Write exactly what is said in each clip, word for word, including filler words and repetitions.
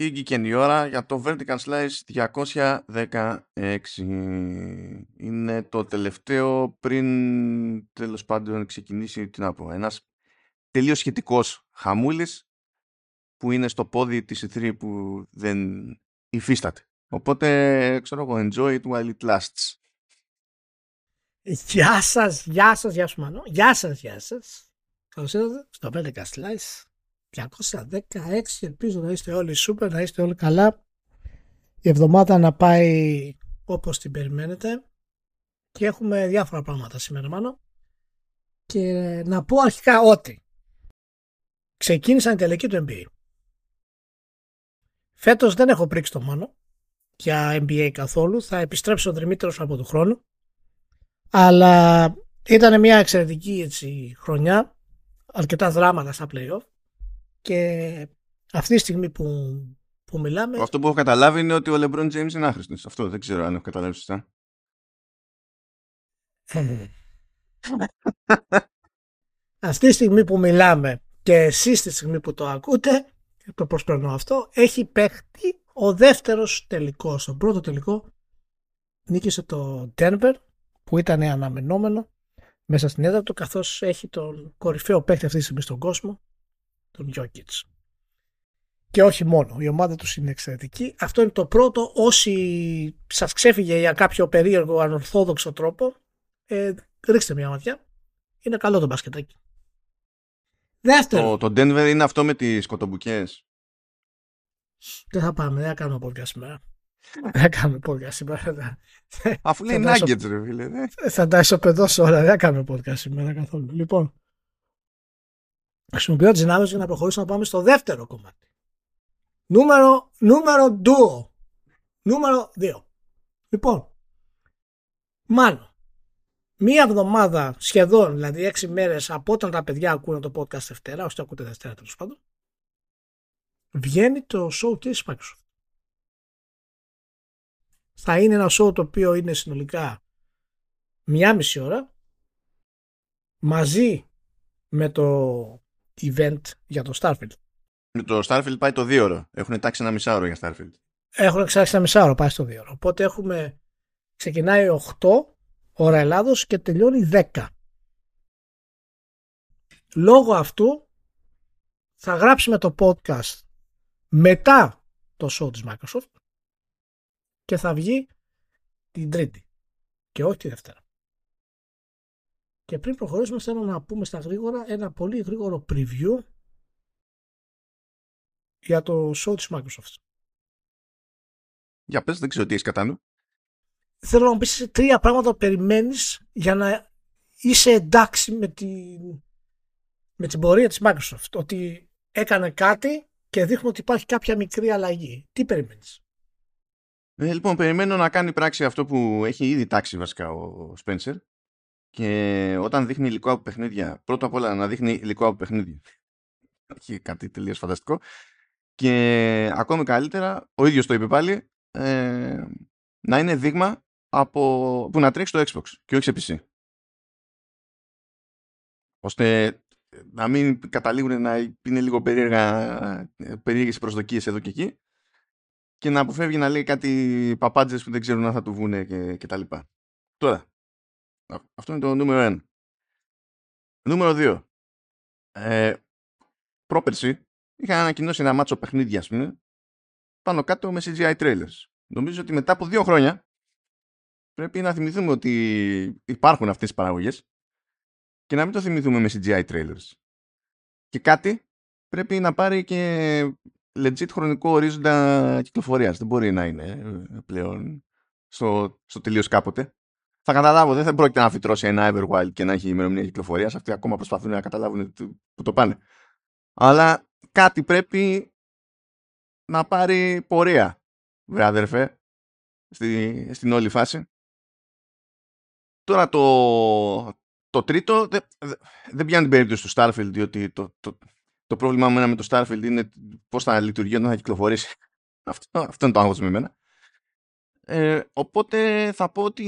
Ήγηκε η ώρα για το Vertical Slice διακόσια δεκαέξι. Είναι το τελευταίο πριν τέλος πάντων ξεκινήσει, τι να πω, ένας τελείως σχετικός χαμούλης που είναι στο πόδι της ι θρι που δεν υφίσταται. Οπότε, ξέρω εγώ, enjoy it while it lasts. Γεια σας, γεια σας, γεια σου Μανώ. Γεια σας, γεια σας. Καλώς ήρθατε στο Vertical Slice διακόσια δεκαέξι, ελπίζω να είστε όλοι super, να είστε όλοι καλά. Η εβδομάδα να πάει όπως την περιμένετε. Και έχουμε διάφορα πράγματα σήμερα Μάνο. Και να πω αρχικά ότι ξεκίνησαν οι τελικοί του εν μπι έι. Φέτος δεν έχω πρίξει το Μάνο για εν μπι έι καθόλου. Θα επιστρέψω δρυμύτερος από του χρόνου. Αλλά ήταν μια εξαιρετική έτσι, χρονιά. Αρκετά δράματα στα play-off. Και αυτή τη στιγμή που, που μιλάμε. Αυτό που έχω καταλάβει είναι ότι ο LeBron James είναι άχρηστος. Αυτό δεν ξέρω αν έχω καταλάβει σωστά. Αυτή τη στιγμή που μιλάμε και εσείς τη στιγμή που το ακούτε, το προσπερνώ αυτό, έχει παίχτη ο δεύτερος τελικός. Στον πρώτο τελικό νίκησε το Denver που ήταν αναμενόμενο μέσα στην έδρα του, καθώς έχει τον κορυφαίο παίχτη αυτή τη στιγμή στον κόσμο, τον Jokic. Και όχι μόνο, η ομάδα τους είναι εξαιρετική. Αυτό είναι το πρώτο. Όσοι σας ξέφυγε για κάποιο περίεργο ανορθόδοξο τρόπο, ε, ρίξτε μια ματιά. Είναι καλό το μπασκετάκι. Δεύτερο. Το, το Denver είναι αυτό με τις κοτομπουκές. Δεν θα πάμε, δεν θα κάνουμε πόδια σήμερα. Δεν θα κάνουμε πόδια σήμερα. Αφού λέει Nuggets ρε φίλε. Θα τα ισοπεδώσω όλα, δεν θα κάνουμε πόδια σήμερα καθόλου. Λοιπόν, χρησιμοποιώ τις δυνάμεις για να προχωρήσω να πάμε στο δεύτερο κομμάτι. Νούμερο, νούμερο δύο. Νούμερο δύο. Λοιπόν, μάλλον, μία εβδομάδα σχεδόν, δηλαδή έξι μέρες από όταν τα παιδιά ακούνε το podcast Δευτέρα, ώστε ακούτε Δευτέρα τέλος πάντων, βγαίνει το show της Microsoft. Θα είναι ένα show το οποίο είναι συνολικά μία μισή ώρα, μαζί με το event για το Starfield. Με το Starfield πάει το δύο ώρο. Έχουν τάξει ένα μισάωρο για Starfield. Έχουν τάξει ένα μισάωρο, πάει στο δύο ώρο. Οπότε έχουμε, ξεκινάει οκτώ ώρα Ελλάδος και τελειώνει δέκα. Λόγω αυτού θα γράψουμε το podcast μετά το show της Microsoft και θα βγει την Τρίτη και όχι τη Δευτέρα. Και πριν προχωρήσουμε, θέλω να πούμε στα γρήγορα ένα πολύ γρήγορο preview για το show της Microsoft. Για πες, δεν ξέρω τι έχεις κατά νου. Θέλω να μου πεις τρία πράγματα που περιμένεις για να είσαι εντάξει με την, με την πορεία της Microsoft. Ότι έκανε κάτι και δείχνει ότι υπάρχει κάποια μικρή αλλαγή. Τι περιμένεις? Ε, λοιπόν, περιμένω να κάνει πράξη αυτό που έχει ήδη τάξει βασικά ο Spencer. Και όταν δείχνει υλικό από παιχνίδια, πρώτα απ' όλα να δείχνει υλικό από παιχνίδια. Έχει κάτι τελείως φανταστικό. Και ακόμη καλύτερα, ο ίδιος το είπε πάλι, ε, να είναι δείγμα από, που να τρέξει στο Xbox και όχι σε πι σι. Ώστε να μην καταλήγουν να είναι λίγο περίεργες προσδοκίες εδώ και εκεί και να αποφεύγει να λέει κάτι παπάντζες που δεν ξέρουν αν θα του βγουν και, και τα λοιπά. Τώρα, αυτό είναι το νούμερο ένα. Νούμερο δύο. Ε, πρόπερση είχα ανακοινώσει ένα μάτσο παιχνίδια, ας πούμε, πάνω κάτω με σι τζι άι trailers. Νομίζω ότι μετά από δύο χρόνια πρέπει να θυμηθούμε ότι υπάρχουν αυτές τις παραγωγές και να μην το θυμηθούμε με σι τζι άι trailers. Και κάτι πρέπει να πάρει και legit χρονικό ορίζοντα κυκλοφορίας. Δεν μπορεί να είναι πλέον στο, στο τελείως κάποτε. Θα καταλάβω, δεν θα πρόκειται να φυτρώσει ένα Everwild και να έχει ημερομηνία κυκλοφορίας. Αυτοί ακόμα προσπαθούν να καταλάβουν που το πάνε. Αλλά κάτι πρέπει να πάρει πορεία, βρε αδερφέ, στη, στην όλη φάση. Τώρα το, το τρίτο, δεν δε πιάνει την περίπτωση του Starfield, διότι το, το, το πρόβλημά μου με το Starfield είναι πώς θα λειτουργεί όταν θα κυκλοφορήσει. Αυτό, αυτό είναι το άγχος με εμένα. Ε, οπότε θα πω ότι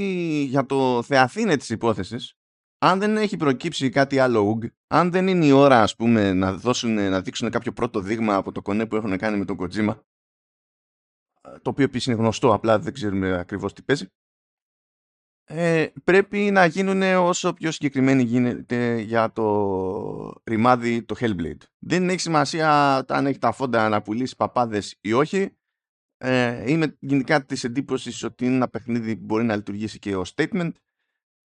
για το θεαθήνε της υπόθεσης, αν δεν έχει προκύψει κάτι άλλο ουγγ, αν δεν είναι η ώρα ας πούμε να, δώσουν, να δείξουν κάποιο πρώτο δείγμα από το κονέ που έχουν κάνει με τον Kojima, το οποίο επίσης είναι γνωστό, απλά δεν ξέρουμε ακριβώς τι παίζει, ε, πρέπει να γίνουν όσο πιο συγκεκριμένοι γίνεται για το ρημάδι το Hellblade. Δεν έχει σημασία αν έχει τα φόντα να πουλήσει παπάδες ή όχι. Ε, είμαι γενικά της εντύπωσης ότι είναι ένα παιχνίδι που μπορεί να λειτουργήσει και ως statement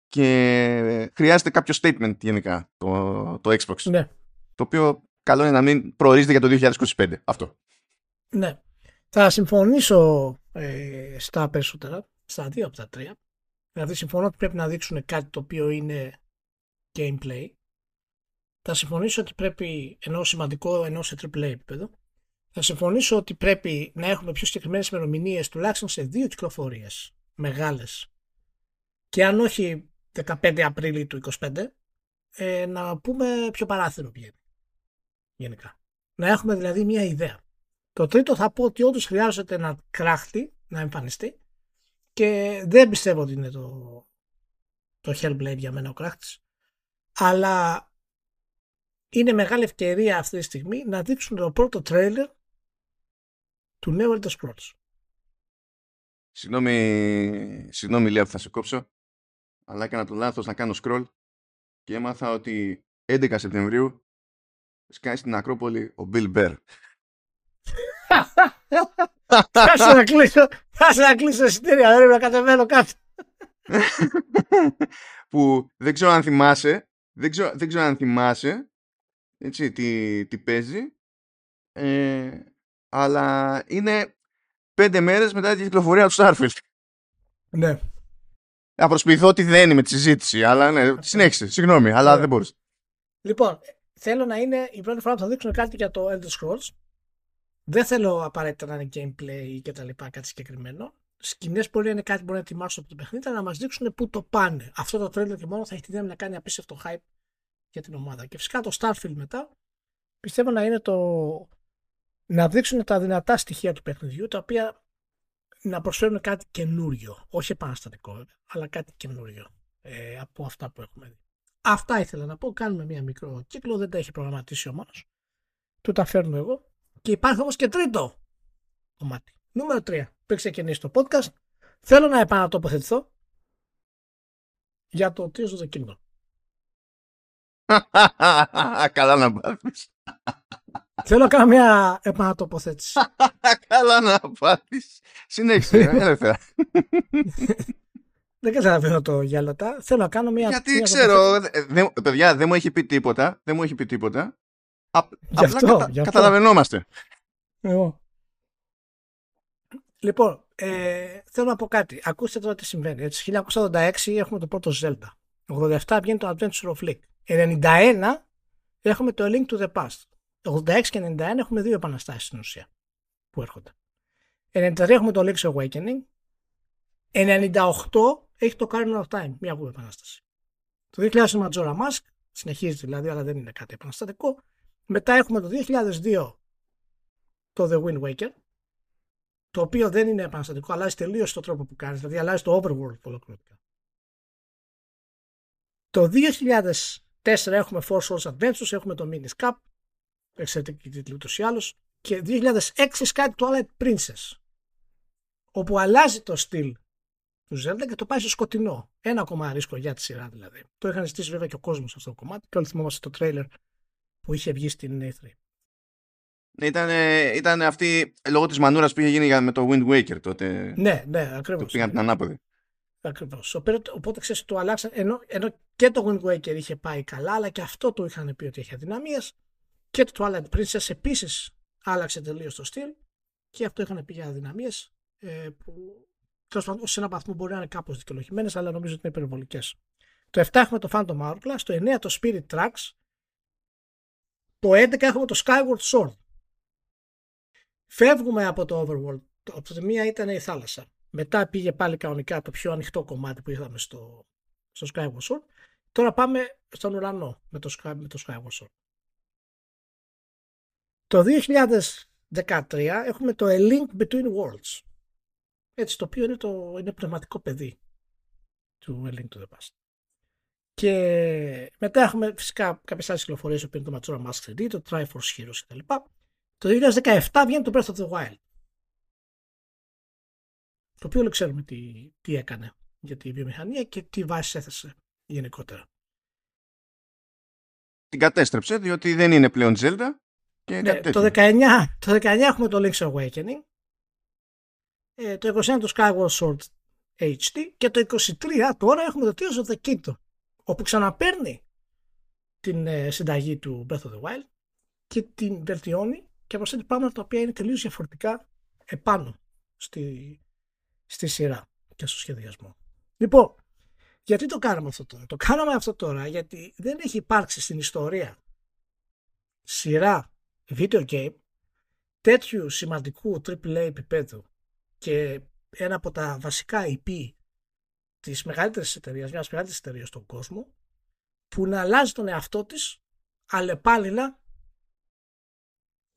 και χρειάζεται κάποιο statement γενικά το, το Xbox. Ναι. Το οποίο καλό είναι να μην προορίζεται για το είκοσι είκοσι πέντε. Αυτό. Ναι. Θα συμφωνήσω ε, στα περισσότερα, στα δύο από τα τρία. Δηλαδή συμφωνώ ότι πρέπει να δείξουν κάτι το οποίο είναι gameplay. Θα συμφωνήσω ότι πρέπει, ενώ σημαντικό, ενώ σε τριπλέ επίπεδο, θα συμφωνήσω ότι πρέπει να έχουμε πιο συγκεκριμένες ημερομηνίες τουλάχιστον σε δύο κυκλοφορίες μεγάλες. Και αν όχι δεκαπέντε Απρίλη του είκοσι είκοσι πέντε, ε, να πούμε πιο παράθυρο πηγαίνει. Γενικά. Να έχουμε δηλαδή μια ιδέα. Το τρίτο θα πω ότι όντως χρειάζεται να κράχτη, να εμφανιστεί, και δεν πιστεύω ότι είναι το, το Hellblade για μένα ο κράχτης, αλλά είναι μεγάλη ευκαιρία αυτή τη στιγμή να δείξουν το πρώτο τρέιλερ του νέου Elder Scrolls. Συγγνώμη, συγγνώμη Λέα που θα σε κόψω, αλλά έκανα το λάθος να κάνω scroll και έμαθα ότι έντεκα Σεπτεμβρίου σκάει στην Ακρόπολη ο Bill Burr. Κάσε να κλείσω Κάσε να κλείσω εισιτήρια, δεν πρέπει να κατεβαίνω κάτι. Που δεν ξέρω αν θυμάσαι Δεν ξέρω, δεν ξέρω αν θυμάσαι έτσι, τι, τι παίζει, ε, αλλά είναι πέντε μέρες μετά τη κυκλοφορία του Starfield. Ναι. Να προσποιηθώ ότι δεν είναι με τη συζήτηση, αλλά ναι, συνέχισε, συγγνώμη, αλλά ναι. δεν μπορούσα. Λοιπόν, θέλω να είναι η πρώτη φορά που θα δείξουν κάτι για το Elder Scrolls. Δεν θέλω απαραίτητα να είναι gameplay ή και τα λοιπά, κάτι συγκεκριμένο. Σκηνές μπορεί να είναι κάτι που μπορεί να ετοιμάσουν από το παιχνίδι, αλλά να μας δείξουν πού το πάνε. Αυτό το trailer και μόνο θα έχει τη δύναμη να κάνει απίστευτο hype για την ομάδα. Και φυσικά το Starfield μετά πιστεύω να είναι το. Να δείξουν τα δυνατά στοιχεία του παιχνιδιού, τα οποία να προσφέρουν κάτι καινούριο. Όχι επαναστατικό, αλλά κάτι καινούριο ε, από αυτά που έχουμε δει. Αυτά ήθελα να πω. Κάνουμε μία μικρό κύκλο, δεν τα έχει προγραμματίσει ο μόνος. Του τα φέρνω εγώ. Και υπάρχει όμως και τρίτο κομμάτι. Νούμερο τρία. Πριν ξεκινήσει το podcast, θέλω να επανατοποθετηθώ για το Tears of the Kingdom. Καλά να πάθεις. Θέλω να κάνω μια επανατοποθέτηση. Καλά να πάθεις. Συνέχισε. Ελεύθερα. Δεν καταλαβαίνω το γυαλωτά. Θέλω να κάνω μια. Γιατί ξέρω. Παιδιά, δεν μου έχει πει τίποτα. Δεν μου έχει πει τίποτα. Α, απλά αυτό, κατα, καταλαβαίνόμαστε. Εγώ. Λοιπόν, ε, θέλω να πω κάτι. Ακούστε τώρα τι συμβαίνει. Έτσι, χίλια εννιακόσια ογδόντα έξι έχουμε το πρώτο Zelda. ογδόντα επτά βγαίνει το Adventure of League. ενενήντα ένα έχουμε το Link to the Past. ογδόντα έξι και ενενήντα ένα έχουμε δύο επαναστάσεις στην ουσία που έρχονται. ενενήντα τρία έχουμε το Link's Awakening. ενενήντα οκτώ έχει το Ocarina of Time. Μια ακόμα επανάσταση. Το δύο χιλιάδες είναι Majora Mask. Συνεχίζει δηλαδή, αλλά δεν είναι κάτι επαναστατικό. Μετά έχουμε το δύο χιλιάδες δύο το The Wind Waker, το οποίο δεν είναι επαναστατικό, αλλάζει τελείως τον τρόπο που κάνεις, δηλαδή αλλάζει το overworld ολοκληρωτικά. Το δύο χιλιάδες τέσσερα έχουμε Four Swords Adventures, έχουμε το Minish Cap, εξαιρετική τίτλη ούτως ή άλλως, και δύο χιλιάδες έξι σκάει το Twilight Princess, όπου αλλάζει το στυλ του Zelda και το πάει στο σκοτεινό. Ένα ακόμα ρίσκο για τη σειρά δηλαδή. Το είχαν ζητήσει βέβαια και ο κόσμος αυτό το κομμάτι και όλοι θυμόμαστε το trailer που είχε βγει στην έι θρι. Ήταν αυτή λόγω της μανούρας που είχε γίνει με το Wind Waker τότε. Ναι, ναι, ακριβώς. Πήγαν την ανάποδη. Ακριβώς. Οπότε ξέρεις, το αλλάξαν. Ενώ, ενώ και το Wind Waker είχε πάει καλά, αλλά και αυτό το είχαν πει ότι έχει αδυναμίες. Και το Twilight Princess επίσης άλλαξε τελείως το στυλ. Και αυτό είχαν πει για αδυναμίες. Ε, που τέλος πάντων σε ένα βαθμό μπορεί να είναι κάπως δικαιολογημένες, αλλά νομίζω ότι είναι υπερβολικές. Το επτά έχουμε το Phantom Hourglass, το εννέα το Spirit Tracks. Το έντεκα έχουμε το Skyward Sword. Φεύγουμε από το Overworld. Από τη μία ήταν η θάλασσα. Μετά πήγε πάλι κανονικά το πιο ανοιχτό κομμάτι που είδαμε στο, στο Skyward Sword. Τώρα πάμε στον ουρανό με το, με το Skyward Sword. Το δύο χιλιάδες δεκατρία έχουμε το A Link Between Worlds. Έτσι, το οποίο είναι, το, είναι πνευματικό παιδί του A Link to the Past. Και μετά έχουμε φυσικά κάποιες άλλες κυκλοφορίες που είναι το Majora Mask θρι ντι, το Triforce Heroes κτλ. Το δύο χιλιάδες δεκαεπτά βγαίνει το Breath of the Wild. το οποίο όλοι ξέρουμε τι, τι έκανε για τη βιομηχανία και τι βάση έθεσε γενικότερα. Την κατέστρεψε, διότι δεν είναι πλέον Zelda. Και ναι, το, δεκαεννιά, το δεκαεννιά έχουμε το Link's Awakening, ε, το είκοσι ένα το Skyward Sword έιτς ντι και το είκοσι τρία τώρα έχουμε το Tears of the Kingdom, όπου ξαναπαίρνει την ε, συνταγή του Breath of the Wild και την βελτιώνει και προσθέτει πράγματα τα οποία είναι τελείως διαφορετικά επάνω στη, στη σειρά και στο σχεδιασμό. Λοιπόν, γιατί το κάναμε αυτό τώρα? Το κάναμε αυτό τώρα γιατί δεν έχει υπάρξει στην ιστορία σειρά video game τέτοιου σημαντικού τριπλ έι επίπεδου και ένα από τα βασικά άι πι της μεγαλύτερης εταιρείας, μιας μεγαλύτερης εταιρείας στον κόσμο, που να αλλάζει τον εαυτό της αλλεπάλληλα,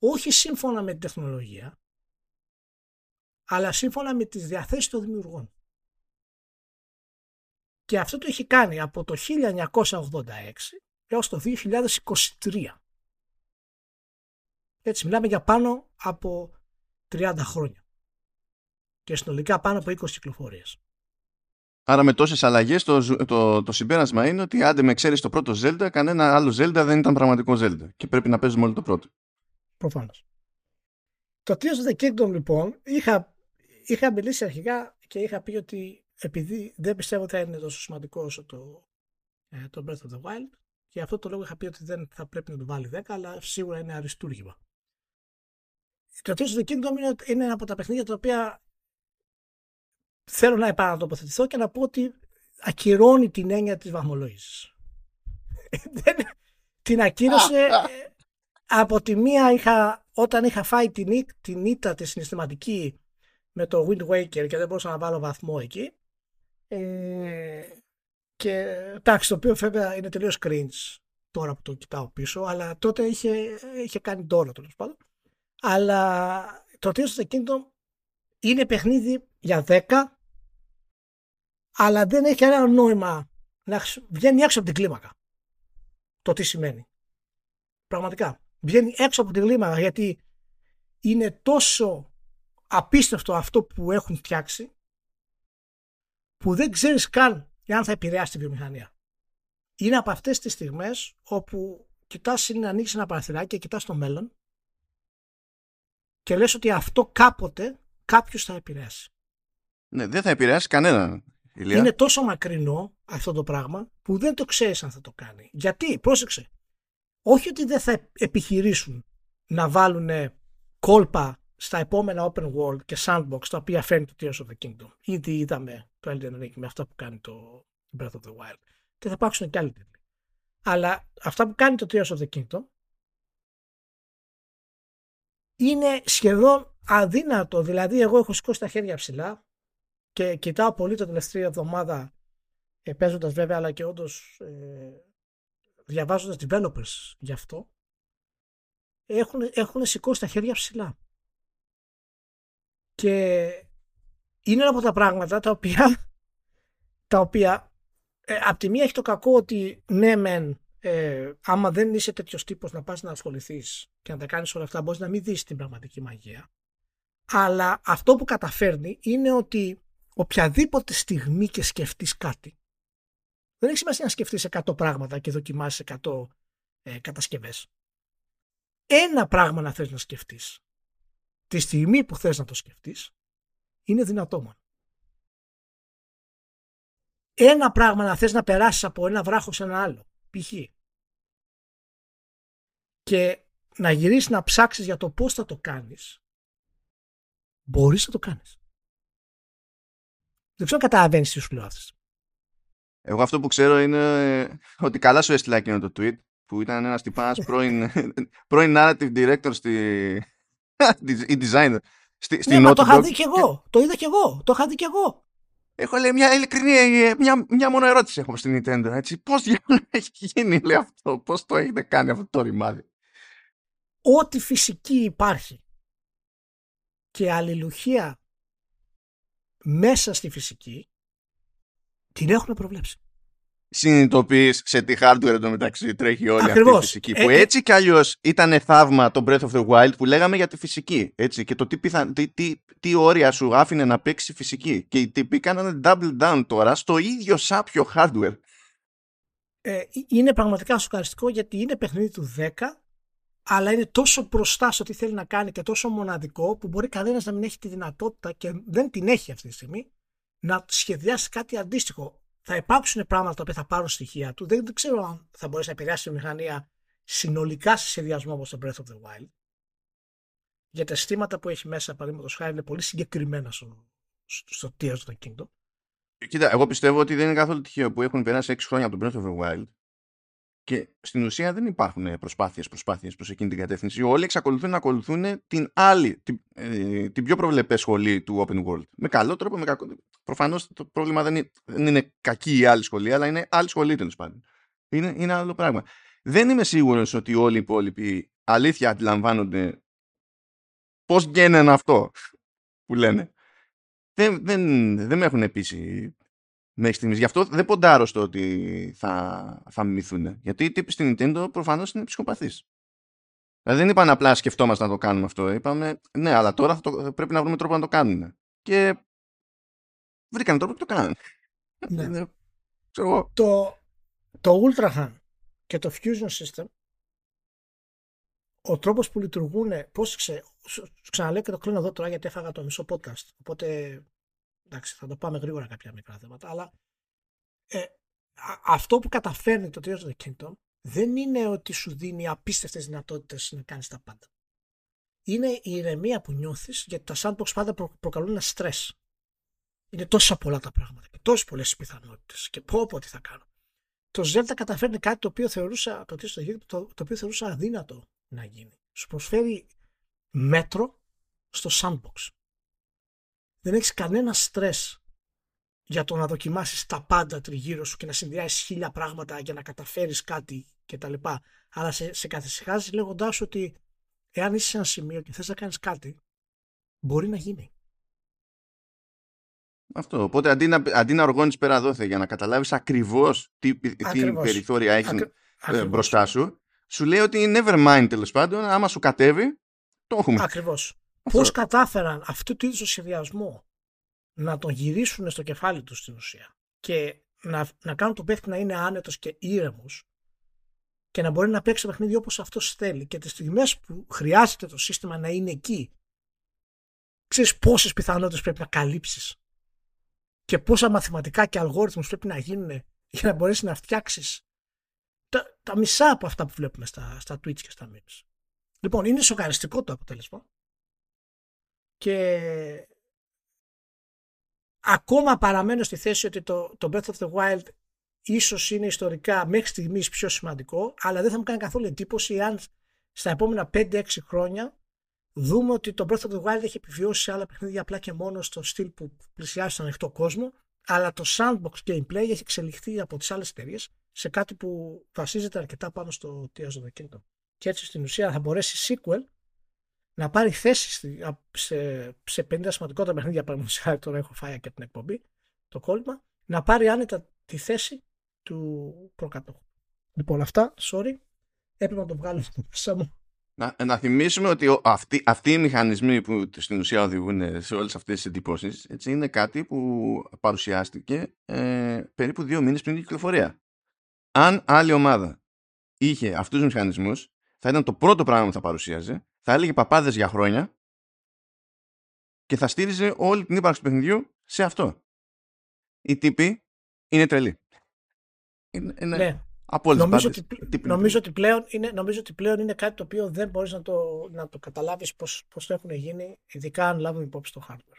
όχι σύμφωνα με την τεχνολογία, αλλά σύμφωνα με τις διαθέσεις των δημιουργών. Και αυτό το έχει κάνει από το χίλια εννιακόσια ογδόντα έξι έως το δύο χιλιάδες είκοσι τρία. Έτσι, μιλάμε για πάνω από τριάντα χρόνια. Και συνολικά πάνω από είκοσι κυκλοφορίες. Άρα με τόσες αλλαγές το, το, το συμπέρασμα είναι ότι άντε με ξέρεις το πρώτο Zelda, κανένα άλλο Zelda δεν ήταν πραγματικό Zelda. Και πρέπει να παίζουμε όλο το πρώτο. Προφανώς. Το Tears of the Kingdom λοιπόν, είχα, είχα μιλήσει αρχικά και είχα πει ότι επειδή δεν πιστεύω ότι θα είναι τόσο σημαντικό όσο το, ε, το Breath of the Wild, και αυτό το λόγο είχα πει ότι δεν θα πρέπει να του βάλει δέκα, αλλά σίγουρα είναι αριστούργημα. Το Tears of the Kingdom είναι, είναι ένα από τα παιχνίδια τα οποία θέλω να επανατοποθετηθώ και να πω ότι ακυρώνει την έννοια της βαθμολόγησης. Την ακύρωσε. Από τη μία είχα, όταν είχα φάει την, την ήττα τη συναισθηματική με το Wind Waker και δεν μπορούσα να βάλω βαθμό εκεί. Ε, και εντάξει, το οποίο βέβαια είναι τελείως cringe τώρα που το κοιτάω πίσω, αλλά τότε είχε, είχε κάνει τώρα τέλος πάντων. Αλλά το Tears of the Kingdom είναι παιχνίδι για δέκα, αλλά δεν έχει ένα νόημα να βγαίνει έξω από την κλίμακα. Το τι σημαίνει. Πραγματικά. Βγαίνει έξω από την κλίμακα γιατί είναι τόσο απίστευτο αυτό που έχουν φτιάξει που δεν ξέρεις καν αν θα επηρεάσει τη βιομηχανία. Είναι από αυτές τις στιγμές όπου κοιτάς να ανοίξεις ένα παραθυράκι και κοιτάς το μέλλον και λες ότι αυτό κάποτε κάποιος θα επηρεάσει. Ναι, δεν θα επηρεάσει κανέναν. Είναι τόσο μακρινό αυτό το πράγμα που δεν το ξέρεις αν θα το κάνει. Γιατί, πρόσεξε, όχι ότι δεν θα επιχειρήσουν να βάλουν κόλπα στα επόμενα open world και sandbox τα οποία φέρνει το Tears of the Kingdom. Ήδη είδαμε το Elden Ring με αυτά που κάνει το Breath of the Wild και θα υπάρξουν και άλλοι τίτλοι. Αλλά αυτά που κάνει το Tears of the Kingdom είναι σχεδόν αδύνατο. Δηλαδή εγώ έχω σηκώσει τα χέρια ψηλά και κοιτάω πολύ την τελευταία εβδομάδα ε, παίζοντας βέβαια αλλά και όντως ε, διαβάζοντας developers γι' αυτό, έχουν, έχουν σηκώσει τα χέρια ψηλά. Και είναι ένα από τα πράγματα τα οποία, τα οποία ε, απ' τη μία έχει το κακό ότι ναι μεν, ε, άμα δεν είσαι τέτοιος τύπος να πας να ασχοληθείς και να τα κάνεις όλα αυτά, μπορείς να μην δεις την πραγματική μαγεία. Αλλά αυτό που καταφέρνει είναι ότι οποιαδήποτε στιγμή και σκεφτείς κάτι, δεν έχει σημασία να σκεφτείς εκατό πράγματα και δοκιμάσεις εκατό ε, κατασκευές. Ένα πράγμα να θες να σκεφτείς, τη στιγμή που θες να το σκεφτείς, είναι δυνατό μόνο. Ένα πράγμα να θες να περάσεις από ένα βράχο σε ένα άλλο, π.χ. Και να γυρίσεις να ψάξεις για το πώς θα το κάνεις, μπορείς να το κάνεις. Δεν ξέρω αν καταλαβαίνεις τι σου λέω αυτές. Εγώ αυτό που ξέρω είναι ότι καλά σου έστειλα εκείνο το tweet που ήταν ένας τυπάς πρώην, πρώην narrative director στη, ή designer στη, στη ναι, Naughty Dog. Το είχα δει και εγώ. Το είδα και εγώ. Το είχα δει και εγώ. Έχω λέει μια ειλικρινή, μια, μια μόνο ερώτηση έχω στην Nintendo. Έτσι. Πώς έχει γίνει λέει, αυτό, πώς το έχετε κάνει αυτό το ρημάδι. Ό,τι φυσική υπάρχει και αλληλουχία μέσα στη φυσική την έχουν προβλέψει. συνειδητοποιείς σε τι hardware εντωμεταξύ τρέχει όλη Ακριβώς. αυτή η φυσική. Ε, που έτσι κι αλλιώς ήταν θαύμα το Breath of the Wild που λέγαμε για τη φυσική. Έτσι, και το τι, πιθα... τι, τι, τι όρια σου άφηνε να παίξει φυσική. Και οι τύποι κάνανε double down τώρα στο ίδιο σάπιο hardware. Ε, είναι πραγματικά σοκαριστικό, γιατί είναι παιχνίδι του δέκα, αλλά είναι τόσο μπροστά στο τι θέλει να κάνει και τόσο μοναδικό που μπορεί κανένας να μην έχει τη δυνατότητα, και δεν την έχει αυτή τη στιγμή, να σχεδιάσει κάτι αντίστοιχο. Θα υπάρξουν πράγματα που θα πάρουν στοιχεία του. Δεν, δεν ξέρω αν θα μπορέσει να επηρεάσει τη μηχανία συνολικά σε σχεδιασμό όπως το Breath of the Wild. Για τα αισθήματα που έχει μέσα, παραδείγματος χάρη, είναι πολύ συγκεκριμένα στο, στο Tears of the Kingdom. Κοίτα, εγώ πιστεύω ότι δεν είναι καθόλου τυχαίο που έχουν περάσει έξι χρόνια από τον Breath of the Wild και στην ουσία δεν υπάρχουν προσπάθειες, προσπάθειες προς εκείνη την κατεύθυνση. Όλοι εξακολουθούν να ακολουθούν την άλλη, την, ε, την πιο προβλεπέ σχολή του Open World. Με καλό τρόπο, με κακό. Προφανώς το πρόβλημα δεν είναι, δεν είναι κακή η άλλη σχολή, αλλά είναι άλλη σχολή τέλος πάντων. Είναι, είναι άλλο πράγμα. Δεν είμαι σίγουρος ότι όλοι οι υπόλοιποι αλήθεια αντιλαμβάνονται πώς γίνεται αυτό που λένε. Δεν, δεν, δεν με έχουν πείσει μέχρι στιγμής. Γι' αυτό δεν ποντάρω στο ότι θα, θα μιμηθούν. Γιατί οι τύποι στην Nintendo προφανώς είναι ψυχοπαθείς. Δηλαδή δεν είπαν απλά σκεφτόμαστε να το κάνουμε αυτό. Είπαμε ναι, αλλά τώρα θα το, πρέπει να βρούμε τρόπο να το κάνουμε. Και βρήκαν τρόπο και το κάνανε. Ναι. το, το Ultrahan και το Fusion System, ο τρόπος που λειτουργούν, πώς ξε, ξαναλέω και το κλείνω εδώ τώρα γιατί έφαγα το μισό podcast, οπότε εντάξει, θα το πάμε γρήγορα κάποια μικρά θέματα, αλλά ε, αυτό που καταφέρνει το Tears of the Kingdom δεν είναι ότι σου δίνει απίστευτες δυνατότητες να κάνεις τα πάντα. Είναι η ηρεμία που νιώθεις, γιατί τα sandbox πάντα προ, προκαλούν ένα στρες. Είναι τόσα πολλά τα πράγματα και τόσες πολλές πιθανότητες και πω πω τι θα κάνω. Το Zelda καταφέρνει κάτι το οποίο θεωρούσα, το, το, το οποίο θεωρούσα αδύνατο να γίνει. Σου προσφέρει μέτρο στο sandbox. Δεν έχεις κανένα στρες για το να δοκιμάσεις τα πάντα τριγύρω σου και να συνδυάσεις χίλια πράγματα για να καταφέρεις κάτι κτλ. Αλλά σε, σε καθησυχάζεις λέγοντάς ότι εάν είσαι σε ένα σημείο και θες να κάνεις κάτι, μπορεί να γίνει. Αυτό. Οπότε αντί να, αντί να οργώνεις πέρα δόθε για να καταλάβεις ακριβώς τι, τι περιθώρια έχει Ακρι... μπροστά σου, σου λέει ότι never mind τέλος πάντων, άμα σου κατέβει, το έχουμε. Ακριβώς. Πώς κατάφεραν αυτού του είδους σχεδιασμό να τον γυρίσουν στο κεφάλι τους στην ουσία και να, να κάνουν τον παίχτη να είναι άνετος και ήρεμος και να μπορεί να παίξει το παιχνίδι όπως αυτός θέλει, και τις στιγμές που χρειάζεται το σύστημα να είναι εκεί, ξέρεις πόσες πιθανότητες πρέπει να καλύψεις και πόσα μαθηματικά και αλγόριθμους πρέπει να γίνουν για να μπορέσεις να φτιάξεις τα, τα μισά από αυτά που βλέπουμε στα, στα Twitch και στα memes. Λοιπόν, είναι σοκαριστικό το αποτέλεσμα και ακόμα παραμένω στη θέση ότι το, το Breath of the Wild ίσως είναι ιστορικά μέχρι στιγμής πιο σημαντικό, αλλά δεν θα μου κάνει καθόλου εντύπωση αν στα επόμενα πέντε έξι χρόνια δούμε ότι το Breath of the Wild έχει επιβιώσει σε άλλα παιχνίδια απλά και μόνο στο στυλ που πλησιάζει στον ανοιχτό κόσμο, αλλά το sandbox gameplay έχει εξελιχθεί από τις άλλες εταιρείες σε κάτι που βασίζεται αρκετά πάνω στο Tears of the Kingdom. Και έτσι στην ουσία θα μπορέσει sequel να πάρει θέση σε, σε πενήντα σημαντικότερα παιχνίδια, παραδείγματος, τώρα έχω φάει και την εκπομπή, το κόλλημα, να πάρει άνετα τη θέση του προκατόχου. Λοιπόν, αυτά, sorry, έπρεπε να το βγάλω μέσα μου. Να, να θυμίσουμε ότι αυτοί, αυτοί οι μηχανισμοί που στην ουσία οδηγούν σε όλες αυτές τις εντυπώσεις, έτσι, είναι κάτι που παρουσιάστηκε ε, περίπου δύο μήνες πριν την κυκλοφορία. Αν άλλη ομάδα είχε αυτούς τους μηχανισμούς, θα ήταν το πρώτο πράγμα που θα παρουσίαζε, θα έλεγε παπάδες για χρόνια και θα στήριζε όλη την ύπαρξη του παιχνιδιού σε αυτό. Οι τύποι είναι τρελοί. Είναι, είναι... Ναι. Νομίζω, πάντες, ότι, νομίζω, ότι πλέον είναι, νομίζω ότι πλέον είναι κάτι το οποίο δεν μπορείς να το, να το καταλάβεις πώς, πώς το έχουν γίνει, ειδικά αν λάβουμε υπόψη το hardware.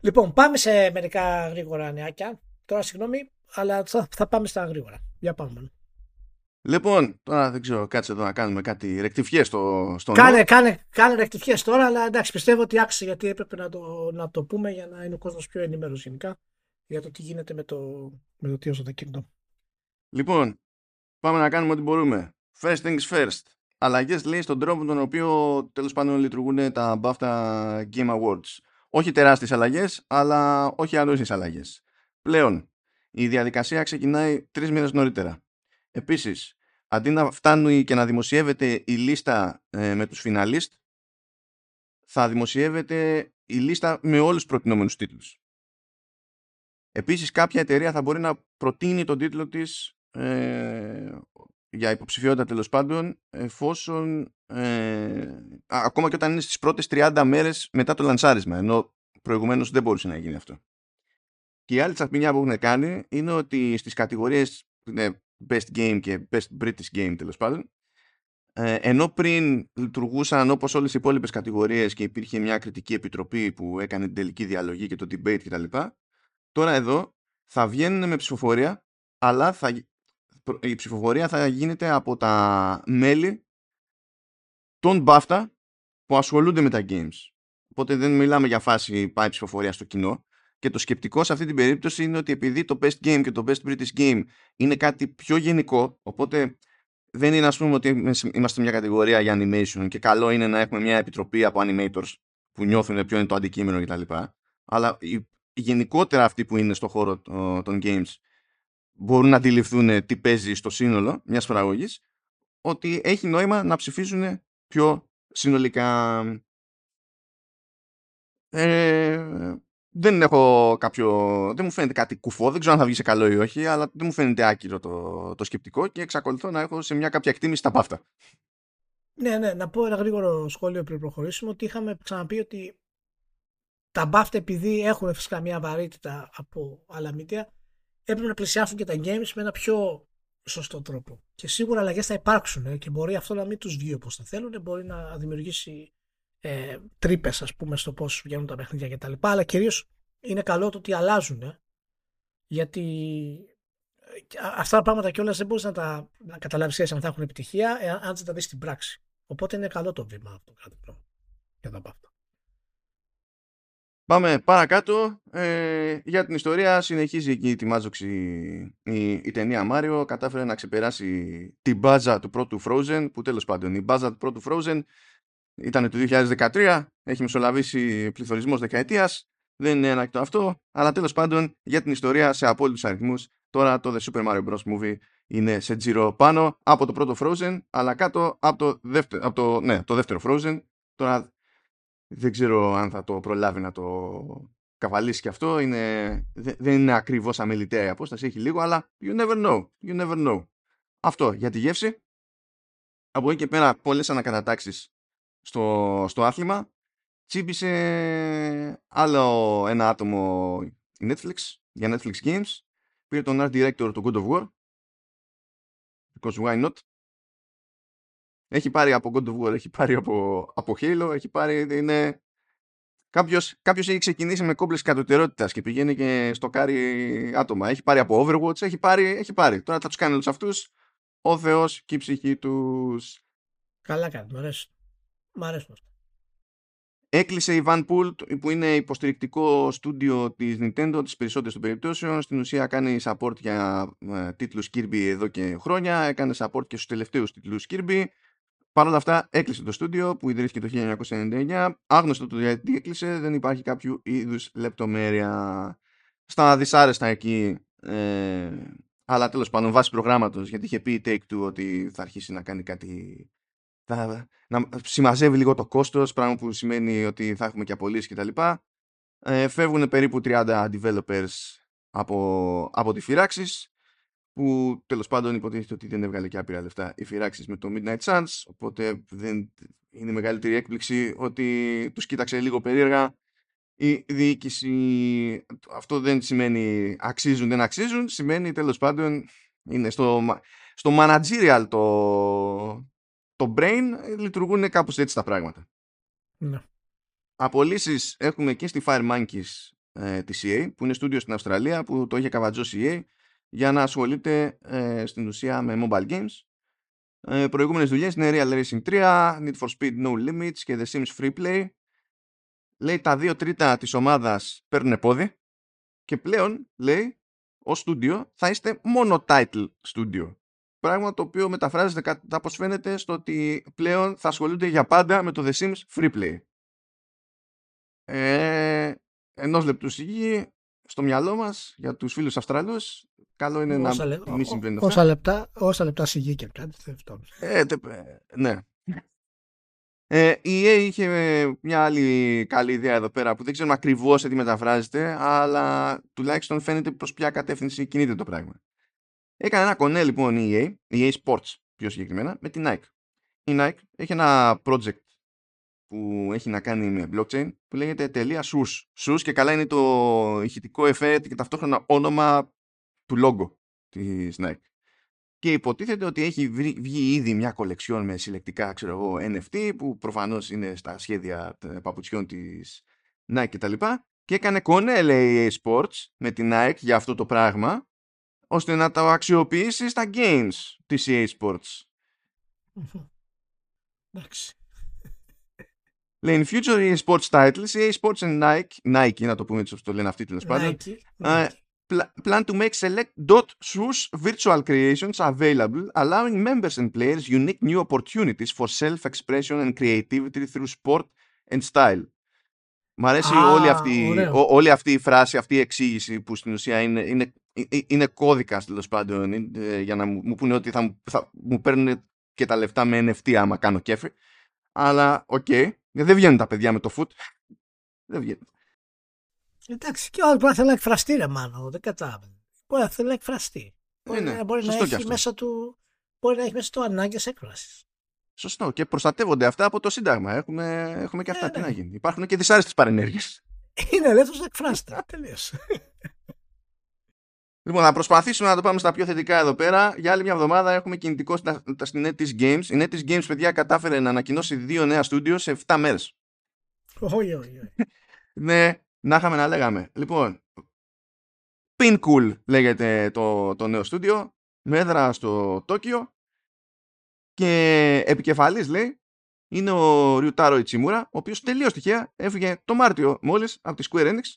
Λοιπόν, πάμε σε μερικά γρήγορα νεάκια. Τώρα συγγνώμη, αλλά θα, θα πάμε στα γρήγορα. Για πάμε. Λοιπόν, τώρα δεν ξέρω, κάτσε εδώ να κάνουμε κάτι ρεκτιφιές στο, στο κάνε, νο. Κάνε, κάνε ρεκτιφιές τώρα, αλλά εντάξει, πιστεύω ότι άξιζε, γιατί έπρεπε να το, να το πούμε για να είναι ο κόσμος πιο ενημέρος γενικά για το τι γίνεται με το, με το Tears of the Kingdom. Λοιπόν, πάμε να κάνουμε ό,τι μπορούμε. First things first. Αλλαγές, λέει, στον τρόπο τον οποίο τέλος πάντων λειτουργούν τα BAFTA Game Awards. Όχι τεράστιες αλλαγές, αλλά όχι ανούσιες αλλαγές. Πλέον, η διαδικασία ξεκινάει τρεις μήνες νωρίτερα. Επίσης, αντί να φτάνει και να δημοσιεύεται η λίστα ε, με τους φιναλίστ, θα δημοσιεύεται η λίστα με όλους τους προτινόμενους τίτλους. Επίσης, κάποια εταιρεία θα μπορεί να προτείνει τον τίτλο της ε, για υποψηφιότητα, τέλος πάντων, εφόσον ε, ακόμα και όταν είναι στις πρώτες τριάντα μέρες μετά το λανσάρισμα, ενώ προηγουμένως δεν μπορούσε να γίνει αυτό. Και η άλλη τσαχμινιά που έχουν κάνει είναι ότι στις κατηγορίες Best Game και Best British Game, τέλος πάντων, ενώ πριν λειτουργούσαν όπως όλες οι υπόλοιπες κατηγορίες και υπήρχε μια κριτική επιτροπή που έκανε την τελική διαλογή και το debate κτλ, τώρα εδώ θα βγαίνουν με ψηφοφορία, αλλά θα, η ψηφοφορία θα γίνεται από τα μέλη των BAFTA που ασχολούνται με τα games. Οπότε δεν μιλάμε για φάση πάει ψηφοφορία στο κοινό. Και το σκεπτικό σε αυτή την περίπτωση είναι ότι επειδή το Best Game και το Best British Game είναι κάτι πιο γενικό, οπότε δεν είναι, ας πούμε, ότι είμαστε μια κατηγορία για animation και καλό είναι να έχουμε μια επιτροπή από animators που νιώθουν ποιο είναι το αντικείμενο κτλ. Αλλά γενικότερα αυτοί που είναι στον χώρο των games μπορούν να αντιληφθούν τι παίζει στο σύνολο μιας παραγωγής, ότι έχει νόημα να ψηφίζουν πιο συνολικά. Ε... Δεν έχω κάποιο. Δεν μου φαίνεται κάτι κουφό, δεν ξέρω αν θα βγει σε καλό ή όχι, αλλά δεν μου φαίνεται άκυρο το, το σκεπτικό και εξακολουθώ να έχω σε μια κάποια εκτίμηση τα παύτα. Ναι, ναι, να πω ένα γρήγορο σχόλιο πριν προχωρήσουμε, ότι είχαμε ξαναπεί ότι τα BAFTA, επειδή έχουν φυσικά μια βαρύτητα από άλλα μίντια, έπρεπε να πλησιάσουν και τα games με ένα πιο σωστό τρόπο. Και σίγουρα αλλαγές θα υπάρξουν και μπορεί αυτό να μην τους βγει όπως θα θέλουν, μπορεί να δημιουργήσει Ε, τρύπες, ας πούμε, στο πώς βγαίνουν τα παιχνίδια κτλ. Αλλά κυρίως είναι καλό το ότι αλλάζουν, ε? γιατί αυτά τα πράγματα κιόλας δεν μπορείς να τα να καταλάβεις αν θα έχουν επιτυχία ε, αν δεν τα δεις στην πράξη. Οπότε είναι καλό το βήμα αυτό, κάτι για τα BAFTA. Πάμε παρακάτω. Ε, για την ιστορία συνεχίζει εκεί τη μάζοξη η, η ταινία Μάριο. Κατάφερε να ξεπεράσει την μπάζα του πρώτου Frozen, που τέλος πάντων η μπάζα του πρώτου Frozen ήταν το δύο χιλιάδες δεκατρία, έχει μεσολαβήσει πληθωρισμός δεκαετίας, δεν είναι ένα και το αυτό, αλλά τέλος πάντων για την ιστορία σε απόλυτους αριθμούς, τώρα το The Super Mario Bros. Movie είναι σε τζίρο πάνω από το πρώτο Frozen, αλλά κάτω από το δεύτερο, από το, ναι, το δεύτερο Frozen. Τώρα δεν ξέρω αν θα το προλάβει να το καβαλήσει και αυτό, είναι, δεν είναι ακριβώς αμεληταία η απόσταση, έχει λίγο, αλλά you never know, you never know. Αυτό για τη γεύση. Από εκεί και πέρα πολλές ανακατατάξεις Στο, στο άθλημα. Τσίπησε άλλο ένα άτομο η Netflix για Netflix Games, πήρε τον Art Director του God of War, because why not. Έχει πάρει από God of War, έχει πάρει από, από Halo, έχει πάρει, είναι... κάποιος, κάποιος έχει ξεκινήσει με κόμπλες κατωτερότητας και πηγαίνει και στοκάρει άτομα, έχει πάρει από Overwatch, έχει πάρει, έχει πάρει. Τώρα θα τους κάνει όλους αυτούς ο Θεός και η ψυχή τους. Καλά κάνει, μου αρέσει. Μ' αρέσουν. Έκλεισε η Vampool, που είναι υποστηρικτικό στούντιο της Nintendo τις περισσότερες των περιπτώσεων. Στην ουσία κάνει support για ε, τίτλους Kirby εδώ και χρόνια. Έκανε support και στους τελευταίους τίτλους Kirby. Παρ' όλα αυτά έκλεισε το στούντιο που ιδρύθηκε το χίλια εννιακόσια ενενήντα εννέα. Άγνωστο το γιατί έκλεισε, δεν υπάρχει κάποιο είδους λεπτομέρεια. Στα δυσάρεστα εκεί, ε, αλλά τέλος πάντων βάσει προγράμματος, γιατί είχε πει η Take-Two ότι θα αρχίσει να κάνει κάτι, Θα, να συμμαζεύει λίγο το κόστος, πράγμα που σημαίνει ότι θα έχουμε και απολύσεις κτλ. Ε, φεύγουν περίπου τριάντα developers από, από τη Firaxis, που τέλος πάντων υποτίθεται ότι δεν έβγαλε και άπειρα λεφτά η Firaxis με το Midnight Suns, οπότε δεν είναι μεγαλύτερη έκπληξη ότι τους κοίταξε λίγο περίεργα η διοίκηση. Αυτό δεν σημαίνει αξίζουν, δεν αξίζουν, σημαίνει τέλος πάντων είναι στο, στο managerial το... το brain, λειτουργούν κάπως έτσι τα πράγματα. Ναι. Απολύσεις έχουμε και στη Fire Monkeys ε, της ι έι, που είναι στούντιο στην Αυστραλία, που το είχε καβατζώσει η ι έι για να ασχολείται ε, στην ουσία με mobile games. Ε, προηγούμενες δουλειές είναι Real Racing τρία, Need for Speed No Limits και The Sims Free Play. Λέει τα δύο τρίτα της ομάδας παίρνουν πόδι και πλέον, λέει, ως στούντιο θα είστε μόνο title studio. Πράγμα το οποίο μεταφράζεται, όπως φαίνεται, στο ότι πλέον θα ασχολούνται για πάντα με το The Sims Free Play. Ε, ενός λεπτού σιγή, στο μυαλό μας για τους φίλους Αυστραλούς, καλό είναι όσα να λε... μην συμβαίνει αυτό. Όσα λεπτά, όσα λεπτά σιγή και κάτι, δεν φτάνει. Ε, τε, ναι. Ε, η ι έι είχε μια άλλη καλή ιδέα εδώ πέρα που δεν ξέρουμε ακριβώς τι μεταφράζεται, αλλά τουλάχιστον φαίνεται προς ποια κατεύθυνση κινείται το πράγμα. Έκανε ένα κονέ λοιπόν η ι έι, η ι έι Sports πιο συγκεκριμένα, με την Nike. Η Nike έχει ένα project που έχει να κάνει με blockchain που λέγεται .sus. Sus και καλά είναι το ηχητικό εφέ και ταυτόχρονα όνομα του logo της Nike. Και υποτίθεται ότι έχει βγει ήδη μια κολεξιόν με συλλεκτικά, ξέρω εγώ, εν εφ τι που προφανώς είναι στα σχέδια παπουτσιών της Nike κτλ. Και, και έκανε κονέ, λέει, ι έι Sports με την Nike για αυτό το πράγμα, ώστε να τα αξιοποιήσει στα games της ι έι Sports. Εντάξει. Λέει, in future ι έι Sports titles, ι έι Sports and Nike, Nike, να το πούμε έτσι όπως το λένε αυτοί τέλος πάντων, plan to make select .sus virtual creations available, allowing members and players unique new opportunities for self-expression and creativity through sport and style. Μ' αρέσει ah, όλη, αυτή, ό, όλη αυτή η φράση, αυτή η εξήγηση που στην ουσία είναι, είναι, είναι κώδικας τέλος πάντων, ε, για να μου, μου πούνε ότι θα μου, θα μου παίρνουν και τα λεφτά με εν εφ τι άμα κάνω κέφι. Αλλά οκ, okay, δεν βγαίνουν τα παιδιά με το foot. Δεν βγαίνουν. Εντάξει, και ο άλλος μπορεί να θέλει να εκφραστεί, ρε μάλλον, δεν κατάλαβε. Μπορεί να θέλει να εκφραστεί. Μπορεί, ναι, μπορεί, να έχει μέσα του, μπορεί να έχει μέσα του ανάγκες έκφρασης. Σωστό. Και προστατεύονται αυτά από το Σύνταγμα. Έχουμε, έχουμε και αυτά. Ε, τι ναι. να γίνει. Υπάρχουν και δυσάρεστες παρενέργειες. Είναι ελεύθερος να εκφράσετε. Τελείως. Λοιπόν, να προσπαθήσουμε να το πάμε στα πιο θετικά εδώ πέρα. Για άλλη μια εβδομάδα έχουμε κινητικό στα, στην Netis Games. Η Netis Games, παιδιά, κατάφερε να ανακοινώσει δύο νέα στούντιο σε εφτά μέρες. Όχι, όχι, όχι. Ναι. Να είχαμε να λέγαμε. Λοιπόν, Pincool λέγεται το, το νέο στούντιο, με έδρα στο Τόκιο, και επικεφαλής, λέει, είναι ο Ριουτάρο Ιτσιμούρα, ο οποίος τελείως τυχαία έφυγε το Μάρτιο μόλις από τη Square Enix,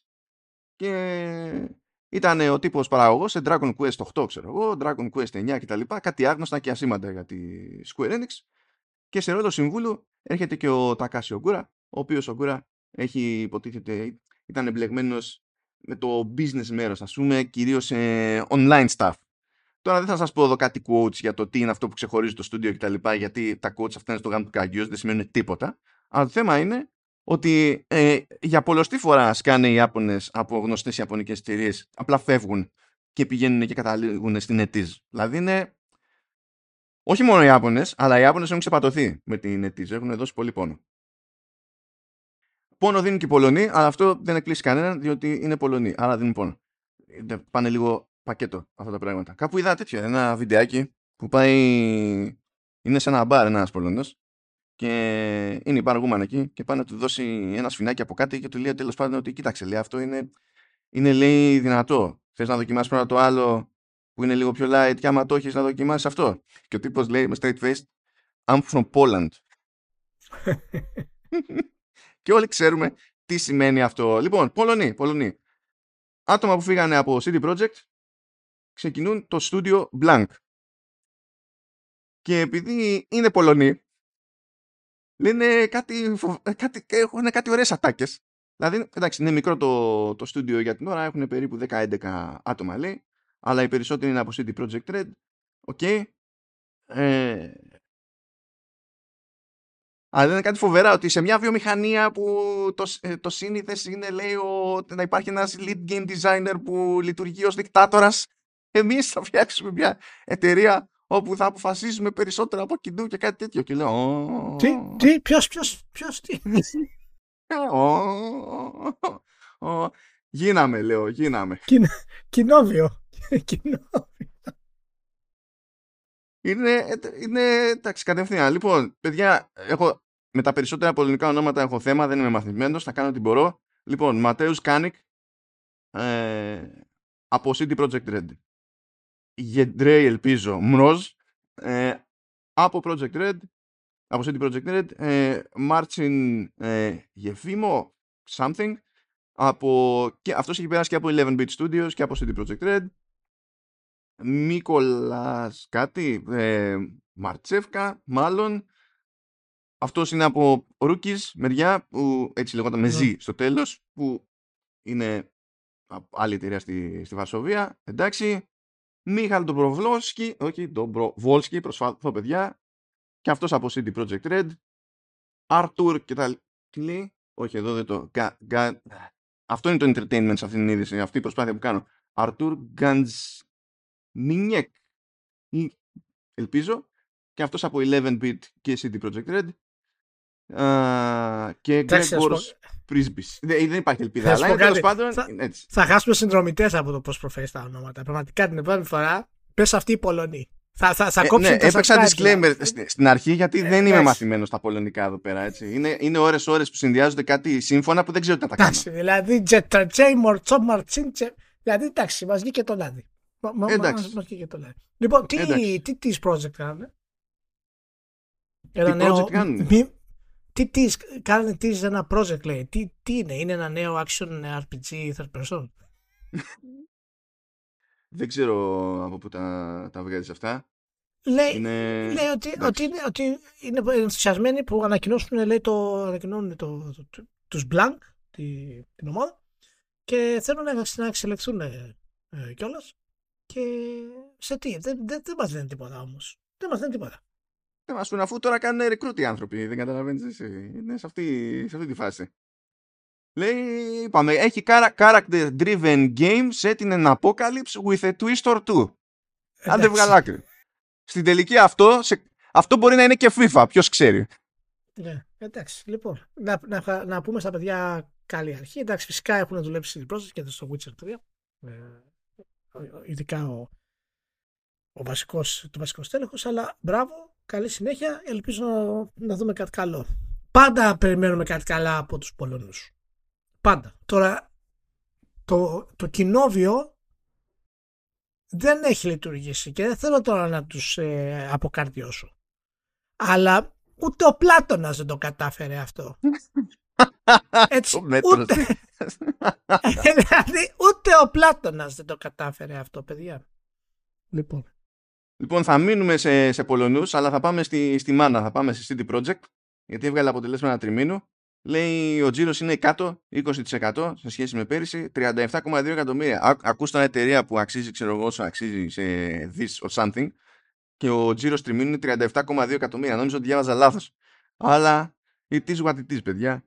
και ήταν ο τύπος παραγωγός σε Dragon Quest οκτώ, ξέρω εγώ, Dragon Quest εννιά κτλ. Κάτι άγνωστα και ασήμαντα για τη Square Enix. Και σε ρόλο συμβούλου έρχεται και ο Τακάσι Ογκούρα, ο οποίος Ογκούρα έχει υποτίθεται... ήταν εμπλεγμένος με το business μέρος, ας πούμε, κυρίως σε online stuff. Τώρα δεν θα σας πω εδώ κάτι quotes για το τι είναι αυτό που ξεχωρίζει το στούντιο κτλ. Γιατί τα quotes αυτά είναι στο γάμο του καγιούς, δεν σημαίνουν τίποτα. Αλλά το θέμα είναι ότι ε, για πολλωστή φορά σκάνε οι Ιάπωνες από γνωστές ιαπωνικές εταιρείες, απλά φεύγουν και πηγαίνουν και καταλήγουν στην Νετίζ. Δηλαδή είναι όχι μόνο οι Ιάπωνες, αλλά οι Ιάπωνες έχουν ξεπατωθεί με την Νετίζ. Έχουν δώσει πολύ πόνο. Πόνο δίνουν και οι Πολωνοί, αλλά αυτό δεν εκπλήσει κανέναν, διότι είναι Πολωνοί, άρα δίνουν πόνο. Πάνε λίγο πακέτο αυτά τα πράγματα. Κάπου είδα τέτοιο, ένα βιντεάκι που πάει, είναι σε ένα μπαρ ένας Πολωνός και είναι η μπαργούμαν εκεί και πάει να του δώσει ένα σφινάκι από κάτι και του λέει τέλος πάντων ότι κοίταξε, λέει, αυτό είναι, είναι, λέει, δυνατό. Θες να δοκιμάσεις πρώτα το άλλο που είναι λίγο πιο light και άμα το έχεις να δοκιμάσεις αυτό. Και ο τύπος λέει με straight face, I'm from Poland. Και όλοι ξέρουμε τι σημαίνει αυτό. Λοιπόν, Πολωνοί, Πολωνοί. Άτομα που φύγανε από σι ντι Projekt ξεκινούν το στούντιο Blank. Και επειδή είναι Πολωνοί, λένε κάτι, κάτι, έχουν κάτι ωραίες ατάκες. Δηλαδή, εντάξει, είναι μικρό το, το στούντιο για την ώρα, έχουν περίπου δέκα με έντεκα άτομα, λέει, αλλά οι περισσότεροι είναι από σι ντι Projekt Red. Οκ. Okay. Ε... Αλλά είναι κάτι φοβερά ότι σε μια βιομηχανία που το, το σύνηθες είναι, λέει, ο, να υπάρχει ένας lead game designer που λειτουργεί ως δικτάτορας, εμείς θα φτιάξουμε μια εταιρεία όπου θα αποφασίζουμε περισσότερα από κοινού και κάτι τέτοιο. Και λέω... Τι, τι, ποιος, ποιος, ποιος, τι. Γίναμε, λέω, γίναμε. Κοινόβιο. Είναι, είναι, εντάξει, κατευθείαν. Λοιπόν, παιδιά, έχω, με τα περισσότερα πολωνικά ονόματα έχω θέμα, δεν είμαι μαθημένος, θα κάνω ό,τι μπορώ. Λοιπόν, Ματέους Κάνικ, ε, από σι ντι Projekt Red. Γεντρέι, ελπίζω, Μροζ, ε, από Projekt Red, από σι ντι Projekt Red. Ε, Μάρτσιν ε, Γεφίμο, something, από, και αυτός έχει περάσει και από έντεκα bit Studios και από σι ντι Projekt Red. Μίκολας κάτι, ε, Μαρτσεύκα μάλλον, αυτός είναι από Rookies μεριά που έτσι λεγόταν με Z στο τέλος, που είναι άλλη εταιρεία στη, στη Βαρσοβία, εντάξει. Μίχαλ Ντομπροβόλσκι, όχι, Ντομπροβόλσκι, προσπαθώ παιδιά, και αυτός από σι ντι Projekt Red. Άρτουρ και τα λέει, όχι εδώ δεν το, κα, κα, αυτό είναι το entertainment σε αυτήν την είδηση, αυτή η προσπάθεια που κάνω. Άρτουρ Γκαντζμινιέκ, ελπίζω, και αυτός από έντεκα bit και σι ντι Projekt Red. Uh, και Gregor Prisbis. Δεν υπάρχει ελπίδα, αλλά τέλος πάντων. Θα, έτσι. Θα χάσουμε συνδρομητές από το πώς προφέρεις τα ονόματα. Πραγματικά την επόμενη φορά πες αυτή η Πολωνή. Θα, θα, θα ε, κόψουν ναι, τα έπαιξα disclaimer στην, στην αρχή γιατί ε, δεν πες. Είμαι μαθημένος στα πολωνικά εδώ πέρα. Έτσι. Είναι, είναι ώρες-ώρες που συνδυάζονται κάτι σύμφωνα που δεν ξέρω τι θα τα κάνω. Δηλαδή, Τζετρατζέι, Μορτσό, Μαρτσίντσε. Δηλαδή, εντάξει, μας βγήκε το λάδι. Μας βγήκε το λάδι. Λοιπόν, τι τι project κάνουν. Ένα νέο. Τι, τι κάνανε tease ένα project λέει, τι, τι είναι, είναι ένα νέο action αρ πι τζι third person. Δεν ξέρω από πού τα, τα βγάζεις αυτά. Λέει, είναι... λέει ότι, ότι, είναι, ότι είναι ενθουσιασμένοι που ανακοινώσουν, λέει, το, ανακοινώνουν το, το, το, τους Blank, τη, την ομάδα, και θέλουν να, να εξελιχθούν ε, ε, κιόλας. Και σε τι, δεν, δεν, δεν μας λένε τίποτα όμως. Δεν μας λένε τίποτα. Ας πούμε, αφού τώρα κάνουν recruit οι άνθρωποι, δεν καταλαβαίνεις εσύ. Είναι σε αυτή, σε αυτή τη φάση. Λέει, είπαμε, έχει character driven game set in an apocalypse with a twist or two. Αν δεν βγάλει άκρη. Στην τελική αυτό, σε, αυτό μπορεί να είναι και FIFA, ποιος ξέρει. Ναι, εντάξει, λοιπόν, να, να, να πούμε στα παιδιά καλή αρχή. Εντάξει, φυσικά έχουν δουλέψει στην πρόσθεση και στο Witcher τρία. Ε, ειδικά ο, ο βασικός, το βασικός τέλεχος, αλλά μπράβο. Καλή συνέχεια, ελπίζω να, να δούμε κάτι καλό. Πάντα περιμένουμε κάτι καλά από τους Πολωνούς. Πάντα. Τώρα, το, το κοινόβιο δεν έχει λειτουργήσει και δεν θέλω τώρα να τους ε, αποκαρδιώσω. Αλλά ούτε ο Πλάτωνας δεν το κατάφερε αυτό. Έτσι, ούτε, δηλαδή, ούτε ο Πλάτωνας δεν το κατάφερε αυτό, παιδιά. Λοιπόν. Λοιπόν, θα μείνουμε σε, σε Πολωνούς, αλλά θα πάμε στη, στη μάνα, θα πάμε σε σι ντι Projekt, γιατί έβγαλε αποτελέσμα ένα τριμήνου. Λέει ο τζίρος είναι κάτω είκοσι τοις εκατό σε σχέση με πέρυσι, τριάντα επτά κόμμα δύο εκατομμύρια. Ακούστε μια εταιρεία που αξίζει, ξέρω εγώ, όσο αξίζει σε this or something, και ο τζίρος τριμήνου είναι τριάντα επτά κόμμα δύο εκατομμύρια. Νόμιζα ότι διάβαζα λάθος. Αλλά it is what it is, παιδιά.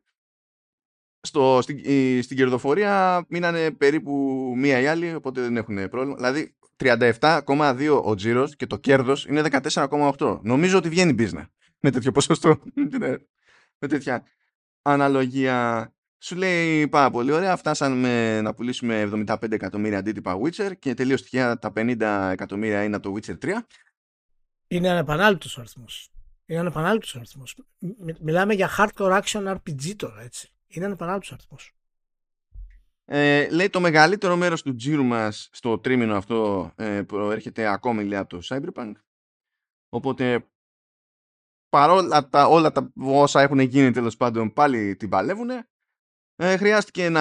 Στο, στην, στην κερδοφορία μείνανε περίπου μία ή άλλη, οπότε δεν έχουν πρόβλημα. Δηλαδή, τριάντα επτά κόμμα δύο ο τζίρος και το κέρδος είναι δεκατέσσερα κόμμα οκτώ. Νομίζω ότι βγαίνει business με τέτοιο ποσοστό, με τέτοια αναλογία. Σου λέει πάρα πολύ ωραία, φτάσαμε να πουλήσουμε εβδομήντα πέντε εκατομμύρια αντίτυπα Witcher και τελείως τυχαία τα πενήντα εκατομμύρια είναι από το Witcher τρία. Είναι ανεπανάληπτος ο αριθμός. Είναι ανεπανάληπτος ο αριθμός. Μιλάμε για hardcore action αρ πι τζι τώρα, έτσι. Είναι ανεπανάληπτος ο αριθμός. Ε, λέει το μεγαλύτερο μέρος του τζίρου μας στο τρίμηνο αυτό ε, προέρχεται ακόμη, λέει, από το Cyberpunk. Οπότε παρόλα τα, όλα τα όσα έχουν γίνει, τέλος πάντων, πάλι την παλεύουν. Ε, χρειάστηκε να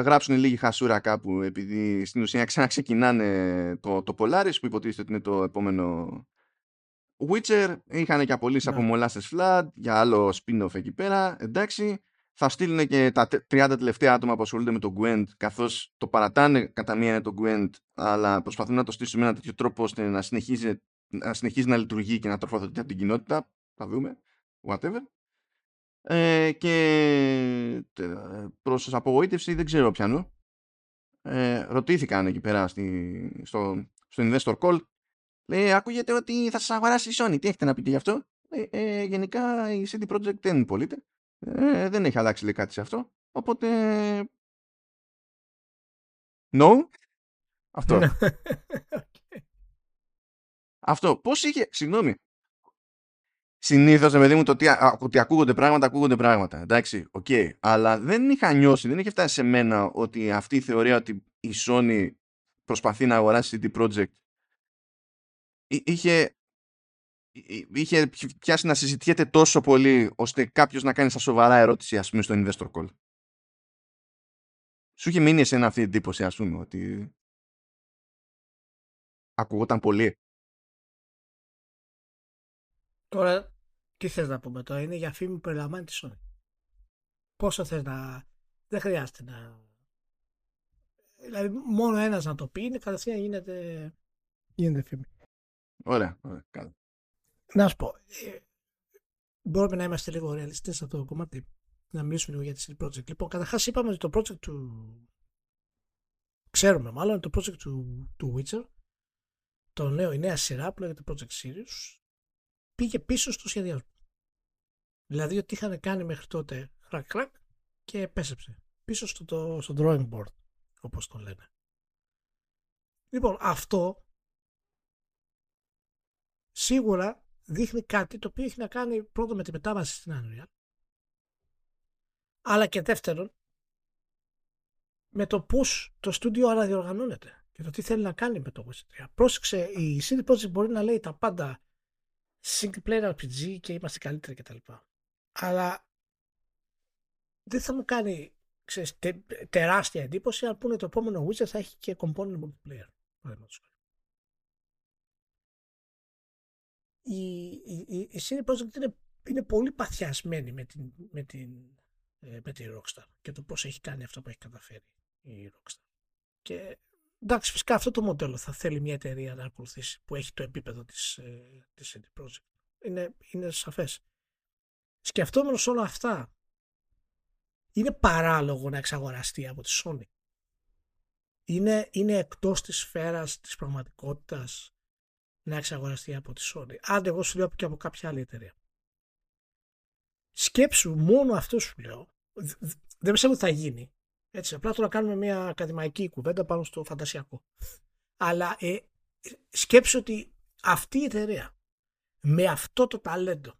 γράψουν λίγη χασούρα κάπου, επειδή στην ουσία ξαναξεκινάνε το, το Polaris που υποτίθεται ότι είναι το επόμενο Witcher. Είχαν και απολύσεις yeah. από Molasses Flood για άλλο spin-off εκεί πέρα, εντάξει. Θα στείλουν και τα τριάντα τελευταία άτομα που ασχολούνται με τον Gwent, καθώς το παρατάνε κατά μία είναι το Gwent, αλλά προσπαθούν να το στήσουν με ένα τέτοιο τρόπο ώστε να συνεχίζει να, συνεχίζει να λειτουργεί και να τροφοδοτείται από την κοινότητα. Θα δούμε. Whatever. Ε, και προς απογοήτευση δεν ξέρω ποιανού. Ε, ρωτήθηκαν εκεί πέρα στη, στο, στο Investor Call. Λέει, ακούγεται ότι θα σας αγοράσει η Sony. Τι έχετε να πείτε γι' αυτό? Ε, ε, γενικά η σι ντι Projekt δεν πωλείται. Ε, δεν έχει αλλάξει, λέει, κάτι σε αυτό. Οπότε no. Αυτό okay. Αυτό πώς είχε. Συγγνώμη. Συνήθως, παιδί μου, το ότι, α, ότι ακούγονται πράγματα Ακούγονται πράγματα, εντάξει, οκ okay. Αλλά δεν είχα νιώσει, δεν είχε φτάσει σε μένα ότι αυτή η θεωρία ότι η Sony προσπαθεί να αγοράσει σι ντι Projekt Εί- Είχε είχε πιάσει να συζητιέται τόσο πολύ ώστε κάποιος να κάνει στα σοβαρά ερώτηση, ας πούμε, στο Investor Call. Σου είχε μείνει εσένα αυτή η εντύπωση, ας πούμε, ότι ακουγόταν πολύ? Τώρα τι θες να πούμε τώρα? Είναι για φήμη που περιλαμβάνει τη Sony. Πόσο θες να... Δεν χρειάζεται να... Δηλαδή, μόνο ένας να το πει, είναι κατευθείαν γίνεται, γίνεται φήμη. Ωραία, ωραία, καλά. Να σου πω, ε, μπορούμε να είμαστε λίγο ρεαλιστές σε αυτό το κομμάτι, να μιλήσουμε λίγο για τη C D Projekt. Λοιπόν, καταρχάς είπαμε ότι το project του, ξέρουμε μάλλον, το project του, του Witcher, το νέο, η νέα σειρά που λέγεται Project Series, πήγε πίσω στο σχεδιασμό. Δηλαδή ότι είχαν κάνει μέχρι τότε χρακ-χρακ και πέσεψε πίσω στο, το, στο drawing board, όπως το λένε. Λοιπόν, αυτό σίγουρα δείχνει κάτι το οποίο έχει να κάνει πρώτον με τη μετάβαση στην Unreal, αλλά και δεύτερον με το πώς το στούντιο αναδιοργανώνεται και το τι θέλει να κάνει με το Witcher τρία. Πρόσεξε, η σι ντι Projekt μπορεί να λέει τα πάντα single player αρ πι τζι και είμαστε καλύτεροι κτλ. Αλλά δεν θα μου κάνει, ξέρεις, τε, τεράστια εντύπωση αν πούνε το επόμενο Witcher θα έχει και component multiplayer. Η, η, η, η σι ντι Projekt είναι, είναι πολύ παθιασμένη με την, με την με τη Rockstar και το πώς έχει κάνει αυτό που έχει καταφέρει η Rockstar. Και εντάξει, φυσικά αυτό το μοντέλο θα θέλει μια εταιρεία να ακολουθήσει που έχει το επίπεδο της, της σι ντι Projekt. Είναι, είναι σαφές. Σκεφτόμενος όλα αυτά, είναι παράλογο να εξαγοραστεί από τη Sony. Είναι, είναι εκτός της σφαίρας της πραγματικότητας να εξαγοραστεί από τη Sony. Άντε εγώ σου λέω και από κάποια άλλη εταιρεία. Σκέψου, μόνο αυτό σου λέω, δεν πιστεύω ότι θα γίνει. Έτσι, απλά τώρα κάνουμε μια ακαδημαϊκή κουβέντα πάνω στο φαντασιακό. Αλλά ε, σκέψου ότι αυτή η εταιρεία με αυτό το ταλέντο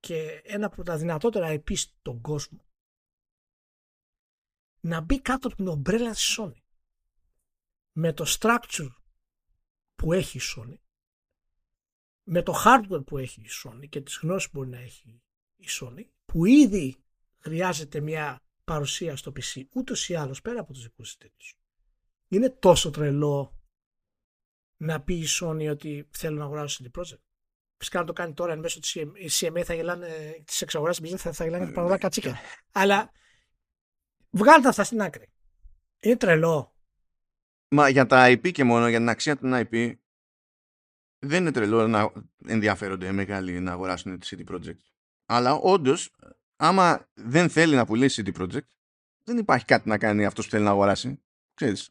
και ένα από τα δυνατότερα επίσης τον κόσμο να μπει κάτω από την ομπρέλα της Sony με το structure που έχει η Sony, με το hardware που έχει η Sony και τις γνώσεις που μπορεί να έχει η Sony, που ήδη χρειάζεται μια παρουσία στο πι σι ούτως ή άλλως πέρα από τους δικούς της. Είναι τόσο τρελό να πει η Sony ότι θέλω να αγοράσω την project. Φυσικά να το κάνει τώρα εν μέσω της σι εμ έι θα γελάνε, της εξαγοράς θα, θα γελάνε παραδά κατσίκα. Αλλά βγάλτε αυτά στην άκρη. Είναι τρελό. Μα για τα άι πι και μόνο, για την αξία των άι πι, δεν είναι τρελό να ενδιαφέρονται μεγάλοι να αγοράσουν τη σι ντι Projekt. Αλλά όντως, άμα δεν θέλει να πουλήσει σι ντι Projekt, δεν υπάρχει κάτι να κάνει αυτός που θέλει να αγοράσει. Ξέρεις,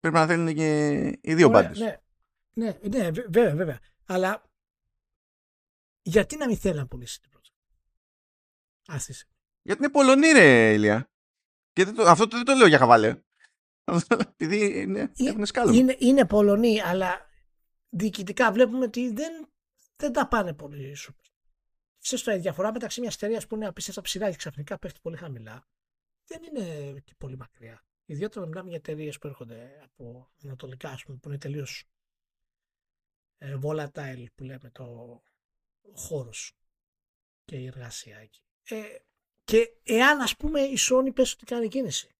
πρέπει να θέλουν και οι δύο μπάντες. Ναι, ναι, ναι, βέβαια, βέβαια. Αλλά γιατί να μην θέλει να πουλήσει σι ντι Projekt? Άστησε. Γιατί είναι Πολωνή, ρε Ηλία. Και δεν το, αυτό δεν το λέω για χαβάλε. Επειδή είναι, έχουν σκάλωμα. Είναι, είναι Πολωνή, αλλά διοικητικά βλέπουμε ότι δεν, δεν τα πάνε πολύ σου. Ξέρετε, η διαφορά μεταξύ μιας εταιρείας που είναι απίστευτα ψηλά και ξαφνικά πέφτει πολύ χαμηλά δεν είναι και πολύ μακριά. Ιδιαίτερα μιλάμε για εταιρείες που έρχονται από ανατολικά, ας πούμε, που είναι τελείως ε, volatile, που λέμε, το χώρος και η εργασία εκεί. Ε, και εάν, ας πούμε, η Sony πέσει ότι κάνει κίνηση,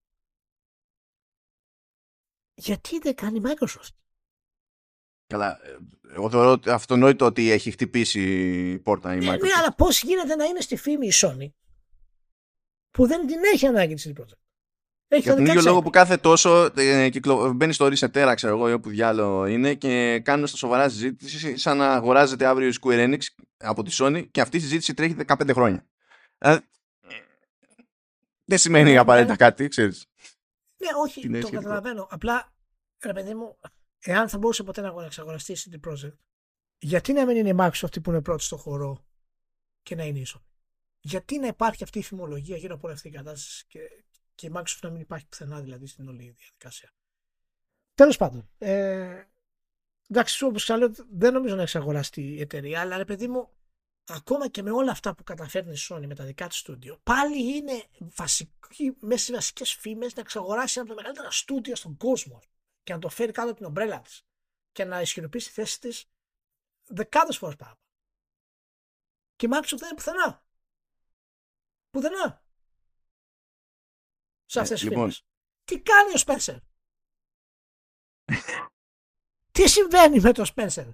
γιατί δεν κάνει Microsoft? Καλά, εγώ θεωρώ αυτονόητο ότι έχει χτυπήσει η πόρτα η Microsoft. Ναι, αλλά πώς γίνεται να είναι στη φήμη η Sony που δεν την έχει ανάγκη τη Projekt? Έχει τον ίδιο λόγο που κάθε τόσο ε, κυκλο... μπαίνει στο Resetera, ξέρω εγώ, ή όπου διάλογο είναι, και κάνουν στα σοβαρά συζήτηση σαν να αγοράζεται αύριο η Square Enix από τη Sony, και αυτή η συζήτηση τρέχει δεκαπέντε χρόνια. Ε, δεν σημαίνει απαραίτητα κάτι, ξέρεις. Ναι, όχι, το σχετικό. Καταλαβαίνω. Απλά, ρε παιδί μου, εάν θα μπορούσε ποτέ να εξαγοραστεί η σι ντι Projekt, γιατί να μην είναι η Microsoft αυτή που είναι πρώτη στο χώρο και να είναι ίσο? Γιατί να υπάρχει αυτή η φημολογία γύρω από όλη αυτή η κατάσταση και, και η Microsoft να μην υπάρχει πουθενά, δηλαδή, στην όλη διαδικασία? Τέλος πάντων, ε, εντάξει, όπως σας λέω, δεν νομίζω να εξαγοραστεί η εταιρεία, αλλά, ρε παιδί μου, ακόμα και με όλα αυτά που καταφέρνει η Sony με τα δικά της στούντιο, πάλι είναι βασική, μέσα στις βασικές φήμες να εξαγοράσει ένα από τα μεγαλύτερα στούντιο στον κόσμο και να το φέρει κάτω από την ομπρέλα της και να ισχυροποιήσει τη θέση της δεκάδες φορές πάνω. Και η Microsoft δεν είναι πουθενά. Πουθενά. Σε αυτές ε, τις λοιπόν. Φήμες. Τι κάνει ο Spencer? Τι συμβαίνει με τον Spencer?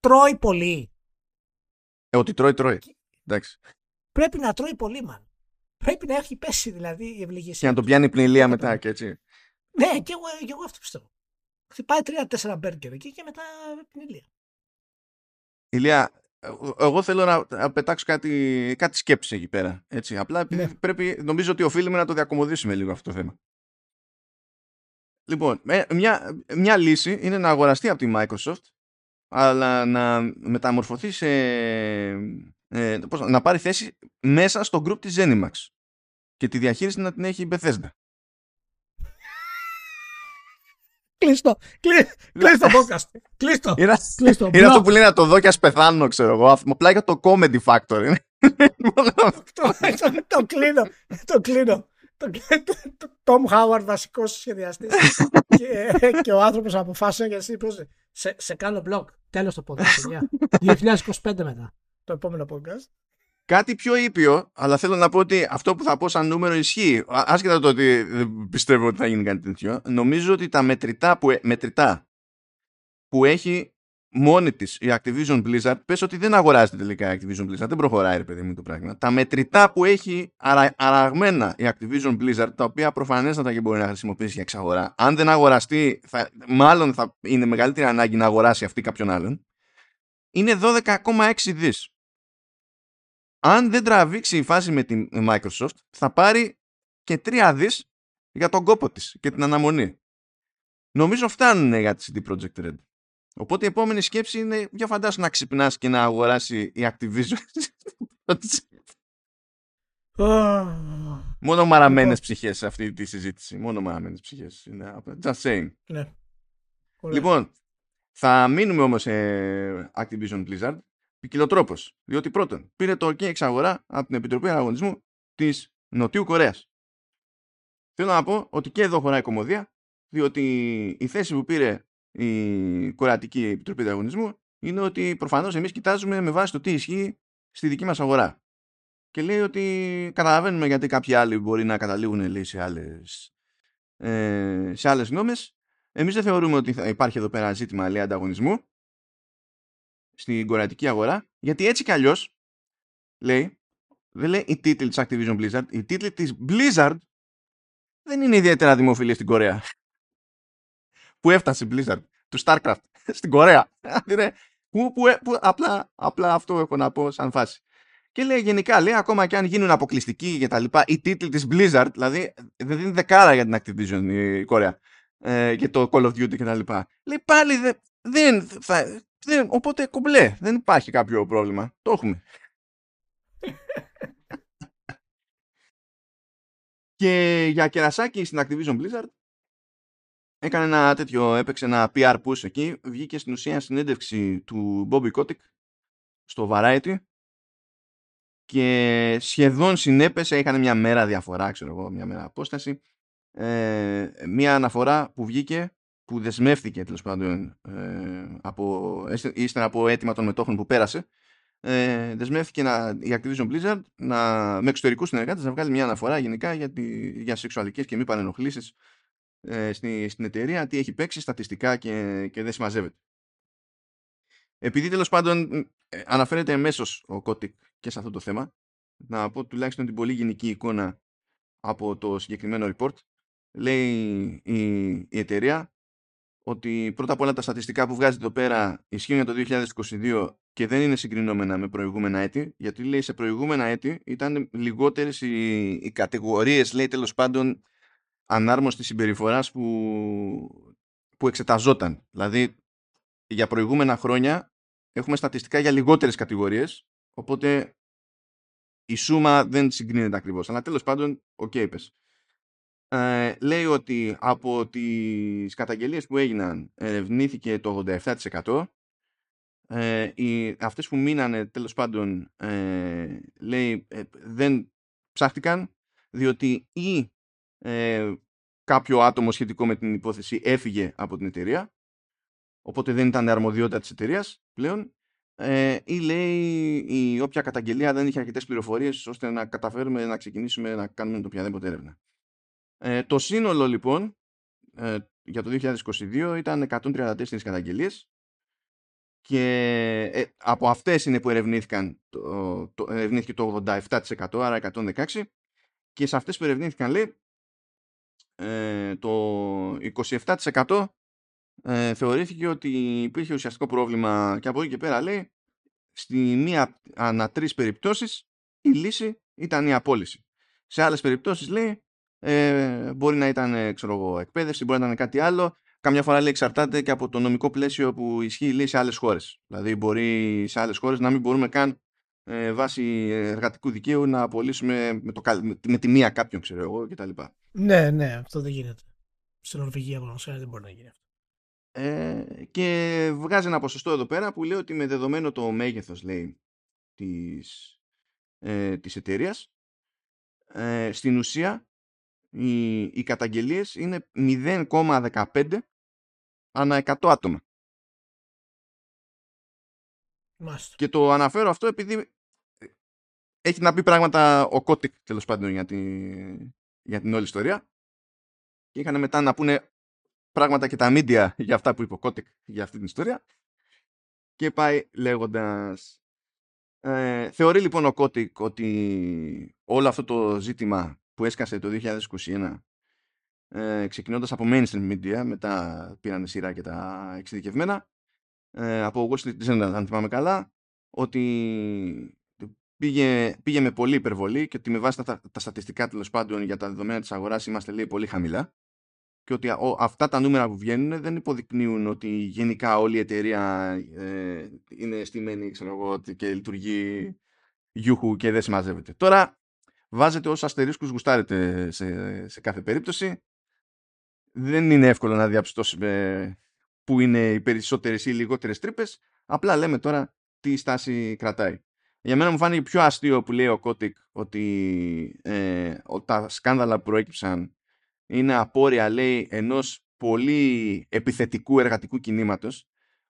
Τρώει πολύ. Ε, ότι τρώει, τρώει. Εντάξει. Πρέπει να τρώει πολύ, μαν. πρέπει να έχει πέσει δηλαδή η ευλογία. Και να τον πιάνει πνηλία μετά και έτσι. Ναι, και εγώ, και εγώ αυτό πιστεύω. Χτυπάει τρία τέσσερα μπέργκερ εκεί και μετά πνηλία. Ηλία, εγώ θέλω να πετάξω κάτι, κάτι σκέψη εκεί πέρα. Έτσι. Απλά ναι. πρέπει, νομίζω ότι οφείλουμε να το διακομωδήσουμε λίγο αυτό το θέμα. Λοιπόν, μια, μια λύση είναι να αγοραστεί από τη Microsoft, αλλά να μεταμορφωθεί σε... Ε, πώς, να πάρει θέση μέσα στο group της Zenimax και τη διαχείριση να την έχει η Bethesda. Κλείστο, κλείστο podcast, κλείστο. Είναι αυτό που λέει να το δω και ας πεθάνω, ξέρω εγώ, απλά για το comedy factor. Το κλείνω, το κλείνω. Το Τόμ Χάουαρντ, βασικός σχεδιαστής, και ο άνθρωπος αποφάσισε για εσύ πώς σε κάνω blog. Τέλος το podcast. δύο χιλιάδες είκοσι πέντε μετά. Το επόμενο podcast. Κάτι πιο ήπιο, αλλά θέλω να πω ότι αυτό που θα πω σαν νούμερο ισχύει. Άσχετα το ότι δεν πιστεύω ότι θα γίνει κάτι τέτοιο, νομίζω ότι τα μετρητά που, μετρητά που έχει μόνη της η Activision Blizzard, πες ότι δεν αγοράζεται τελικά η Activision Blizzard, δεν προχωράει ρε παιδί μου το πράγμα. Τα μετρητά που έχει αρα, αραγμένα η Activision Blizzard, τα οποία προφανέστατα και μπορεί να χρησιμοποιήσει για εξαγορά, αν δεν αγοραστεί, θα, μάλλον θα είναι μεγαλύτερη ανάγκη να αγοράσει αυτή κάποιον άλλον, είναι δώδεκα κόμμα έξι δις. Αν δεν τραβήξει η φάση με τη Microsoft, θα πάρει και τρία δις για τον κόπο της και την αναμονή. Νομίζω φτάνουν για τη σι ντι Projekt Red. Οπότε η επόμενη σκέψη είναι, για φαντάσου να ξυπνάς και να αγοράσει η Activision. Μόνο μαραμένες ψυχές αυτή τη συζήτηση. Μόνο μαραμένες ψυχές. Just saying. Ναι. Λοιπόν, θα μείνουμε όμως σε Activision Blizzard. Ποικιλοτρόπος, διότι πρώτον πήρε το OK εξαγορά από την Επιτροπή Αγωνισμού της Νοτιού Κορέας. Θέλω να πω ότι και εδώ χωράει κωμωδία, διότι η θέση που πήρε η Κορεατική Επιτροπή Αγωνισμού είναι ότι προφανώς εμείς κοιτάζουμε με βάση το τι ισχύει στη δική μας αγορά. Και λέει ότι καταλαβαίνουμε γιατί κάποιοι άλλοι μπορεί να καταλήγουν, λέει, σε άλλες, ε, σε άλλες νόμες. Εμείς δεν θεωρούμε ότι θα υπάρχει εδώ πέρα ζήτημα, λέει, ανταγωνισμού στην κορεατική αγορά, γιατί έτσι κι αλλιώς, λέει, δεν λέει οι τίτλοι της Activision Blizzard, οι τίτλοι της Blizzard δεν είναι ιδιαίτερα δημοφιλή στην Κορέα. Που έφτασε η Blizzard του Starcraft στην Κορέα. που, που, που, απλά, απλά αυτό έχω να πω σαν φάση. Και λέει γενικά, λέει, ακόμα και αν γίνουν αποκλειστικοί και τα λοιπά, οι τίτλοι της Blizzard, δηλαδή δεν δίνει δεκάρα για την Activision η Κορέα ε, και το Call of Duty και τα λοιπά. Λέει πάλι δε, δεν θα... Δεν, οπότε κομπλέ, δεν υπάρχει κάποιο πρόβλημα. Το έχουμε. Και για κερασάκι στην Activision Blizzard έκανε ένα τέτοιο, έπαιξε ένα πι αρ push εκεί. Βγήκε στην ουσία συνέντευξη του Bobby Kotick στο Variety και σχεδόν συνέπεσε, είχαν μια μέρα διαφορά, ξέρω εγώ, μια μέρα απόσταση, ε, μια αναφορά που βγήκε, που δεσμεύτηκε τέλος πάντων ε, από, ύστερα από αίτημα των μετόχων που πέρασε, ε, δεσμεύτηκε να, η Activision Blizzard να, με εξωτερικούς συνεργάτες να βγάλει μια αναφορά γενικά για, τη, για σεξουαλικές και μη παρενοχλήσεις ε, στην, στην εταιρεία, τι έχει παίξει στατιστικά και, και δεν συμμαζεύεται. Επειδή τέλος πάντων ε, αναφέρεται εμέσως ο Kotick και σε αυτό το θέμα, να πω τουλάχιστον την πολύ γενική εικόνα από το συγκεκριμένο report. Λέει η, η εταιρεία ότι πρώτα απ' όλα τα στατιστικά που βγάζει εδώ πέρα ισχύουν για το δύο χιλιάδες είκοσι δύο και δεν είναι συγκρινόμενα με προηγούμενα έτη, γιατί λέει σε προηγούμενα έτη ήταν λιγότερες οι, οι κατηγορίες, λέει, τέλος πάντων ανάρμοστης συμπεριφοράς που, που εξεταζόταν. Δηλαδή για προηγούμενα χρόνια έχουμε στατιστικά για λιγότερες κατηγορίες, οπότε η σούμα δεν συγκρίνεται ακριβώς. Αλλά τέλος πάντων, οκ, okay, πες. Ε, λέει ότι από τις καταγγελίες που έγιναν ερευνήθηκε το ογδόντα επτά τοις εκατό. Ε, οι, αυτές που μείνανε τέλος πάντων ε, λέει ε, δεν ψάχτηκαν, διότι ή ε, κάποιο άτομο σχετικό με την υπόθεση έφυγε από την εταιρεία, οπότε δεν ήταν αρμοδιότητα της εταιρείας πλέον, ε, ή λέει η όποια καταγγελία δεν είχε αρκετές πληροφορίες ώστε να καταφέρουμε να ξεκινήσουμε να κάνουμε το οποιαδήποτε έρευνα. Ε, το σύνολο λοιπόν ε, για το δύο χιλιάδες είκοσι δύο ήταν εκατόν τριάντα τέσσερις καταγγελίες και ε, από αυτές είναι που ερευνήθηκαν το, το, ερευνήθηκε το ογδόντα επτά τοις εκατό, άρα εκατόν δεκαέξι, και σε αυτές που ερευνήθηκαν λέει ε, το είκοσι επτά τοις εκατό ε, θεωρήθηκε ότι υπήρχε ουσιαστικό πρόβλημα και από εκεί και πέρα λέει στη μία ανά τρεις περιπτώσεις η λύση ήταν η απόλυση. Σε άλλες περιπτώσεις λέει ε, μπορεί να ήταν ξέρω εγώ, εκπαίδευση, μπορεί να ήταν κάτι άλλο. Καμιά φορά λέει εξαρτάται και από το νομικό πλαίσιο που ισχύει λέει, σε άλλες χώρες. Δηλαδή μπορεί σε άλλες χώρες να μην μπορούμε καν ε, βάσει εργατικού δικαίου να απολύσουμε με, το, με, με τη μία κάποιον ξέρω εγώ κτλ. Ναι, ναι, αυτό δεν γίνεται. Στην Νορβηγία δεν μπορεί να γίνει αυτό. Ε, και βγάζει ένα ποσοστό εδώ πέρα που λέει ότι με δεδομένο το μέγεθος λέει της, ε, της εταιρείας ε, στην ουσία οι, οι καταγγελίες είναι μηδέν κόμμα δεκαπέντε ανά εκατό άτομα. Μάλιστα. Και το αναφέρω αυτό επειδή έχει να πει πράγματα ο Κώτικ τέλος πάντων για, τη, για την όλη ιστορία και είχαν μετά να πούνε πράγματα και τα media για αυτά που είπε ο Κώτικ για αυτή την ιστορία και πάει λέγοντας. Ε, θεωρεί λοιπόν ο Κώτικ ότι όλο αυτό το ζήτημα που έσκασε το δύο χιλιάδες είκοσι ένα ε, ξεκινώντας από mainstream media, μετά πήραν σειρά και τα εξειδικευμένα ε, από Wall Street Journal αν θυμάμαι καλά, ότι πήγε, πήγε με πολύ υπερβολή και ότι με βάση τα, τα στατιστικά τέλος πάντων για τα δεδομένα της αγοράς είμαστε λέει πολύ χαμηλά και ότι αυτά τα νούμερα που βγαίνουν δεν υποδεικνύουν ότι γενικά όλη η εταιρεία ε, είναι στημένη ξέρω εγώ, και λειτουργεί γιούχου και δεν συμμαζεύεται. Τώρα βάζετε όσους αστερίσκους γουστάρετε σε, σε κάθε περίπτωση. Δεν είναι εύκολο να διαπιστώσουμε που είναι οι περισσότερες ή οι λιγότερες τρύπες. Απλά λέμε τώρα τι στάση κρατάει. Για μένα μου φάνηκε πιο αστείο που λέει ο Κώτικ ότι ε, τα σκάνδαλα που προέκυψαν είναι απόρρια, λέει, ενός πολύ επιθετικού εργατικού κινήματος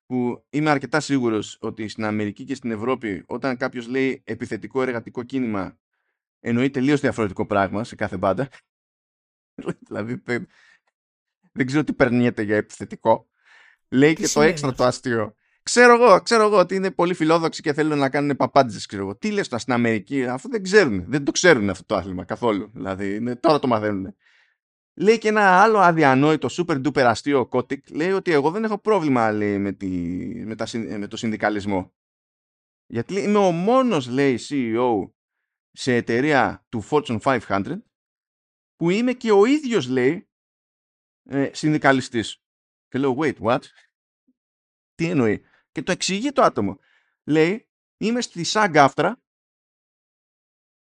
που είμαι αρκετά σίγουρος ότι στην Αμερική και στην Ευρώπη όταν κάποιος λέει επιθετικό εργατικό κίνημα εννοεί τελείως διαφορετικό πράγμα σε κάθε μπάντα. Δηλαδή δεν ξέρω τι περνιέται για επιθετικό. Λέει τι και σημαίνει. Το έξτρα το αστείο. Ξέρω εγώ, ξέρω εγώ ότι είναι πολύ φιλόδοξοι και θέλουν να κάνουν παπάντζες. Ξέρω εγώ. Τι λες τώρα στην Αμερική, αφού δεν ξέρουν. Δεν το ξέρουν αυτό το άθλημα καθόλου. Δηλαδή είναι, τώρα το μαθαίνουν. Λέει και ένα άλλο αδιανόητο, super duper αστείο Κώτικ. Λέει ότι εγώ δεν έχω πρόβλημα λέει, με, τη, με, τα, με το συνδικαλισμό. Γιατί λέει, είμαι ο μόνος, λέει, σι ι ο σε εταιρεία του Fortune πεντακόσια που είμαι και ο ίδιος, λέει, ε, συνδικαλιστής. Και λέω, wait, what? Τι εννοεί? Και το εξηγεί το άτομο. Λέει, είμαι στη σαγκ άφτρα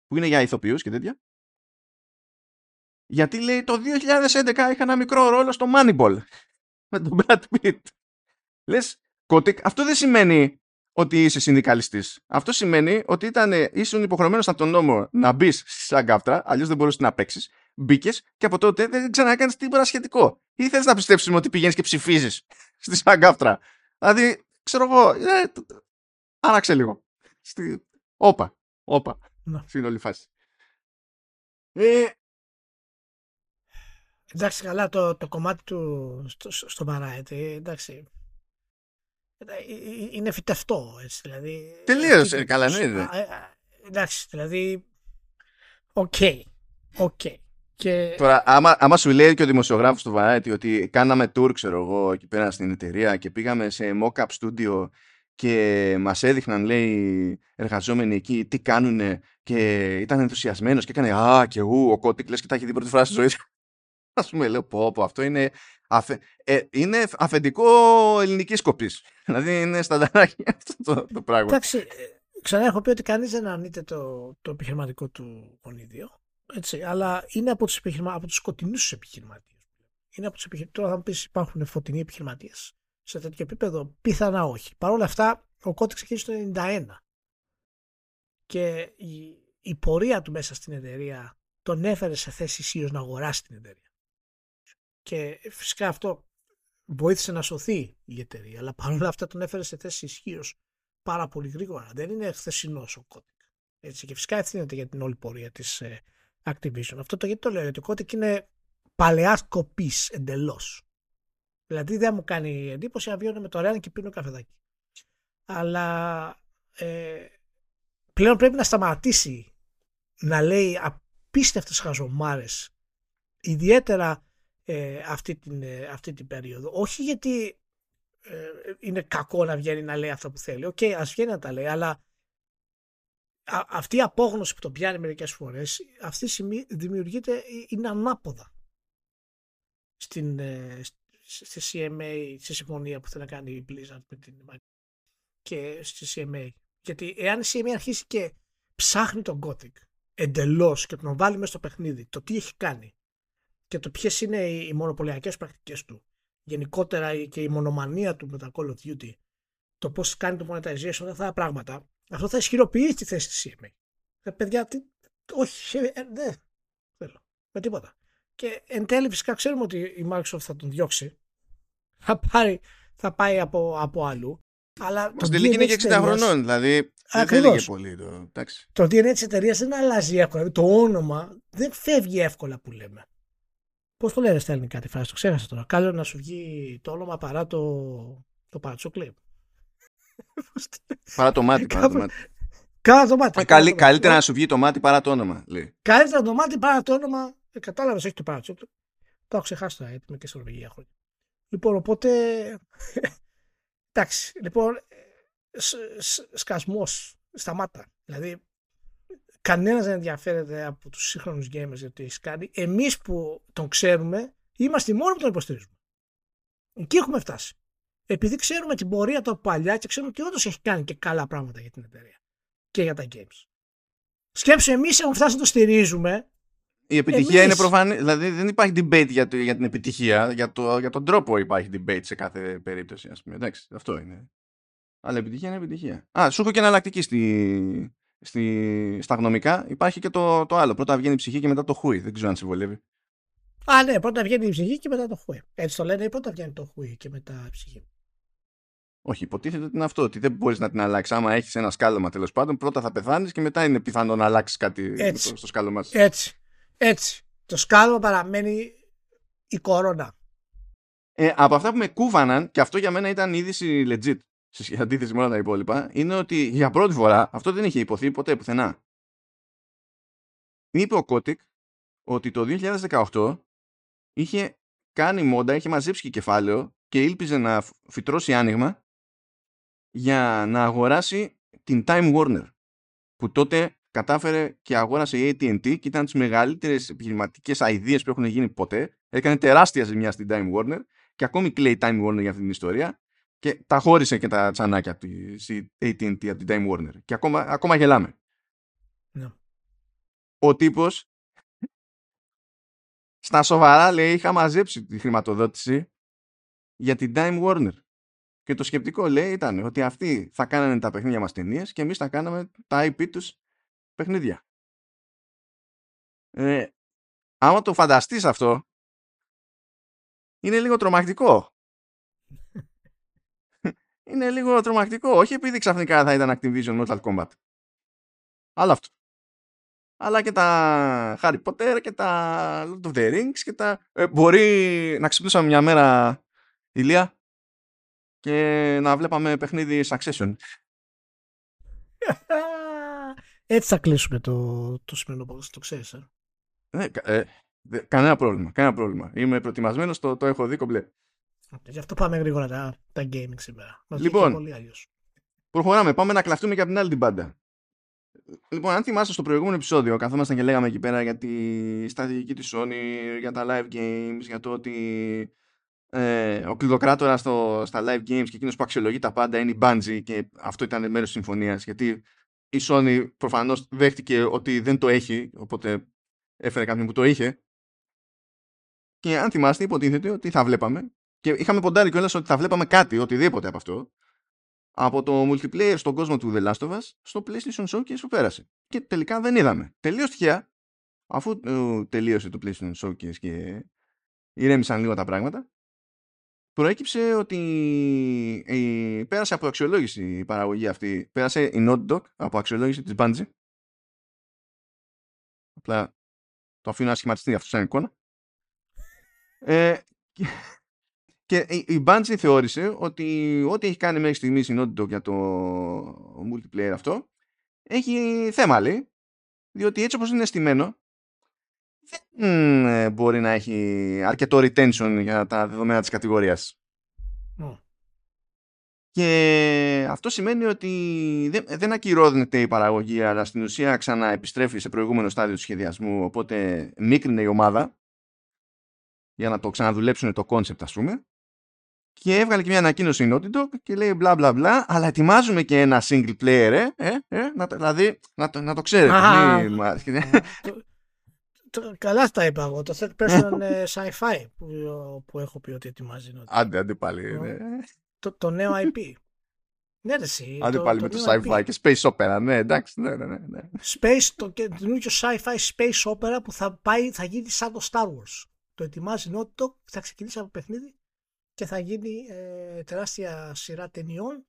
που είναι για ηθοποιούς και τέτοια. Γιατί λέει το δύο χιλιάδες έντεκα είχα ένα μικρό ρόλο στο Moneyball με τον Brad Pitt. Λες, Κώτικ, αυτό δεν σημαίνει ότι είσαι συνδικαλιστής. Αυτό σημαίνει ότι ήταν, ήσουν υποχρεωμένος από τον νόμο να μπεις σαν γκάφτρα, αλλιώς δεν μπορούσες να παίξεις. Μπήκες και από τότε δεν ξανακάνεις τίποτα σχετικό. Ή θες να πιστέψουμε ότι πηγαίνεις και ψηφίζεις στη σαν γκάφτρα. Δηλαδή, ξέρω εγώ, ε, άραξε λίγο. Στη... Όπα, όπα. No. Στην όλη φάση. Ε... Εντάξει, καλά, το, το κομμάτι του στο, στο Μαράιτι, εντάξει, είναι φυτευτό, έτσι, δηλαδή... Τελείως, ε, καλά, ναι. Εντάξει, δηλαδή, οκ, okay, οκ. Okay. Και... Τώρα, άμα, άμα σου λέει και ο δημοσιογράφος του Variety ότι κάναμε tour, ξέρω εγώ, εκεί πέρα στην εταιρεία και πήγαμε σε mock-up studio και μας έδειχναν, λέει, εργαζόμενοι εκεί, τι κάνουνε και ήταν ενθουσιασμένος και έκανε «Α, και ου, ο Κώτικ, λες και τα έχει δει πρώτη φορά στη ζωή». Ας πούμε, λέω, πω, πω, αυτό είναι, αφε... ε, είναι αφεντικό ελληνικής κοπής. Δηλαδή είναι στανταράκι αυτό το, το πράγμα. Εντάξει, ξανά έχω πει ότι κανείς δεν αρνείται το, το επιχειρηματικό του γονίδιο. Έτσι, αλλά είναι από τους, επιχειρημα... από τους σκοτεινούς επιχειρηματίες. Είναι από τους επιχειρη... Τώρα θα μου πεις υπάρχουν φωτεινοί επιχειρηματίες σε τέτοιο επίπεδο. Πιθανά όχι. Παρ' όλα αυτά, ο Κώτικ ξεκίνησε το ενενήντα ένα. Και η... η πορεία του μέσα στην εταιρεία τον έφερε σε θέση ισχύως να αγοράσει την εταιρεία. Και φυσικά αυτό βοήθησε να σωθεί η εταιρεία, αλλά παρόλα αυτά τον έφερε σε θέση ισχύως πάρα πολύ γρήγορα. Δεν είναι χθεσινός ο Κώτικ. Έτσι, και φυσικά ευθύνεται για την όλη πορεία της ε, Activision. Αυτό το γιατί το λέω, γιατί ο Κώτικ είναι παλαιάς κοπής εντελώς. Δηλαδή δεν μου κάνει εντύπωση αν βιώνω με το Ρέαν και πίνω καφεδάκι. Αλλά ε, πλέον πρέπει να σταματήσει να λέει απίστευτες χαζομάρες, ιδιαίτερα ε, αυτή, την, ε, αυτή την περίοδο. Όχι γιατί ε, είναι κακό να βγαίνει να λέει αυτά που θέλει, οκ, okay, ας βγαίνει να τα λέει, αλλά α, αυτή η απόγνωση που τον πιάνει μερικές φορές, αυτή η στιγμή δημιουργείται, είναι ανάποδα στην, ε, στη σι εμ έι, στη συμφωνία που θέλει να κάνει η Blizzard με την και στη σι εμ έι. Γιατί εάν η σι εμ έι αρχίσει και ψάχνει τον Gothic εντελώς και τον βάλει μέσα στο παιχνίδι, το τι έχει κάνει και το ποιες είναι οι μονοπωλιακές πρακτικές του, γενικότερα και η μονομανία του με τα Call of Duty, το πώς κάνει το monetization, αυτά τα πράγματα, αυτό θα ισχυροποιήσει τη θέση της σι εμ έι. Ε, παιδιά, τι, όχι, ε, δεν θέλω, με τίποτα. Και εν τέλει φυσικά ξέρουμε ότι η Microsoft θα τον διώξει, θα, πάρει, θα πάει από, από αλλού. Αλλά το ντι εν έι είναι και εξήντα χρονών, δηλαδή ακριβώς. Δεν έλεγε πολύ. Το, το ντι εν έι της εταιρείας δεν αλλάζει εύκολα. Το όνομα δεν φεύγει εύκολα που λέμε. Πώς το λένε στα ελληνικά τη φράση, το ξέχασα τώρα. Καλό να σου βγει το όνομα παρά το, το παρατσούκλι. Παρά το μάτι. Παρά το μάτι. Καλά το μάτι. Καλύ, καλύτερα να σου βγει το μάτι παρά το όνομα. Λέει. Καλύτερα το μάτι παρά το όνομα. Ε, κατάλαβες, όχι το παρατσούκλι. Το έχω ξεχάσει τώρα, γιατί είμαι και στην Νορβηγία χρόνια. Λοιπόν, οπότε... Εντάξει, λοιπόν, σ, σ, σκασμός, σταμάτα. Δηλαδή, κανένας δεν ενδιαφέρεται από τους σύγχρονους gamers για το έχεις κάνει. Εμείς που τον ξέρουμε, είμαστε οι μόνοι που τον υποστηρίζουμε. Εκεί έχουμε φτάσει. Επειδή ξέρουμε την πορεία του από παλιά και ξέρουμε ότι όντως έχει κάνει και καλά πράγματα για την εταιρεία και για τα games. Σκέψου, εμείς έχουμε φτάσει να το στηρίζουμε. Η επιτυχία εμείς... είναι προφανή. Δηλαδή δεν υπάρχει debate για, το, για την επιτυχία. Για, το, για τον τρόπο υπάρχει debate σε κάθε περίπτωση, ας πούμε. Εντάξει, αυτό είναι. Αλλά επιτυχία είναι επιτυχία. Α, σου έχω και εναλλακτική στη, στη, στα γνωμικά. Υπάρχει και το, το άλλο. Πρώτα βγαίνει η ψυχή και μετά το χούι. Δεν ξέρω αν συμβολεύει. Α, ναι. Πρώτα βγαίνει η ψυχή και μετά το χούι. Έτσι το λένε. Πρώτα βγαίνει το χούι και μετά η ψυχή. Όχι, υποτίθεται ότι είναι αυτό. Ότι δεν μπορείς να την αλλάξεις. Άμα έχεις ένα σκάλωμα, τέλος πάντων, πρώτα θα πεθάνεις και μετά είναι πιθανό να αλλάξεις κάτι έτσι, στο σκάλωμά σου. Έτσι. Έτσι, το σκάλωμα παραμένει η κορώνα. Ε, από αυτά που με κούβαναν, και αυτό για μένα ήταν είδηση legit, σε αντίθεση με όλα τα υπόλοιπα, είναι ότι για πρώτη φορά, αυτό δεν είχε υποθεί ποτέ πουθενά. Είπε ο Κότικ ότι το δύο χιλιάδες δεκαοκτώ είχε κάνει μόντα, είχε μαζέψει και κεφάλαιο και ήλπιζε να φυτρώσει άνοιγμα για να αγοράσει την Time Warner, που τότε... κατάφερε και αγόρασε η έι τι εν τι και ήταν τις μεγαλύτερες επιχειρηματικές ideas που έχουν γίνει ποτέ. Έκανε τεράστια ζημιά στην Time Warner και ακόμη κλαίει Time Warner για αυτή την ιστορία και τα χώρισε και τα τσανάκια από την έι τι εν τι, από την Time Warner και ακόμα, ακόμα γελάμε. No. Ο τύπος στα σοβαρά λέει είχα μαζέψει τη χρηματοδότηση για την Time Warner. Και το σκεπτικό λέει ήταν ότι αυτοί θα κάνανε τα παιχνίδια μας ταινίες και εμείς θα κάναμε τα άι πι τους παιχνίδια. Ε, άμα το φανταστείς αυτό, είναι λίγο τρομακτικό. είναι λίγο τρομακτικό. Όχι επειδή ξαφνικά θα ήταν Activision Mortal Kombat. Αλλά αυτό. Αλλά και τα Harry Potter και τα Lord of the Rings και τα... Ε, μπορεί να ξυπνούσαμε μια μέρα, Ηλία, και να βλέπαμε παιχνίδι Succession. Έτσι θα κλείσουμε το, το σημερινό podcast, το ξέρεις. Ε? Ναι, ε, δε, κανένα πρόβλημα, κανένα πρόβλημα. Είμαι προετοιμασμένος, το, το έχω δει κομπλέ. Γι' αυτό πάμε γρήγορα τα, τα gaming σήμερα. Μας λοιπόν, πολύ αλλιώς. Προχωράμε, πάμε να κλαφτούμε και από την άλλη την πάντα. Λοιπόν, αν θυμάστε στο προηγούμενο επεισόδιο, καθόμασταν και λέγαμε εκεί πέρα για τη στρατηγική της Sony, για τα live games, για το ότι ε, ο κλειδοκράτορας στα live games και εκείνος που αξιολογεί τα πάντα είναι η Bungie και αυτό ήταν μέρος της συμφωνίας, γιατί η Sony προφανώς δέχτηκε ότι δεν το έχει, οπότε έφερε κάποιον που το είχε. Και αν θυμάστε, υποτίθεται ότι θα βλέπαμε, και είχαμε ποντάρει κιόλας ότι θα βλέπαμε κάτι, οτιδήποτε από αυτό, από το multiplayer στον κόσμο του The Last of Us στο PlayStation Showcase που πέρασε. Και τελικά δεν είδαμε. Τελείως τυχαία, αφού ε, τελείωσε το PlayStation Showcase και ηρέμησαν λίγο τα πράγματα, προέκυψε ότι η... πέρασε από αξιολόγηση η παραγωγή αυτή. Πέρασε η Naughty Dog από αξιολόγηση της Bungie. Απλά το αφήνω να σχηματιστεί αυτό σαν εικόνα. Ε, και... και η Bungie θεώρησε ότι ό,τι έχει κάνει μέχρι στιγμής η Naughty Dog για το multiplayer αυτό έχει θέμα, λέει. Διότι έτσι όπως είναι στημένο δεν μπορεί να έχει αρκετό retention για τα δεδομένα της κατηγορίας. Mm. Και αυτό σημαίνει ότι δεν, δεν ακυρώνεται η παραγωγή, αλλά στην ουσία ξανά επιστρέφει σε προηγούμενο στάδιο του σχεδιασμού, οπότε μίκρινε η ομάδα για να το ξαναδουλέψουν το concept, ας πούμε. Και έβγαλε και μια ανακοίνωση η Naughty Dog και λέει μπλα μπλα μπλα, αλλά ετοιμάζουμε και ένα single player, ε, ε, ε να, δηλαδή να το, να το ξέρετε. Καλά στα είπα εγώ, το third person sci-fi που, που έχω πει ότι ετοιμάζει. Άντε, άντε πάλι. Ναι. Το, το νέο άι πι. Ναι, ρε εσύ. Άντε το, πάλι το με το sci-fi άι πι. Και space opera, ναι, εντάξει. Ναι, ναι, ναι. Space, το καινούργιο sci-fi space opera που θα, πάει, θα γίνει σαν το Star Wars. Το ετοιμάζει Naughty Dog, θα ξεκινήσει από παιχνίδι και θα γίνει ε, τεράστια σειρά ταινιών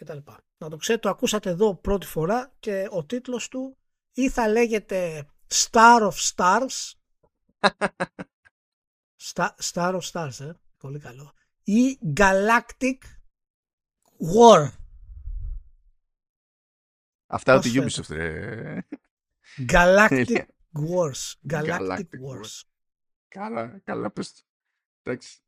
κτλ. Να το ξέρετε, το ακούσατε εδώ πρώτη φορά και ο τίτλος του ή θα λέγεται Star of Stars. Star, Star of Stars, ε, πολύ καλό. Ή Galactic War. Αυτά του Ubisoft, ρε. Galactic Wars. Galactic, Galactic Wars. Καλά, καλά πες το. Εντάξει.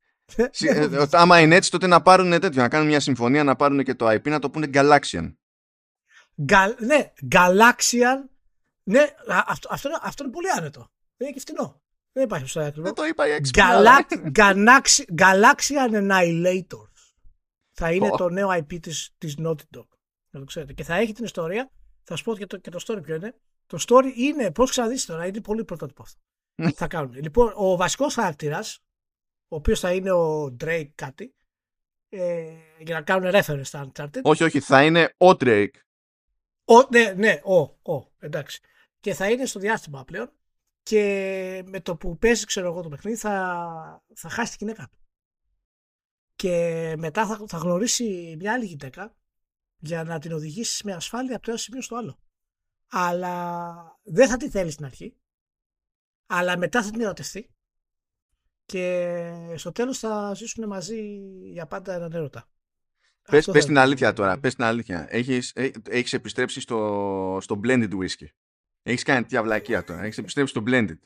Άμα είναι έτσι, τότε να πάρουν τέτοιο, να κάνουν μια συμφωνία, να πάρουν και το άι πι, να το πούνε Galaxian. Gal, ναι, Galaxian. Ναι, αυτό, αυτό, είναι, αυτό είναι πολύ άνετο. Δεν είναι και φτηνό. Δεν υπάρχει στο άκρη. Δεν το είπα η εξυπηρετία. Galaxy, Galaxian Annihilators. Θα είναι oh. το νέο άι πι της, της Naughty Dog. Να το ξέρετε. Και θα έχει την ιστορία. Θα σου πω και το, και το story ποιο είναι. Το story είναι, πώς ξαναδείς τώρα, είναι πολύ πρωτότυπο αυτό. Θα κάνουν. Λοιπόν, ο βασικός χαρακτήρας, ο οποίος θα είναι ο Drake κάτι, ε, για να κάνουν reference στα Uncharted. Όχι, όχι, θα είναι ο Drake. Ο, ναι, ναι, ο, ο, εντάξει. Και θα είναι στο διάστημα πλέον και με το που παίζει, ξέρω εγώ, το παιχνίδι θα, θα χάσει τη γυναίκα του. Και μετά θα, θα γνωρίσει μια άλλη γυναίκα για να την οδηγήσει με ασφάλεια από το ένα σημείο στο άλλο. Αλλά δεν θα τη θέλει στην αρχή. Αλλά μετά θα την ερωτευτεί και στο τέλος θα ζήσουν μαζί για πάντα έναν έρωτα. Πες, πες την αλήθεια τώρα, πες την αλήθεια. Έχεις, έχεις επιστρέψει στο, στο blended whisky. Έχεις κάνει τέτοια βλακεία τώρα, έχεις επιστρέψει στο blended.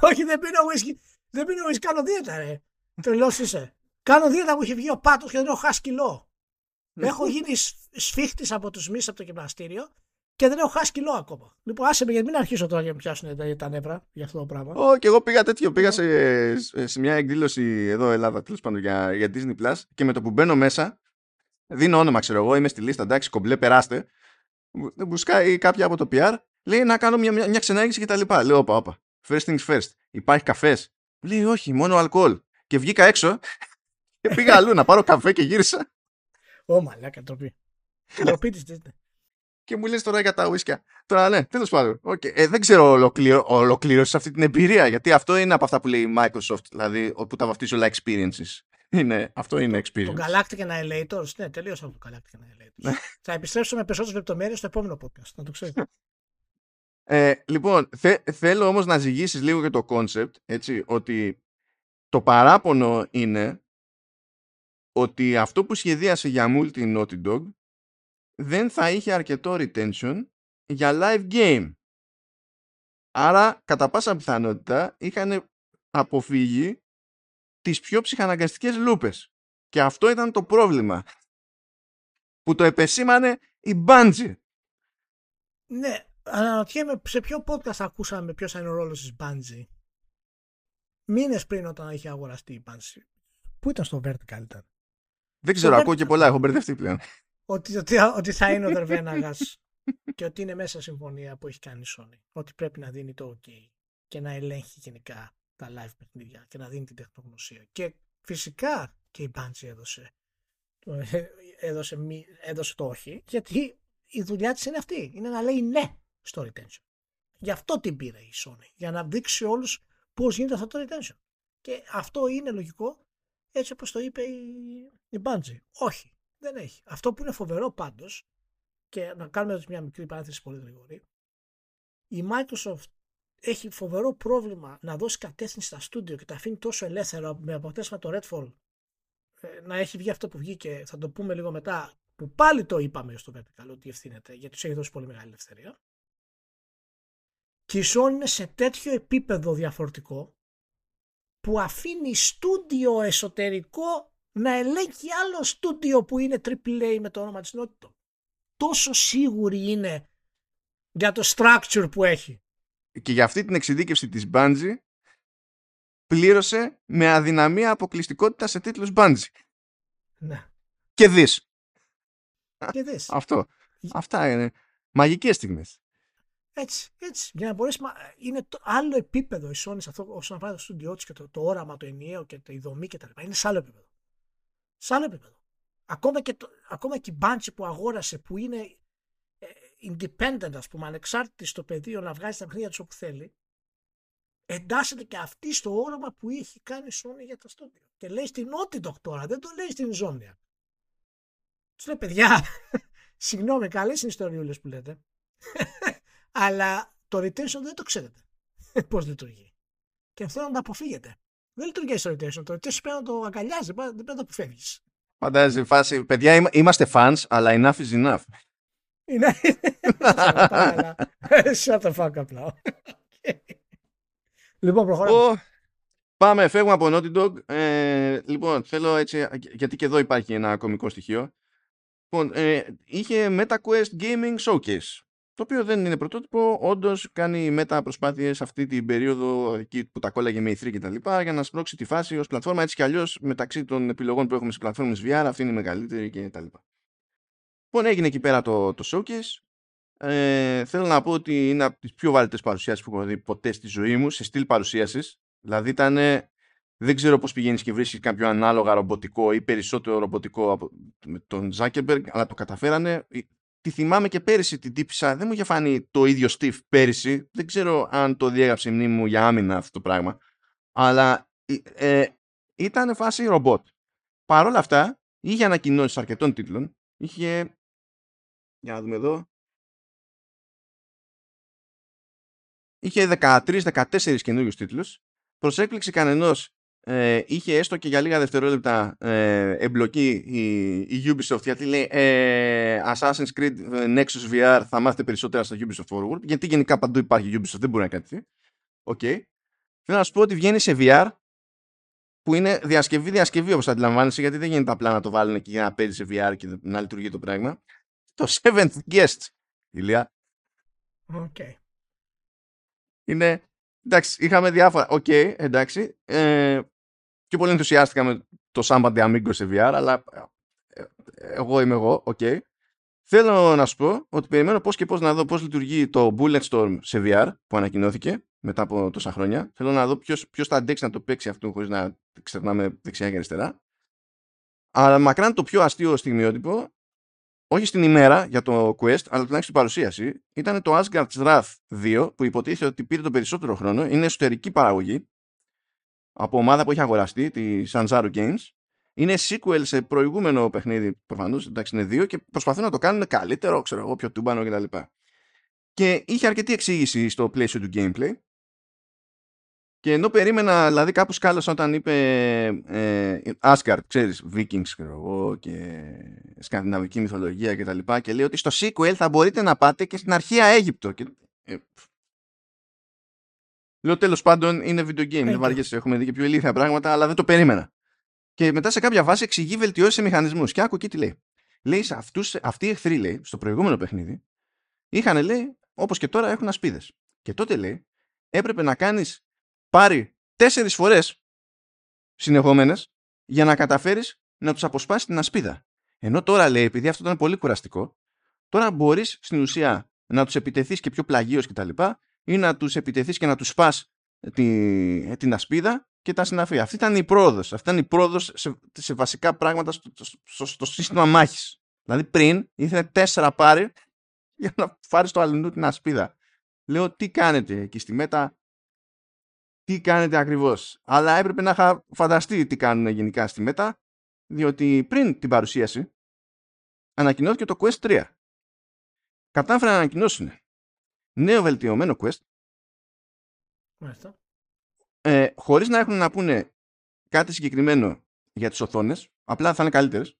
Όχι, δεν πίνω whisky, δεν πίνω whisky, κάνω δίαιτα ρε. Τρελός είσαι. Κάνω δίαιτα, μου έχει βγει ο πάτος και δεν έχω χάσει κιλό. Έχω γίνει σφίχτης από τους μυς από το γυμναστήριο. Και δεν έχω χάσει κιλό ακόμα. Λοιπόν, άσε με, γιατί μην αρχίσω τώρα για να πιάσουν τα νεύρα για αυτό το πράγμα. Όχι, και εγώ πήγα τέτοιο. Πήγα σε, σε μια εκδήλωση εδώ, Ελλάδα, τέλος πάντων, για, για Disney Plus. Και με το που μπαίνω μέσα, δίνω όνομα, ξέρω εγώ, είμαι στη λίστα, εντάξει, κομπλέ, περάστε. Μου σκάει κάποια από το πι αρ, λέει να κάνω μια, μια, μια ξενάγηση κτλ. Λέω, όπα, όπα. First things first. Υπάρχει καφές? Λέει, όχι, μόνο αλκοόλ. Και βγήκα έξω και πήγα αλλού να πάρω καφέ και γύρισα. Ω, μαλάκα, ντροπή. Ντροπή της Disney. Και μου λες τώρα για τα ουίσκια. Τώρα ναι, τέλος πάντων. Okay. Ε, δεν ξέρω ολοκλήρω, ολοκλήρωση αυτή την εμπειρία. Γιατί αυτό είναι από αυτά που λέει η Microsoft. Δηλαδή, όπου τα βαφτίζει όλα experiences. Είναι, αυτό το, είναι experience. Το Galactic Annihilators. Ναι, τελείωσα από το Galactic Annihilators. Θα επιστρέψω με περισσότερες λεπτομέρειες στο επόμενο podcast. Να το ξέρετε. ε, λοιπόν, θε, θέλω όμως να ζυγίσεις λίγο και το concept. Έτσι, ότι το παράπονο είναι ότι αυτό που σχεδίασε για multi Naughty Dog δεν θα είχε αρκετό retention για live game. Άρα, κατά πάσα πιθανότητα, είχαν αποφύγει τις πιο ψυχαναγκαστικές λούπες. Και αυτό ήταν το πρόβλημα που το επεσήμανε η Bungie. Ναι, αναρωτιέμαι σε ποιο podcast ακούσαμε ποιος είναι ο ρόλος της Bungie. Μήνες πριν όταν είχε αγοραστεί η Bungie. Πού ήταν στο Vertical ήταν. Δεν ξέρω, ακούω και πολλά, έχω μπερδευτεί πλέον. Ότι, ότι, ότι θα είναι ο Δερβέναγας και ότι είναι μέσα συμφωνία που έχει κάνει η Sony. Ότι πρέπει να δίνει το OK και να ελέγχει γενικά τα live παιχνίδια και να δίνει την τεχνογνωσία. Και φυσικά και η Bungie έδωσε, έδωσε, μη, έδωσε το όχι, γιατί η δουλειά της είναι αυτή. Είναι να λέει ναι στο retention. Γι' αυτό την πήρε η Sony. Για να δείξει όλους πώς γίνεται αυτό το retention. Και αυτό είναι λογικό έτσι όπως το είπε η, η Bungie. Όχι. Δεν έχει. Αυτό που είναι φοβερό πάντως, και να κάνουμε μια μικρή παράθεση πολύ γρήγορη, η Microsoft έχει φοβερό πρόβλημα να δώσει κατεύθυνση στα στούντιο και τα αφήνει τόσο ελεύθερα, με αποτέλεσμα το Redfall να έχει βγει αυτό που βγήκε, θα το πούμε λίγο μετά, που πάλι το είπαμε στο Vertical ότι ευθύνεται, γιατί τους έχει δώσει πολύ μεγάλη ελευθερία. Και η Sony είναι σε τέτοιο επίπεδο διαφορετικό που αφήνει στούντιο εσωτερικό να ελέγχει άλλο στούντιο που είναι τριπλ έι με το όνομα της Naughty Dog. Τόσο σίγουρη είναι για το structure που έχει. Και για αυτή την εξειδίκευση της Bungie πλήρωσε με αδυναμία αποκλειστικότητα σε τίτλους Bungie. Ναι. Και δεις. Και δεις. Αυτό. Αυτά είναι μαγικές στιγμές. Έτσι, έτσι. Για να μπορέσει, μα, είναι το άλλο επίπεδο η Sony αυτό, όσον αφορά το στούντιό της και το, το όραμα, το ενιαίο και η δομή κτλ. Είναι σε άλλο επίπεδο. Σε άλλο επίπεδο. Ακόμα και, το, ακόμα και η Bungie που αγόρασε, που είναι independent, ας πούμε, ανεξάρτητη στο πεδίο να βγάζει τα παιχνίδια της όπου θέλει, εντάσσεται και αυτή στο όραμα που έχει κάνει η Sony για τα στούντιο. Και λέει στην Naughty Dog τώρα, δεν το λέει στην Insomnia. Τους λέει, παιδιά, συγγνώμη, καλές είναι οι ιστοριούλες που λέτε. Αλλά το retention δεν το ξέρετε πώς λειτουργεί. Και αυτό να το αποφύγετε. Δεν λειτουργεί στο retention. Το retention πρέπει να το αγκαλιάζει, δεν πρέπει να το αποφεύγεις. Φαντάζει, φάση, παιδιά, είμαστε fans, αλλά enough is enough. Είναι. Shut the fuck up now. Λοιπόν, προχωράμε. Πάμε, φεύγουμε από Naughty Dog. Ε, λοιπόν, θέλω έτσι, γιατί και εδώ υπάρχει ένα κωμικό στοιχείο. Λοιπόν, ε, είχε MetaQuest Gaming Showcase, το οποίο δεν είναι πρωτότυπο, όντως κάνει μετα προσπάθειες αυτή την περίοδο εκεί που τα κόλλαγε με ι θρι και τα λοιπά για να σπρώξει τη φάση ως πλατφόρμα, έτσι κι αλλιώς μεταξύ των επιλογών που έχουμε στις πλατφόρμες βι αρ αυτή είναι η μεγαλύτερη και τα λοιπά. Λοιπόν, έγινε εκεί πέρα το, το showcase. Ε, θέλω να πω ότι είναι από τις πιο βαρύτες παρουσιάσεις που έχω δει ποτέ στη ζωή μου, σε στυλ παρουσίασης. Δηλαδή ήταν, δεν ξέρω πώς πηγαίνεις και βρίσκεις κάποιο ανάλογα ρομποτικό ή περισσότερο ρομποτικό από τον Zuckerberg, αλλά το καταφέρανε. Τη θυμάμαι και πέρυσι την τύπησα, δεν μου είχε φανεί το ίδιο Steve πέρυσι, δεν ξέρω αν το διέγραψε η μνήμη μου για άμυνα αυτό το πράγμα, αλλά ε, ήταν φάση ρομπότ. Παρ' όλα αυτά, είχε ανακοινώσεις αρκετών τίτλων, είχε, για να δούμε εδώ, είχε δεκατρία δεκατέσσερα καινούριους τίτλους, προς έκπληξη κανενός ε, είχε έστω και για λίγα δευτερόλεπτα ε, εμπλοκή η, η Ubisoft, γιατί λέει ε, Assassin's Creed Nexus βι αρ θα μάθετε περισσότερα στο Ubisoft Forward, γιατί γενικά παντού υπάρχει Ubisoft, δεν μπορεί να κάνει. Οκ. Okay. Θέλω να σου πω ότι βγαίνει σε βι αρ που είναι διασκευή-διασκευή, όπως αντιλαμβάνεσαι, γιατί δεν γίνεται απλά να το βάλουν εκεί για να παίζει σε βι αρ και να λειτουργεί το πράγμα. Το Seventh Guest, Ηλία. Οκ. Okay. Είναι... Εντάξει, είχαμε διάφορα. Οκ, okay, εντάξει. Ε, και πολύ ενθουσιάστηκα με το Samba de Amigos σε βι αρ, αλλά εγώ είμαι εγώ, οκ. Okay. Θέλω να σου πω ότι περιμένω πώς και πώς να δω πώς λειτουργεί το Bulletstorm σε βι αρ που ανακοινώθηκε μετά από τόσα χρόνια. Θέλω να δω ποιος, ποιος θα αντέξει να το παίξει αυτό χωρίς να ξερνάμε δεξιά και αριστερά. Αλλά μακράν το πιο αστείο στιγμιότυπο, όχι στην ημέρα για το Quest, αλλά τουλάχιστον την παρουσίαση, ήταν το Asgard's Wrath δύο, που υποτίθεται ότι πήρε τον περισσότερο χρόνο. Είναι εσωτερική παραγωγή από ομάδα που έχει αγοραστεί, τη Sanzaru Games. Είναι sequel σε προηγούμενο παιχνίδι, προφανώς, εντάξει είναι δύο, και προσπαθούν να το κάνουν καλύτερο, ξέρω εγώ, πιο τούμπανο κτλ. Και, και είχε αρκετή εξήγηση στο πλαίσιο του gameplay. Και ενώ περίμενα, δηλαδή κάπου σκάλωσα όταν είπε ε, Asgard, ξέρεις, Vikings εγώ, και σκανδιναβική μυθολογία και τα λοιπά, και λέει ότι στο sequel θα μπορείτε να πάτε και στην αρχαία Αίγυπτο. Και, ε, λέω τέλος πάντων είναι video game, δεν βαριέσαι, έχουμε δει και πιο ηλίθια πράγματα, αλλά δεν το περίμενα. Και μετά σε κάποια βάση εξηγεί βελτιώσεις σε μηχανισμούς και άκου εκεί τι λέει. Λέει σε αυτούς, αυτοί οι εχθροί, λέει, στο προηγούμενο παιχνίδι, είχαν, λέει, όπως και τώρα έχουν ασπίδες. Και τότε, λέει, έπρεπε να κάνεις πάρει τέσσερις φορές συνεχόμενες για να καταφέρεις να τους αποσπάσεις την ασπίδα. Ενώ τώρα, λέει, επειδή αυτό ήταν πολύ κουραστικό, τώρα μπορείς στην ουσία να τους επιτεθείς και πιο πλαγίως κτλ. Ή να τους επιτεθείς και να τους σπάς τη, την ασπίδα και τα συναφή. Αυτή ήταν η πρόοδος. Αυτή ήταν η πρόοδος σε, σε βασικά πράγματα στο, στο, στο σύστημα μάχης. Δηλαδή πριν ήθελε τέσσερα πάρει για να φάρεις το αλληνού την ασπίδα. Λέω τι κάνετε εκεί στη μέτα. Τι κάνετε ακριβώς. Αλλά έπρεπε να είχα φανταστεί τι κάνουν γενικά στη ΜΕΤΑ, διότι πριν την παρουσίαση ανακοινώθηκε το Quest τρία. Κατάφεραν να ανακοινώσουν νέο βελτιωμένο Quest ε, χωρίς να έχουν να πούνε κάτι συγκεκριμένο για τις οθόνες, απλά θα είναι καλύτερες,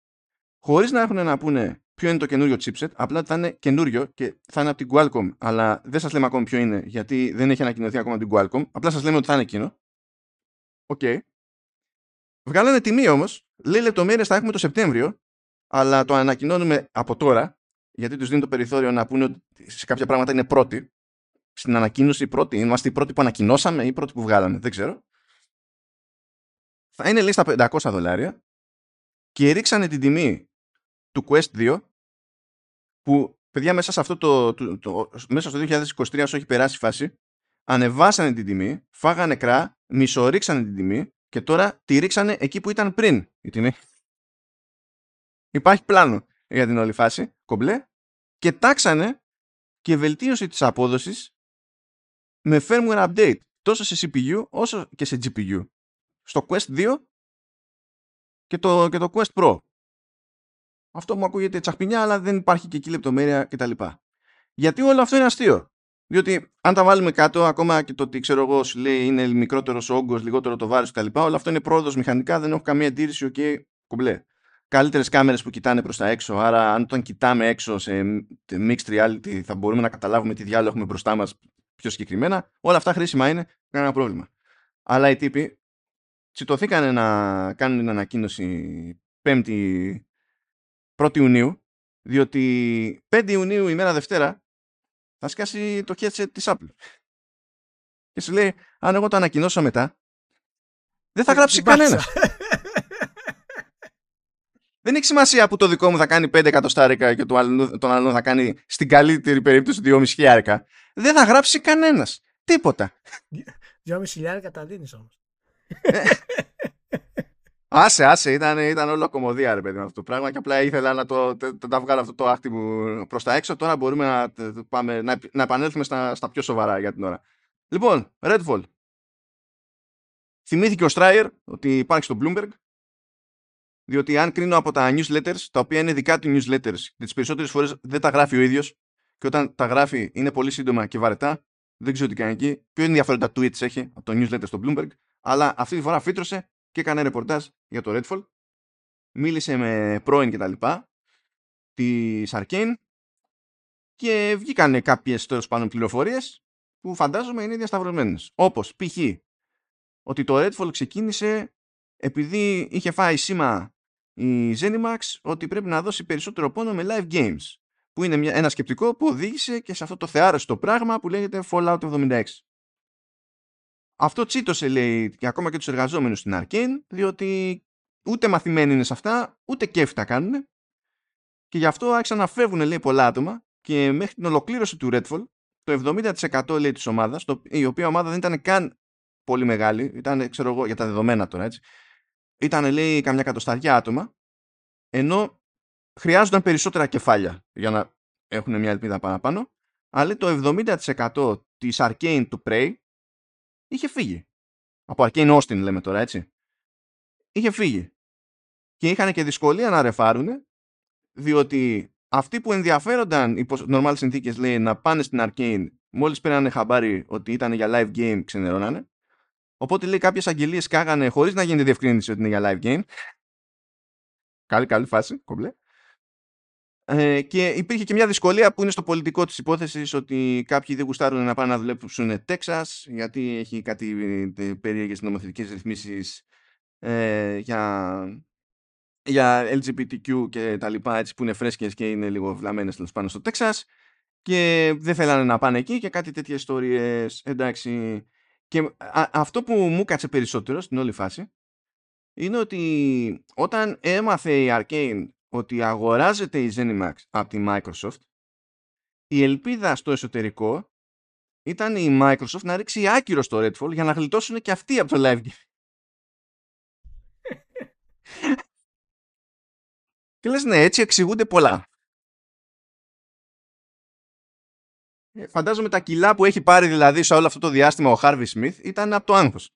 χωρίς να έχουν να πούνε ποιο είναι το καινούριο chipset, απλά θα είναι καινούριο και θα είναι από την Qualcomm, αλλά δεν σας λέμε ακόμη ποιο είναι, γιατί δεν έχει ανακοινωθεί ακόμα την Qualcomm, απλά σας λέμε ότι θα είναι εκείνο. Οκ. Okay. Βγάλανε τιμή όμως, λέει λεπτομέρειες θα έχουμε το Σεπτέμβριο, αλλά το ανακοινώνουμε από τώρα, γιατί τους δίνει το περιθώριο να πούνε ότι σε κάποια πράγματα είναι πρώτοι, στην ανακοίνωση πρώτοι, είμαστε οι πρώτοι που ανακοινώσαμε ή οι πρώτοι που βγάλαμε, δεν ξέρω. Θα είναι λέει στα πεντακόσια δολάρια και ρίξανε την τιμή του Quest δύο που, παιδιά, μέσα σε αυτό το, το, το, το μέσα στο είκοσι είκοσι τρία, όσο έχει περάσει η φάση, ανεβάσανε την τιμή, φάγανε κρά, μισορίξανε την τιμή και τώρα τη ρίξανε εκεί που ήταν πριν η τιμή. Υπάρχει πλάνο για την όλη φάση, κομπλέ, και τάξανε και βελτίωση της απόδοσης με firmware update, τόσο σε σι πι γιου όσο και σε τζι πι γιου. Στο Quest δύο και το, και το Quest Pro. Αυτό μου ακούγεται τσαχπινιά, αλλά δεν υπάρχει και εκεί λεπτομέρεια κτλ. Γιατί όλο αυτό είναι αστείο? Διότι αν τα βάλουμε κάτω, ακόμα και το ότι ξέρω εγώ σου λέει είναι μικρότερος ο όγκος, λιγότερο το βάρος κτλ. Όλο αυτό είναι πρόοδος μηχανικά, δεν έχω καμία αντίρρηση, οκ, okay, κομπλέ. Καλύτερες κάμερες που κοιτάνε προς τα έξω, άρα αν όταν κοιτάμε έξω σε mixed reality θα μπορούμε να καταλάβουμε τι διάλογο έχουμε μπροστά μας πιο συγκεκριμένα. Όλα αυτά χρήσιμα είναι, κανένα πρόβλημα. Αλλά οι τύποι τσιτωθήκανε να κάνουν την ανακοίνωση πέμπτη, πρώτη Ιουνίου, διότι πέντε Ιουνίου, ημέρα Δευτέρα, θα σκάσει το headset της Apple. Και σου λέει, αν εγώ το ανακοινώσω μετά, δεν θα γράψει κανένα. Δεν έχει σημασία που το δικό μου θα κάνει πέντε εκατοστάρικα και τον άλλον θα κάνει στην καλύτερη περίπτωση δυόμισι χιλιάρικα. Δεν θα γράψει κανένας. Τίποτα. δυόμισι χιλιάρικα τα δίνεις όμως. Άσε, άσε, ήταν, ήταν όλο κομμωδία ρε παιδί με αυτό το πράγμα και απλά ήθελα να το, τε, τε, τα βγάλω αυτό το άχτι μου προς τα έξω. Τώρα μπορούμε να, τε, πάμε, να, να επανέλθουμε στα, στα πιο σοβαρά για την ώρα. Λοιπόν, Redfall. Θυμήθηκε ο Στράιερ ότι υπάρχει στο Bloomberg, διότι αν κρίνω από τα newsletters, τα οποία είναι δικά του newsletters, τις περισσότερες φορές δεν τα γράφει ο ίδιος και όταν τα γράφει είναι πολύ σύντομα και βαρετά, δεν ξέρω τι κάνει εκεί, πιο ενδιαφέροντα tweets έχει από το newsletter στο Bloomberg, αλλά αυτή τη φορά φύτρωσε και έκανε ρεπορτάζ για το Redfall. Μίλησε με πρώην και τα λοιπά της Arcane και βγήκανε κάποιες τέλος πάνω πληροφορίες που φαντάζομαι είναι διασταυρωμένες. Όπως π.χ. ότι το Redfall ξεκίνησε επειδή είχε φάει σήμα η Zenimax ότι πρέπει να δώσει περισσότερο πόνο με live games, που είναι ένα σκεπτικό που οδήγησε και σε αυτό το θεάρεστο πράγμα που λέγεται Fallout εβδομήντα έξι. Αυτό τσίτωσε, λέει, και ακόμα και τους εργαζόμενους στην Arcane, διότι ούτε μαθημένοι είναι σε αυτά, ούτε κέφι τα κάνουν. Και γι' αυτό άρχισαν να φεύγουν, λέει, πολλά άτομα και μέχρι την ολοκλήρωση του Redfall, το εβδομήντα τοις εκατό, λέει, της ομάδας, το, η οποία ομάδα δεν ήταν καν πολύ μεγάλη, ήταν, ξέρω εγώ, για τα δεδομένα τώρα, έτσι, ήταν, λέει, καμιά εκατοσταριά άτομα, ενώ χρειάζονταν περισσότερα κεφάλια για να έχουν μια ελπίδα παραπάνω, αλλά το εβδομήντα τοις εκατό της Arcane του Prey είχε φύγει. Από Arcane Austin λέμε τώρα, έτσι. Είχε φύγει. Και είχαν και δυσκολία να ρεφάρουν, διότι αυτοί που ενδιαφέρονταν υπό normal συνθήκες, λέει, να πάνε στην Arcane, μόλις πήραν χαμπάρι ότι ήταν για live game, ξενερώνανε. Οπότε, λέει, κάποιες αγγελίες κάγανε χωρίς να γίνεται διευκρίνηση ότι είναι για live game. Καλή, καλή φάση, κομπλέ. Ε, και υπήρχε και μια δυσκολία που είναι στο πολιτικό της υπόθεσης, ότι κάποιοι δεν γουστάρουν να πάνε να δουλέψουν Τέξας γιατί έχει κάτι περίεργες νομοθετικές ρυθμίσεις ε, για, για ελ τζι μπι τι κιου και τα λοιπά, έτσι, που είναι φρέσκες και είναι λίγο βλαμμένες τέλος πάνω στο Τέξας και δεν θέλανε να πάνε εκεί και κάτι τέτοιες ιστορίες, εντάξει. Και α, αυτό που μου κάτσε περισσότερο στην όλη φάση είναι ότι όταν έμαθε η Arcane ότι αγοράζεται η Zenimax από τη Microsoft, η ελπίδα στο εσωτερικό ήταν η Microsoft να ρίξει άκυρο στο Redfall για να γλιτώσουν και αυτοί από το live game. Και λες, ναι, έτσι εξηγούνται πολλά. Φαντάζομαι τα κιλά που έχει πάρει, δηλαδή, σε όλο αυτό το διάστημα ο Harvey Smith ήταν από το άγχος.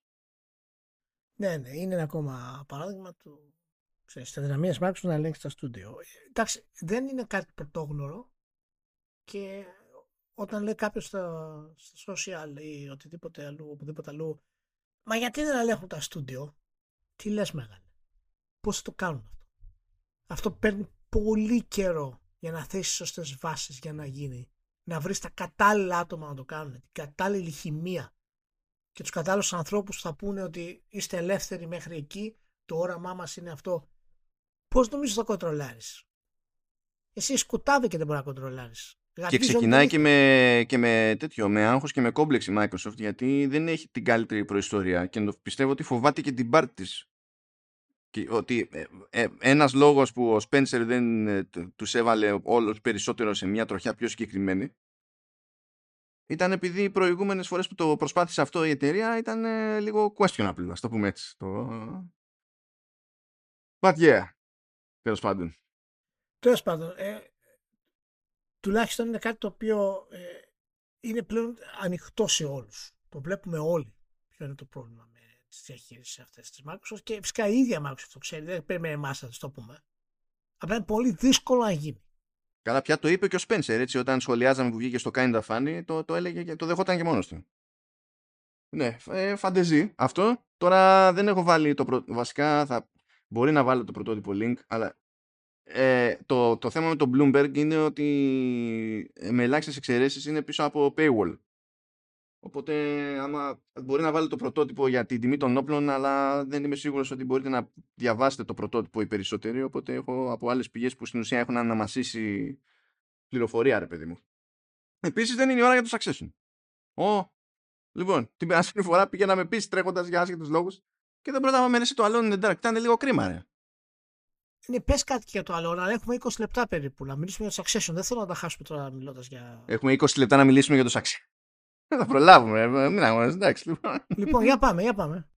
Ναι, ναι, είναι ένα ακόμα παράδειγμα του, ξέρεις, στις δυναμίες Microsoft να ελέγξει τα στούντιο. Εντάξει, δεν είναι κάτι πρωτόγνωρο και όταν λέει κάποιος στα, στα social ή οτιδήποτε αλλού, οπουδήποτε αλλού, μα γιατί δεν ελέγχουν τα στούντιο, τι λες, μεγάλε, πώς το κάνουν αυτό. Αυτό παίρνει πολύ καιρό για να θέσει σωστές βάσεις για να γίνει, να βρεις τα κατάλληλα άτομα να το κάνουν, την κατάλληλη χημεία και τους κατάλληλους ανθρώπους που θα πούνε ότι είστε ελεύθεροι μέχρι εκεί, το όραμά μας είναι αυτό. Πώς νομίζεις θα κοντρολάρεις? Εσύ σκοτάδι και δεν μπορεί να κοντρολάρεις. Και ξεκινάει και με, και με τέτοιο, με άγχος και με κόμπλεξ η Microsoft, γιατί δεν έχει την καλύτερη προϊστορία και πιστεύω ότι φοβάται και την πάρτη της. Και ότι ε, ε, ένας λόγος που ο Spencer δεν ε, τους έβαλε όλους περισσότερο σε μια τροχιά πιο συγκεκριμένη ήταν επειδή οι προηγούμενες φορές που το προσπάθησε αυτό η εταιρεία ήταν ε, λίγο questionable, ας το πούμε έτσι. Το... But yeah, τέλος πάντων. Τέλος πάντων, ε, τουλάχιστον είναι κάτι το οποίο ε, είναι πλέον ανοιχτό σε όλους. Το βλέπουμε όλοι ποιο είναι το πρόβλημα με τις διαχείρισεις αυτές της Microsoft και φυσικά η ίδια Microsoft το ξέρει, δεν περιμένει εμάς να το πούμε. Απλά είναι πολύ δύσκολο να γίνει. Καλά, πια το είπε και ο Spencer, έτσι, όταν σχολιάζαμε που βγήκε στο Kinda Funny, το, το έλεγε και το δεχόταν και μόνος του. Ναι, ε, φαντεζή αυτό. Τώρα δεν έχω βάλει το προ... βασικά θα... μπορεί να βάλω το πρωτότυπο link, αλλά ε, το, το θέμα με το Bloomberg είναι ότι με ελάχιστες εξαιρέσεις είναι πίσω από paywall. Οπότε άμα μπορεί να βάλει το πρωτότυπο για την τιμή των όπλων, αλλά δεν είμαι σίγουρος ότι μπορείτε να διαβάσετε το πρωτότυπο οι περισσότεροι, οπότε έχω από άλλες πηγές που στην ουσία έχουν αναμασίσει πληροφορία, ρε παιδί μου. Επίσης δεν είναι η ώρα για το succession. Ω, λοιπόν, την περασμένη φορά πήγαμε πίσω τρέχοντας για άσχετους λόγους και δεν προτάβαμε εσύ το Alone in the Dark, ήταν λίγο κρίμα, ρε. Ναι, πες κάτι και για το Alone, αλλά έχουμε είκοσι λεπτά περίπου να μιλήσουμε για το succession, δεν θέλω να τα χάσουμε τώρα μιλώντας για... Έχουμε είκοσι λεπτά να μιλήσουμε για το succession. Θα προλάβουμε, μην αγώνες, εντάξει λοιπόν. Λοιπόν, για πάμε, για πάμε.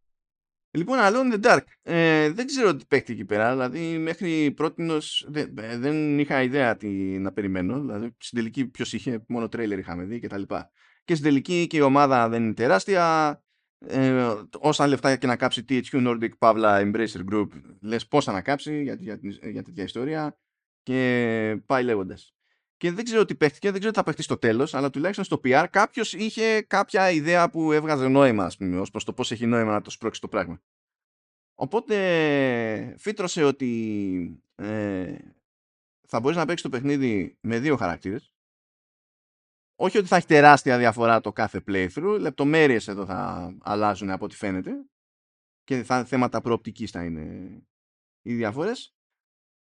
Λοιπόν, Alone in the Dark. Ε, δεν ξέρω τι παίχτηκε εκεί πέρα, δηλαδή μέχρι πρότινος δεν, δεν είχα ιδέα τι να περιμένω. Δηλαδή, στην τελική ποιος είχε, μόνο τρέιλερ είχαμε δει και τα λοιπά. Και στην τελική και η ομάδα δεν είναι τεράστια. Ε, όσα λεφτά και να κάψει τι έιτς κιου Nordic Pavla Embracer Group, λες πώς θα να κάψει για, για, για, για τέτοια ιστορία και πάει λέγοντας. Και δεν ξέρω τι παίχτηκε, δεν ξέρω τι θα παίχτηκε στο τέλος, αλλά τουλάχιστον στο πι αρ κάποιος είχε κάποια ιδέα που έβγαζε νόημα, ας πούμε, ως προς το πώς έχει νόημα να το σπρώξει το πράγμα. Οπότε φύτρωσε ότι ε, θα μπορείς να παίξεις το παιχνίδι με δύο χαρακτήρες. Όχι ότι θα έχει τεράστια διαφορά το κάθε playthrough, λεπτομέρειες εδώ θα αλλάζουν από ό,τι φαίνεται και θα, θέματα προοπτικής θα είναι οι διαφορές,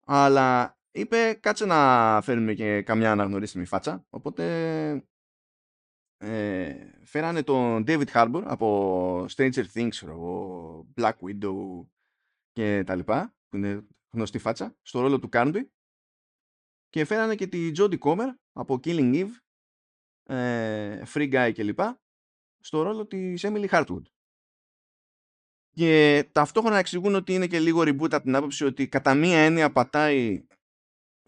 αλλά... είπε κάτσε να φέρνουμε και καμιά αναγνωρίσιμη φάτσα, οπότε ε, φέρανε τον David Harbour από Stranger Things, Black Widow και τα λοιπά, που είναι γνωστή φάτσα, στο ρόλο του Carnby, και φέρανε και τη Jodie Comer από Killing Eve, ε, Free Guy και λοιπά, στο ρόλο της Emily Hartwood. Και ταυτόχρονα εξηγούν ότι είναι και λίγο reboot από την άποψη ότι κατά μία έννοια πατάει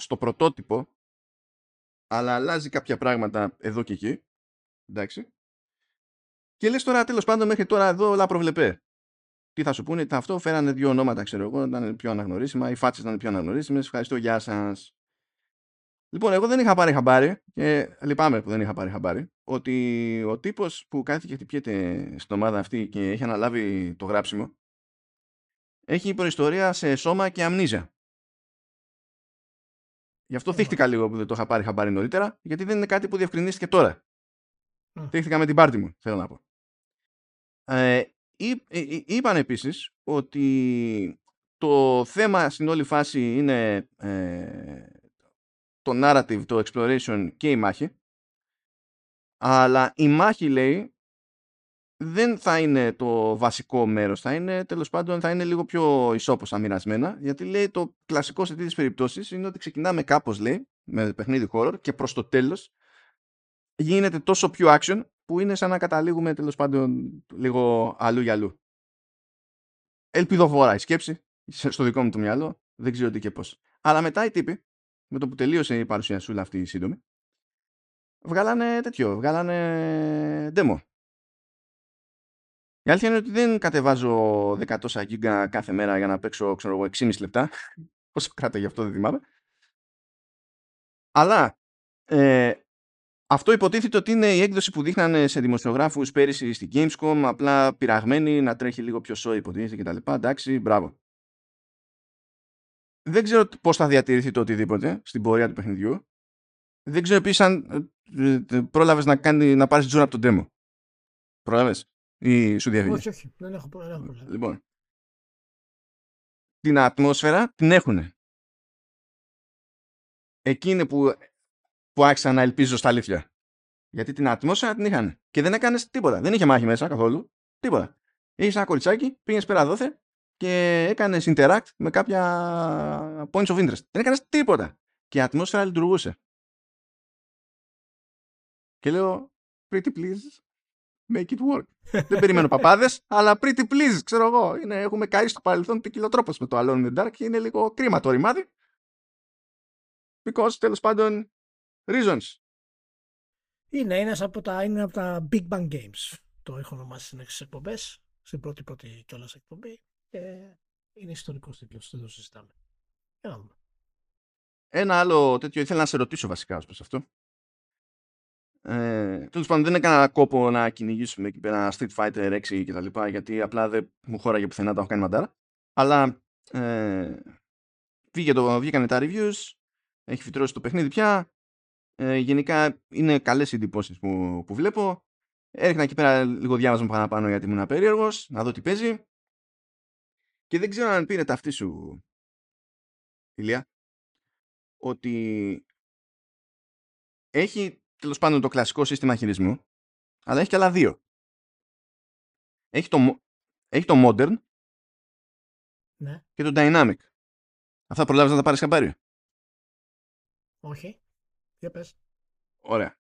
στο πρωτότυπο, αλλά αλλάζει κάποια πράγματα εδώ και εκεί. Εντάξει. Και λες τώρα, τέλος πάντων, μέχρι τώρα εδώ όλα προβλεπέ. Τι θα σου πούνε, ήταν αυτό, φέρανε δύο ονόματα, ξέρω εγώ, να είναι πιο αναγνωρίσιμα, οι φάτσες να είναι πιο αναγνωρίσιμες. Ευχαριστώ, γεια σας. Λοιπόν, εγώ δεν είχα πάρει χαμπάρι, και λυπάμαι που δεν είχα πάρει χαμπάρι, ότι ο τύπος που κάθεται και χτυπιέται στην ομάδα αυτή και έχει αναλάβει το γράψιμο, έχει προϊστορία σε σώμα και αμνίζα. Γι' αυτό θύχτηκα λίγο που δεν το είχα πάρει χαμπάρι νωρίτερα, γιατί δεν είναι κάτι που διευκρινίστηκε τώρα. Mm. Θύχτηκα με την πάρτη μου, θέλω να πω. Ε, εί, εί, είπαν επίσης ότι το θέμα στην όλη φάση είναι ε, το narrative, το exploration και η μάχη. Αλλά η μάχη, λέει, δεν θα είναι το βασικό μέρος. Θα είναι, τέλος πάντων, θα είναι λίγο πιο ισόπως αμοιρασμένα. Γιατί, λέει, το κλασικό σε τέτοιες περιπτώσεις είναι ότι ξεκινάμε κάπως, λέει, με παιχνίδι horror και προς το τέλος γίνεται τόσο πιο action που είναι σαν να καταλήγουμε, τέλος πάντων, λίγο αλλού για αλλού. Ελπιδοφόρα η σκέψη, στο δικό μου το μυαλό, δεν ξέρω τι και πώς. Αλλά μετά οι τύποι, με το που τελείωσε η παρουσιασούλα αυτή η σύντομη, βγάλανε τέτοιο, βγάλανε demo. Η αλήθεια είναι ότι δεν κατεβάζω δεκατόσα γίγκα κάθε μέρα για να παίξω, ξέρω εγώ, έξι και μισή λεπτά. Πόσο κράτα γι' αυτό δεν θυμάμαι. Αλλά ε, αυτό υποτίθεται ότι είναι η έκδοση που δείχνανε σε δημοσιογράφους πέρυσι στην Gamescom, απλά πειραγμένη, να τρέχει λίγο πιο σόι υποτίθεται κτλ. Εντάξει, μπράβο. Δεν ξέρω πώς θα διατηρηθεί το οτιδήποτε στην πορεία του παιχνιδιού. Δεν ξέρω επίσης αν πρόλαβες να, κάνει, να πάρεις τζούρα από τον demo. Πρόλαβες ή σου διαβίνει. Όχι, όχι. Δεν έχω πρόλαβες. Λοιπόν, την ατμόσφαιρα την έχουνε. Εκείνη που, που άρχισα να ελπίζω στα αλήθεια. Γιατί την ατμόσφαιρα την είχαν. Και δεν έκανες τίποτα. Δεν είχε μάχη μέσα καθόλου. Τίποτα. Έχεις ένα κοριτσάκι, πήγαινες πέρα δόθε και έκανες interact με κάποια points of interest. Δεν έκανες τίποτα. Και η ατμόσφαιρα λειτουργούσε. Και λέω, pretty please, make it work. Δεν περιμένω παπάδες, αλλά pretty please, ξέρω εγώ. Είναι, έχουμε καεί στο παρελθόν ποικιλοτρόπως με το Alone in the Dark και είναι λίγο κρίμα το ρημάδι. Because, τέλος πάντων, reasons. Είναι ένας από τα, είναι από τα Big Bang Games. Το έχω ονομάσει στις εκπομπές, στην πρώτη-πρώτη κιόλας εκπομπή. Και είναι ιστορικός τίτλος, δεν το συζητάμε. Ένα, Ένα άλλο τέτοιο ήθελα να σε ρωτήσω βασικά ως προς αυτό. Ε, τέλος πάντων, δεν έκανα κόπο να κυνηγήσουμε εκεί πέρα Street Fighter έξι και τα λοιπά, γιατί απλά δεν μου χώραγε πουθενά, τα έχω κάνει μαντάρα. Αλλά ε, βγήκανε τα reviews, έχει φυτρώσει το παιχνίδι πια. Ε, γενικά είναι καλές οι εντυπώσεις που, που βλέπω. Έρχνα εκεί πέρα λίγο διάβασμα παραπάνω γιατί ήμουν περίεργος, να δω τι παίζει. Και δεν ξέρω αν πήρε ταυτή σου, Ηλία, ότι έχει τέλος πάντων το κλασικό σύστημα χειρισμού, αλλά έχει και άλλα δύο. Έχει το, έχει το Modern, ναι, και το Dynamic. Αυτά προλάβεις να τα πάρεις χαμπάρι? Όχι. Για πες. Ωραία.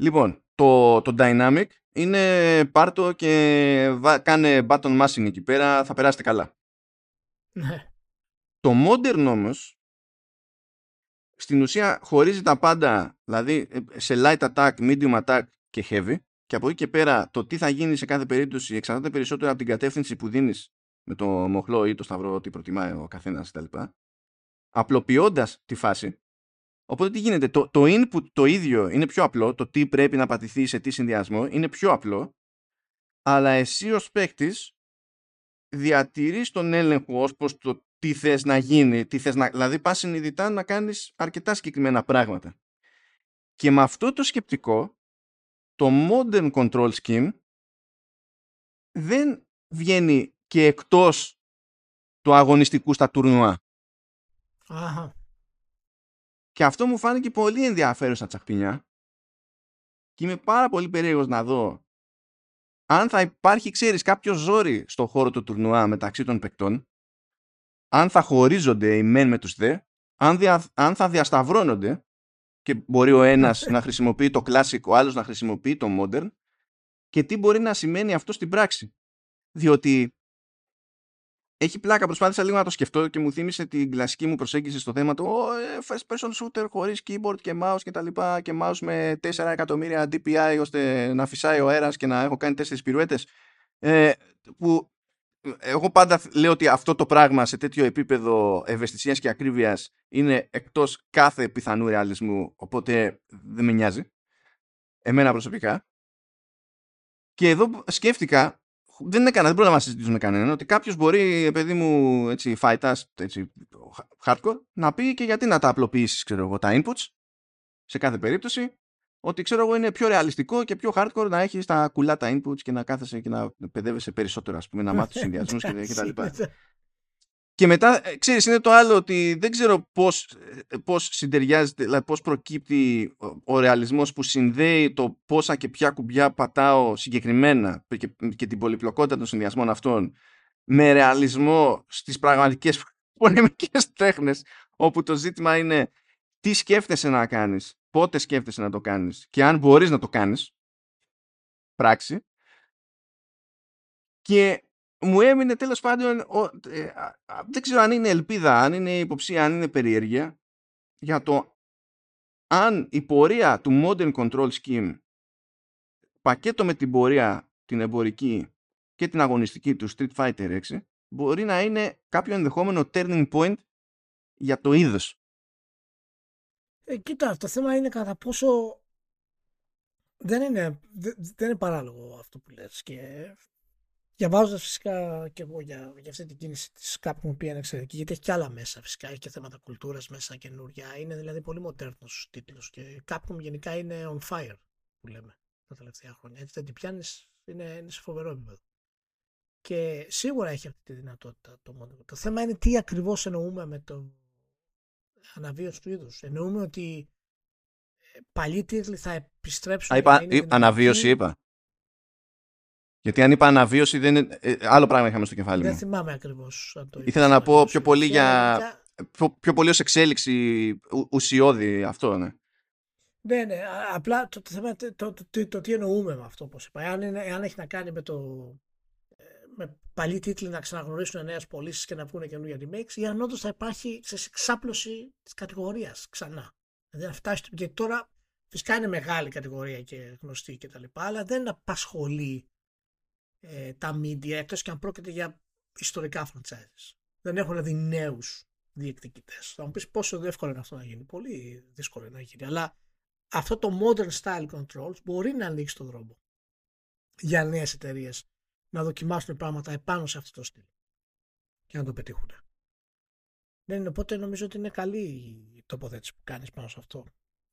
Λοιπόν, το, το Dynamic είναι πάρτο και βα, κάνε button mashing εκεί πέρα, θα περάσετε καλά. Ναι. Το Modern όμως στην ουσία χωρίζει τα πάντα, δηλαδή σε light attack, medium attack και heavy, και από εκεί και πέρα το τι θα γίνει σε κάθε περίπτωση εξαρτάται περισσότερο από την κατεύθυνση που δίνεις με το μοχλό ή το σταυρό, τι προτιμάει ο καθένας κτλ. Απλοποιώντας τη φάση, οπότε τι γίνεται, το, το input το ίδιο είναι πιο απλό, το τι πρέπει να πατηθεί σε τι συνδυασμό είναι πιο απλό, αλλά εσύ ως παίκτης διατηρείς τον έλεγχο ως προς το τι θες να γίνει, τι θες να... δηλαδή πας συνειδητά να κάνεις αρκετά συγκεκριμένα πράγματα. Και με αυτό το σκεπτικό το Modern Control Scheme δεν βγαίνει και εκτός του αγωνιστικού στα τουρνουά. Αχα. Και αυτό μου φάνηκε πολύ ενδιαφέρουσα τσαχπινιά και είμαι πάρα πολύ περίεργος να δω αν θα υπάρχει, ξέρεις, κάποιο ζόρι στο χώρο του τουρνουά μεταξύ των παικτών, αν θα χωρίζονται οι μεν με τους δε, αν, δια, αν θα διασταυρώνονται και μπορεί ο ένας να χρησιμοποιεί το classic, ο άλλος να χρησιμοποιεί το modern, και τι μπορεί να σημαίνει αυτό στην πράξη. Διότι έχει πλάκα, προσπάθησα λίγο να το σκεφτώ και μου θύμισε την κλασική μου προσέγγιση στο θέμα του oh, first person shooter χωρίς keyboard και mouse και τα λοιπά, και mouse με τέσσερα εκατομμύρια ντι πι άι ώστε να φυσάει ο αέρας και να έχω κάνει τέσσερις πυρουέτες, ε, που εγώ πάντα λέω ότι αυτό το πράγμα σε τέτοιο επίπεδο ευαισθησίας και ακρίβειας είναι εκτός κάθε πιθανού ρεαλισμού, οπότε δεν με νοιάζει εμένα προσωπικά. Και εδώ σκέφτηκα, δεν έκανα, δεν πρόλαβα να συζητήσω με κανέναν, ότι κάποιος μπορεί, παιδί μου, έτσι, φάιτας, έτσι, hardcore, να πει και γιατί να τα απλοποιήσεις, ξέρω εγώ, τα inputs σε κάθε περίπτωση, ότι ξέρω εγώ είναι πιο ρεαλιστικό και πιο hardcore να έχεις τα κουλά τα inputs και να κάθεσαι και να παιδεύεσαι περισσότερο, ας πούμε, να μάθεις τους συνδυασμούς και, και τα λοιπά. Και μετά, ξέρεις, είναι το άλλο ότι δεν ξέρω πώς, πώς συντεριάζεται, δηλαδή πώς προκύπτει ο ρεαλισμός που συνδέει το πόσα και ποια κουμπιά πατάω συγκεκριμένα και, και την πολυπλοκότητα των συνδυασμών αυτών με ρεαλισμό στις πραγματικές πολεμικές τέχνες, όπου το ζήτημα είναι τι σκέφτεσαι να κάνεις, πότε σκέφτεσαι να το κάνεις και αν μπορείς να το κάνεις πράξη. Και μου έμεινε τέλος πάντων ο, ε, α, α, δεν ξέρω αν είναι ελπίδα, αν είναι υποψία, αν είναι περιέργεια για το αν η πορεία του Modern Control Scheme πακέτο με την πορεία την εμπορική και την αγωνιστική του Street Fighter έξι μπορεί να είναι κάποιο ενδεχόμενο turning point για το είδος. Ε, κοίτα, το θέμα είναι κατά πόσο δεν είναι, δεν, δεν είναι παράλογο αυτό που λες, και Διαβάζοντας φυσικά και εγώ για, για αυτή την κίνηση της Capcom, που είναι εξαιρετική, γιατί έχει και άλλα μέσα φυσικά, έχει και θέματα κουλτούρας μέσα καινούρια. Είναι δηλαδή πολύ μοντέρνος τίτλος και η Capcom γενικά είναι on fire, που λέμε, τα τελευταία χρόνια. Έτσι δεν την πιάνεις, είναι, είναι σε φοβερό επίπεδο. Και σίγουρα έχει αυτή τη δυνατότητα το μόνο. Το θέμα είναι τι ακριβώς εννοούμε με το αναβίωση του είδους. Εννοούμε ότι παλιοί τίτλοι θα επιστρέψουν. Α, είπα, είπα, αναβίωση είπα. Γιατί αν είπα αναβίωση, δεν είναι... ε, άλλο πράγμα είχαμε στο κεφάλι δεν μου. Δεν θυμάμαι ακριβώς. Το ήθελα είπα, να πω πιο πολύ, για... για... πιο, πιο πολύ ως εξέλιξη ου, ουσιώδη αυτό, ναι. Ναι, ναι. Απλά το, το, το, το, το, το, το τι εννοούμε με αυτό, όπως είπα. Αν, είναι, αν έχει να κάνει με το... με παλιοί τίτλοι να ξαναγνωρίσουν νέες πωλήσεις και να βγουν καινούργια remakes, ή αν όντως θα υπάρχει εξάπλωση της κατηγορίας ξανά. Δηλαδή να φτάσει, γιατί τώρα φυσικά είναι μεγάλη κατηγορία και γνωστή και τα λοιπά, αλλά δεν απασχολεί ε, τα media, εκτός και αν πρόκειται για ιστορικά franchises. Δεν έχουν δηλαδή νέους διεκδικητές. Θα μου πεις πόσο εύκολο είναι αυτό να γίνει. Πολύ δύσκολο είναι να γίνει. Αλλά αυτό το modern style controls μπορεί να ανοίξει τον δρόμο για νέες εταιρείες να δοκιμάσουν πράγματα επάνω σε αυτό το στυλ και να το πετύχουν. Δεν είναι, οπότε νομίζω ότι είναι καλή η τοποθέτηση που κάνεις πάνω σε αυτό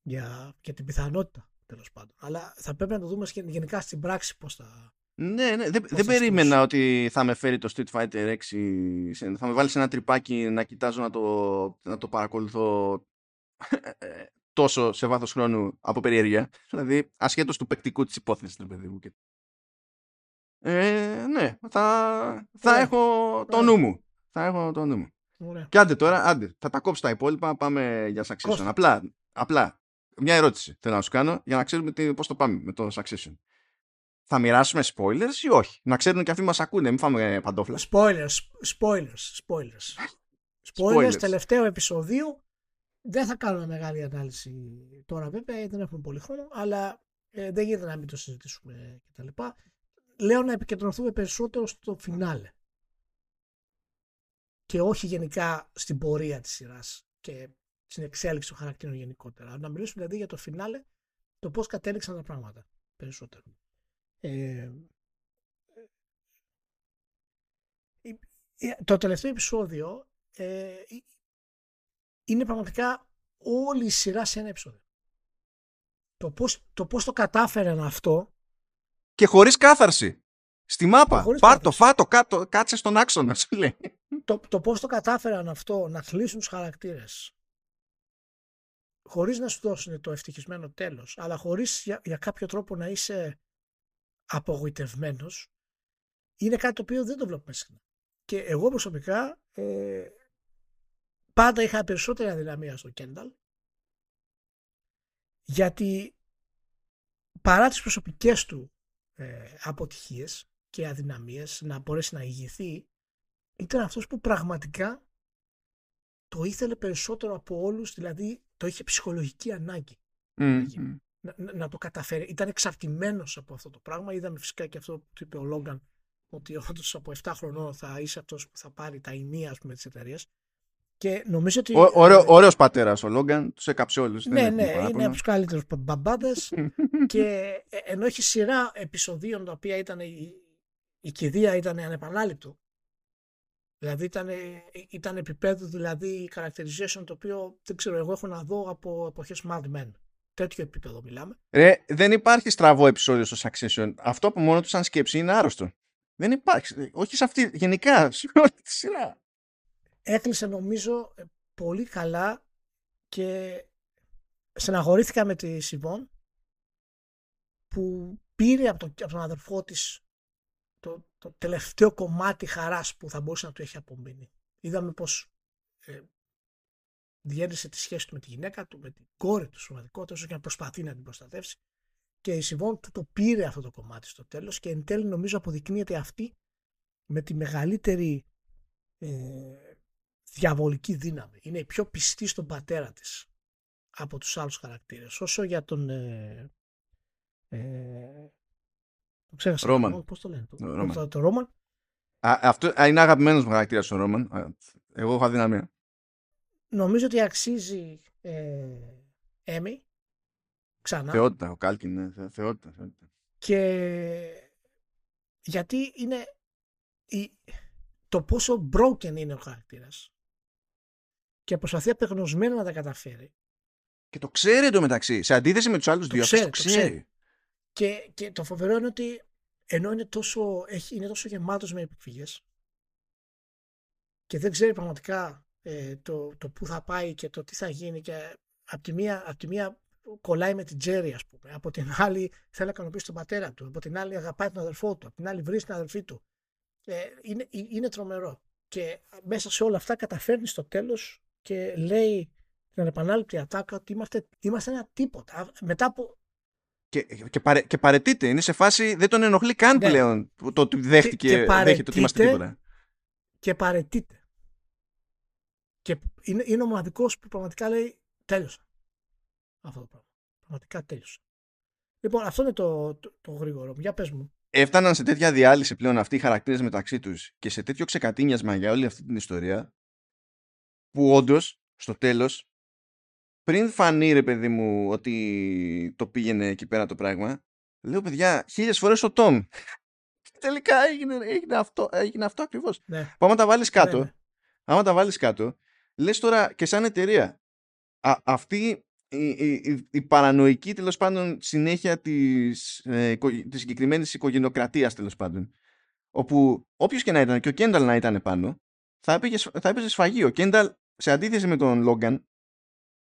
για, για την πιθανότητα, τέλος πάντων. Αλλά θα πρέπει να το δούμε γενικά στην πράξη πώς θα... Ναι, ναι. Δεν, δεν περίμενα ότι θα με φέρει το Street Fighter έξι, θα με βάλει σε ένα τρυπάκι να κοιτάζω να το, να το παρακολουθώ τόσο σε βάθος χρόνου από περιέργεια. Δηλαδή ασχέτως του παικτικού της υπόθεσης, του παιδί μου. Ε, ναι, θα, θα, έχω το νου μου. θα έχω το νου μου. Ωραία. Και άντε τώρα, άντε, θα τα κόψω τα υπόλοιπα, πάμε για Succession. Απλά, απλά, μια ερώτηση θέλω να σου κάνω για να ξέρουμε τι, πώς το πάμε με το Succession. Θα μοιράσουμε spoilers ή όχι? Να ξέρουν και αυτοί που μας ακούνε, μην φάμε παντόφλα. Spoilers, spoilers, spoilers. Spoilers τελευταίο επεισοδίου. Δεν θα κάνουμε μεγάλη ανάλυση τώρα βέβαια, δεν έχουμε πολύ χρόνο, αλλά ε, δεν γίνεται να μην το συζητήσουμε κτλ. Λέω να επικεντρωθούμε περισσότερο στο φινάλε και όχι γενικά στην πορεία της σειράς και στην εξέλιξη των χαρακτήρων γενικότερα. Να μιλήσουμε δηλαδή για το φινάλε, το πώς κατέληξαν τα πράγματα περισσότερο. Ε, το τελευταίο επεισόδιο ε, είναι πραγματικά όλη η σειρά σε ένα επεισόδιο. Το πώς το, πώς το κατάφεραν αυτό. Και χωρίς κάθαρση. Στη μάπα. Χωρίς Πάρτο, κάθαρση. Φάτο, κάτω, κάτσε στον άξονα, σου λέει. Το, το πώς το κατάφεραν αυτό, να θλίσουν τους χαρακτήρες. Χωρίς να σου δώσουν το ευτυχισμένο τέλος, αλλά χωρίς για, για κάποιο τρόπο να είσαι απογοητευμένος, είναι κάτι το οποίο δεν το βλέπουμε συχνά. Και εγώ προσωπικά ε, πάντα είχα περισσότερη αδυναμία στο Κένταλ, γιατί παρά τις προσωπικές του αποτυχίες και αδυναμίες να μπορέσει να ηγηθεί, ήταν αυτός που πραγματικά το ήθελε περισσότερο από όλους, δηλαδή το είχε ψυχολογική ανάγκη mm-hmm. να, να το καταφέρει. Ήταν εξαρτημένος από αυτό το πράγμα. Είδαμε φυσικά και αυτό που είπε ο Λόγκαν, ότι όντως από επτά χρονών θα είσαι αυτός που θα πάρει τα ηνία, ας πούμε, της εταιρείας. Και νομίζω ότι... Ω, ωραίο, ωραίος πατέρας ο Λόγκαν, τους έκαψε όλους. Ναι, ναι, είναι από τους καλύτερους μπαμπάδες. Και ενώ έχει σειρά επεισοδίων τα οποία ήταν η, η κηδεία ήταν ανεπανάληπτο, δηλαδή ήταν, ήταν επίπεδο, δηλαδή characterization, το οποίο δεν ξέρω, εγώ έχω να δω από εποχές Mad Men, τέτοιο επίπεδο μιλάμε. Ρε, δεν υπάρχει στραβό επεισόδιο στο Succession, αυτό από μόνο του σαν σκέψη είναι άρρωστο, δεν υπάρχει, όχι σε αυτή, γενικά σε όλη τη σειρά. Έκλεισε νομίζω πολύ καλά και στεναχωρήθηκα με τη Σιβόν που πήρε από, το, από τον αδερφό της το, το τελευταίο κομμάτι χαράς που θα μπορούσε να του έχει απομείνει. Είδαμε πως ε, διέρνησε τη σχέση του με τη γυναίκα του, με την κόρη του σωματικότητα, όσο και να προσπαθεί να την προστατεύσει, και η Σιβόν του το πήρε αυτό το κομμάτι στο τέλος και εν τέλει νομίζω αποδεικνύεται αυτή με τη μεγαλύτερη ε, διαβολική δύναμη. Είναι η πιο πιστή στον πατέρα της από τους άλλους χαρακτήρες. Όσο για τον ε, Ε, το ξέχασα. Ρόμαν. Πώς το λένε, το, Ρόμαν. Το, το Ρόμαν. Α, αυτό α, είναι αγαπημένος μου χαρακτήρας ο Ρόμαν. Εγώ έχω αδυναμία. Νομίζω ότι αξίζει Έμι. Ε, ξανά. Θεότητα, ο Κάλκιν. Ναι, θεότητα, θεότητα. Και γιατί είναι η, το πόσο broken είναι ο χαρακτήρας και προσπαθεί απεγνωσμένα να τα καταφέρει. Και το ξέρει εντωμεταξύ, σε αντίθεση με τους άλλους δύο. Το ξέρει. Το ξέρει. Και, και το φοβερό είναι ότι ενώ είναι τόσο, έχει, είναι τόσο γεμάτος με επιφυγές και δεν ξέρει πραγματικά ε, το, το που θα πάει και το τι θα γίνει, και από τη μία, από τη μία κολλάει με την Τζέρι, ας πούμε, από την άλλη θέλει να ικανοποιήσει τον πατέρα του, από την άλλη αγαπάει τον αδερφό του, από την άλλη βρίζει την αδερφή του. Ε, είναι, είναι τρομερό. Και μέσα σε όλα αυτά καταφέρνει στο τέλος και λέει την ανεπανάληπτη ατάκα ότι είμαστε, είμαστε ένα τίποτα. Μετά από... Και, και, παρε, και παρετείται, είναι σε φάση, δεν τον ενοχλεί καν ναι. πλέον το ότι δέχτηκε, και, και δέχεται ότι είμαστε τίποτα. Και παρετείται. Και είναι, είναι ο μοναδικός που πραγματικά λέει τέλειωσα. Αυτό το πράγμα. Πραγματικά τέλειωσα. Λοιπόν, αυτό είναι το, το, το γρήγορο. Για πες μου. Έφταναν σε τέτοια διάλυση πλέον αυτοί οι χαρακτήρες μεταξύ τους και σε τέτοιο ξεκατίνιασμα για όλη αυτή την ιστορία, που όντως στο τέλος, πριν φανεί ρε παιδί μου ότι το πήγαινε εκεί πέρα το πράγμα, λέω παιδιά χίλιες φορές ο Τόμ. Τελικά έγινε, έγινε, αυτό, έγινε αυτό ακριβώς. Ναι. Που άμα τα βάλεις κάτω, ναι. άμα τα βάλεις κάτω, λες τώρα και σαν εταιρεία, α, αυτή η, η, η, η παρανοϊκή τέλος πάντων συνέχεια της, ε, της συγκεκριμένης οικογενειοκρατίας τέλος πάντων, όπου όποιος και να ήταν και ο Κένταλ να ήταν πάνω, θα έπαιζε, θα έπαιζε σφαγή. Ο Κένταλ, σε αντίθεση με τον Λόγκαν,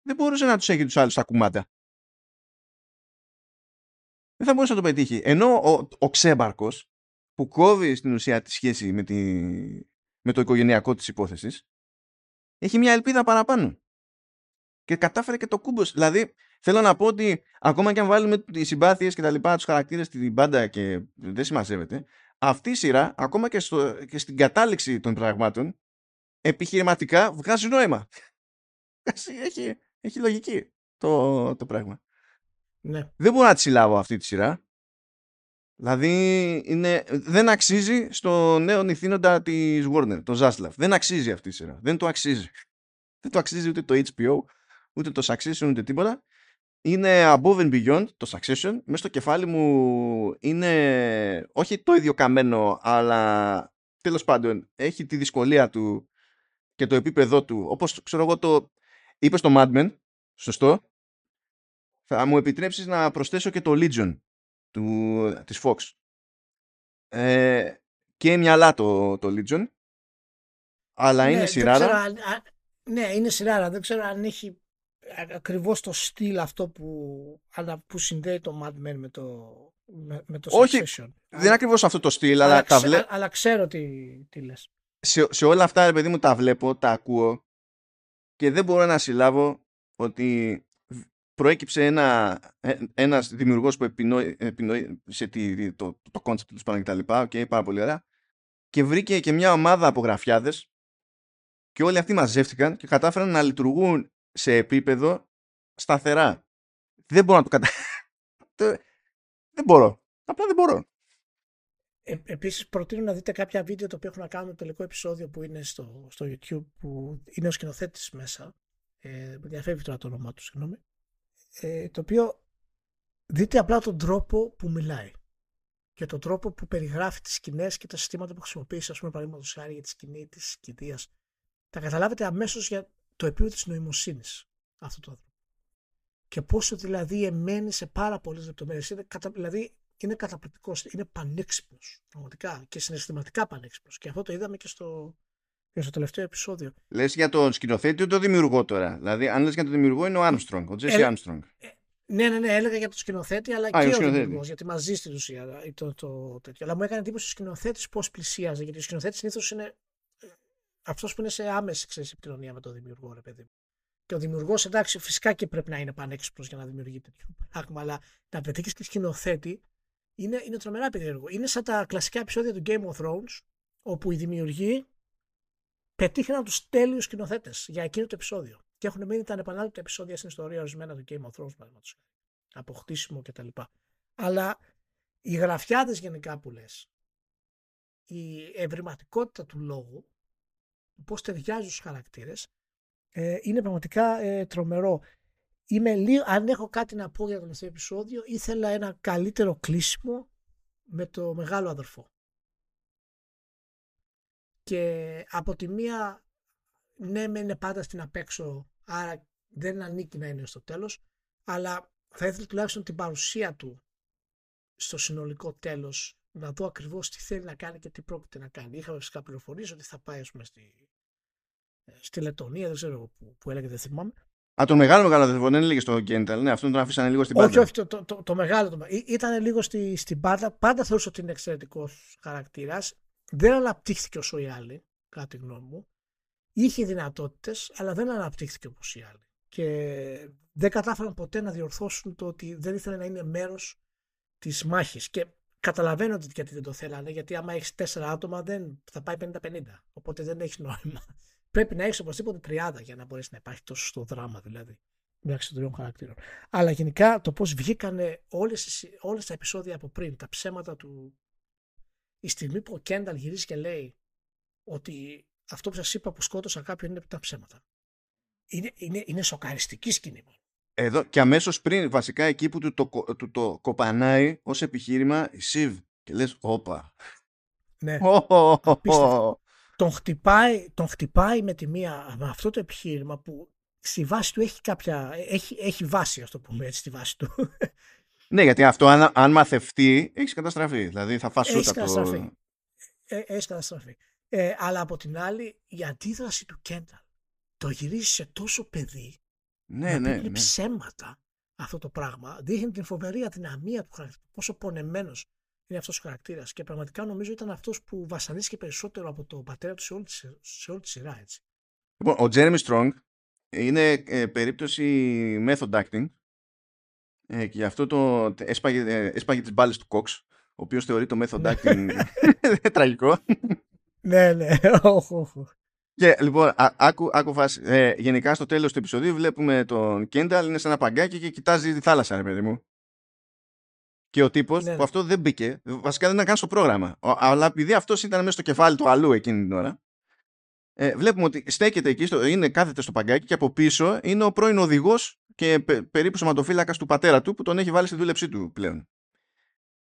δεν μπορούσε να τους έχει τους άλλους τα κουμάτα. Δεν θα μπορούσε να το πετύχει. Ενώ ο, ο ξέμπαρκος που κόβει στην ουσία τη σχέση με, τη, με το οικογενειακό της υπόθεσης, έχει μια ελπίδα παραπάνω. Και κατάφερε και το κούμπος. Δηλαδή θέλω να πω ότι ακόμα και αν βάλουμε τις συμπάθειες και τα λοιπά, τους χαρακτήρες στην πάντα και δεν συμμαζεύεται, αυτή η σειρά ακόμα και, στο, και στην κατάληξη των πραγμάτων επιχειρηματικά βγάζει νόημα. Έχει, έχει λογική το, το πράγμα. Ναι. Δεν μπορώ να τη συλλάβω αυτή τη σειρά. Δηλαδή είναι, δεν αξίζει στο νέο νηθήνοντα της Warner, τον Zaslav. Δεν αξίζει αυτή η σειρά. Δεν το αξίζει. Δεν το αξίζει ούτε το έιτς πι ο, ούτε το Succession, ούτε τίποτα. Είναι above and beyond το Succession. Μέσα στο κεφάλι μου είναι όχι το ίδιο καμένο, αλλά τέλος πάντων έχει τη δυσκολία του και το επίπεδό του. Όπως ξέρω εγώ το... Είπες το Mad Men, σωστό. Θα μου επιτρέψεις να προσθέσω και το Legion του, της Fox. Ε, και μυαλά το, το Legion. Αλλά ναι, είναι σειράρα. Ξέρω, αν, α, ναι, είναι σειράρα. Δεν ξέρω αν έχει ακριβώς το στυλ αυτό που, που συνδέει το Mad Men με το, με, με το όχι, Succession. Δεν είναι ακριβώς αυτό το στυλ, αλλά, αλλά, τα ξε, βλέ... αλλά ξέρω τι, τι λες. Σε, σε όλα αυτά, ρε παιδί μου, τα βλέπω, τα ακούω. Και δεν μπορώ να συλλάβω ότι προέκυψε ένα, ένας δημιουργός που επινόησε επινόη, το, το concept του πάνω και τα λοιπά, okay, πάρα πολύ ωραία, και βρήκε και μια ομάδα από γραφιάδες και όλοι αυτοί μαζεύτηκαν και κατάφεραν να λειτουργούν σε επίπεδο σταθερά. Δεν μπορώ να το καταλάβω. Δεν μπορώ. Απλά δεν μπορώ. Ε, επίσης προτείνω να δείτε κάποια βίντεο το οποίο έχουν να κάνουν το τελικό επεισόδιο που είναι στο, στο YouTube, που είναι ο σκηνοθέτης μέσα, ε, διαφεύγει τώρα το όνομά του, συγγνώμη, ε, το οποίο δείτε απλά τον τρόπο που μιλάει και τον τρόπο που περιγράφει τις σκηνές και τα συστήματα που χρησιμοποιήσει, ας πούμε παραδείγματος χάρη για τη σκηνή της κηδείας, θα καταλάβετε αμέσως για το επίπεδο της νοημοσύνης αυτού του άνθρωπου και πόσο δηλαδή εμένει σε πάρα πολλές λεπτομέρειες, δηλαδή είναι καταπληκτικός, είναι πανέξυπνος πραγματικά και συναισθηματικά πανέξυπνος, και αυτό το είδαμε και στο, και στο τελευταίο επεισόδιο. Λες για τον σκηνοθέτη ή τον δημιουργό τώρα? Δηλαδή αν λες για τον δημιουργό είναι ο Armstrong, ο Jesse Armstrong. Ε, ναι, ναι, ναι, έλεγα για τον σκηνοθέτη αλλά Α, και ο, ο δημιουργός, γιατί μαζί στην ουσία το, το τέτοιο. Αλλά μου έκανε εντύπωση ο σκηνοθέτης πώς πλησίαζε, γιατί ο σκηνοθέτης συνήθως είναι αυτός που είναι σε άμεση, ξέρεις, επικοινωνία με τον δημιουργό, ρε παιδί. Και ο δημιουργός, εντάξει, φυσικά και πρέπει να είναι πανέξυπνος για να δημιουργεί τέτοιο πράγμα, αλλά να πετύχεις και σκηνοθέτη. Είναι, είναι τρομερά περίεργο. Είναι σαν τα κλασικά επεισόδια του Game of Thrones, όπου οι δημιουργοί πετύχαν τους τέλειους σκηνοθέτες για εκείνο το επεισόδιο. Και έχουν μείνει τα ανεπανάληπτα επεισόδια στην ιστορία ορισμένα του Game of Thrones, παραδείγματος, από χτίσιμο κτλ. Αλλά οι γραφιάδες γενικά που λες, η ευρηματικότητα του λόγου, πώς ταιριάζουν στους χαρακτήρες, ε, είναι πραγματικά ε, τρομερό. Είμαι λίγο, αν έχω κάτι να πω για το τελευταίο επεισόδιο, ήθελα ένα καλύτερο κλείσιμο με το μεγάλο αδερφό. Και από τη μία, ναι, μένει πάντα στην απέξω, άρα δεν ανήκει να είναι στο τέλος, αλλά θα ήθελα τουλάχιστον την παρουσία του στο συνολικό τέλος, να δω ακριβώς τι θέλει να κάνει και τι πρόκειται να κάνει. Είχαμε φυσικά πληροφορίες ότι θα πάει, ας πούμε, στη, στη Λετωνία, δεν ξέρω που, που έλεγε, δεν θυμάμαι. Α, τον μεγάλο μεγάλο δεν θυμάμαι, έλεγε στο Γκένταλ, ναι, αυτόν τον αφήσανε λίγο στην πάντα. Όχι, όχι, το, το, το, το μεγάλο, το, ήταν λίγο στη, στην πάντα, πάντα θεωρούσα ότι είναι εξαιρετικός χαρακτήρας. Δεν αναπτύχθηκε όσο οι άλλοι, κατά τη γνώμη μου. Είχε δυνατότητες, αλλά δεν αναπτύχθηκε όπως οι άλλοι. Και δεν κατάφεραν ποτέ να διορθώσουν το ότι δεν ήθελε να είναι μέρος της μάχης. Και καταλαβαίνω ότι γιατί δεν το θέλανε, γιατί άμα έχεις τέσσερα άτομα δεν θα πάει πενήντα πενήντα. Οπότε δεν έχει νόημα. Πρέπει να έχεις οπωσδήποτε τριάντα για να μπορέσει να υπάρχει τόσο στο δράμα, δηλαδή, μεταξύ των τριών χαρακτήρων. Αλλά γενικά το πώς βγήκανε όλες, όλες τα επεισόδια από πριν, τα ψέματα του. Η στιγμή που ο Κένταλ γυρίζει και λέει ότι αυτό που σας είπα που σκότωσα κάποιον είναι τα ψέματα. Είναι, είναι, είναι σοκαριστική σκηνή. Εδώ και αμέσως πριν, βασικά εκεί που του το, το, το, το κοπανάει ως επιχείρημα η Σιβ και λες όπα. Ναι. Oh, oh, oh. Τον, χτυπάει, τον χτυπάει με τη μία, με αυτό το επιχείρημα που στη βάση του έχει κάποια, έχει, έχει βάση, ας το πούμε έτσι, στη βάση του. Ναι, γιατί αυτό αν, αν μαθευτεί, έχεις καταστραφεί. Δηλαδή θα φας σούτα καταστραφεί. Το... Ε, έχεις καταστραφεί. Ε, αλλά από την άλλη, η αντίδραση του Κένταλ το γυρίζει σε τόσο παιδί, ναι, να ναι, πει ναι. ψέματα αυτό το πράγμα. Δείχνει την φοβερή αδυναμία του χαρακτήρα. Πόσο πονεμένος είναι αυτός ο χαρακτήρας. Και πραγματικά νομίζω ήταν αυτός που βασανίστηκε περισσότερο από τον πατέρα του σε όλη τη, σε όλη τη σειρά. Έτσι. Λοιπόν, ο Τζέρεμι Στρόγκ είναι ε, περίπτωση method acting. Ε, και γι' αυτό το έσπαγε, έσπαγε τις μπάλες του Κόξ, ο οποίος θεωρεί το method acting τραγικό. Ναι, ναι. Και λοιπόν, α, άκου, άκου φάση. Ε, γενικά στο τέλος του επεισοδίου βλέπουμε τον Κένταλ, είναι σε ένα παγκάκι και κοιτάζει τη θάλασσα, ρε παιδί μου. Και ο τύπος, ναι, που αυτό δεν μπήκε, βασικά δεν ήταν καν στο πρόγραμμα. Αλλά επειδή αυτός ήταν μέσα στο κεφάλι του αλλού εκείνη την ώρα, ε, βλέπουμε ότι στέκεται εκεί, στο, είναι, κάθεται στο παγκάκι και από πίσω είναι ο πρώην οδηγός και πε, περίπου σωματοφύλακας του πατέρα του που τον έχει βάλει στη δούλεψή του πλέον.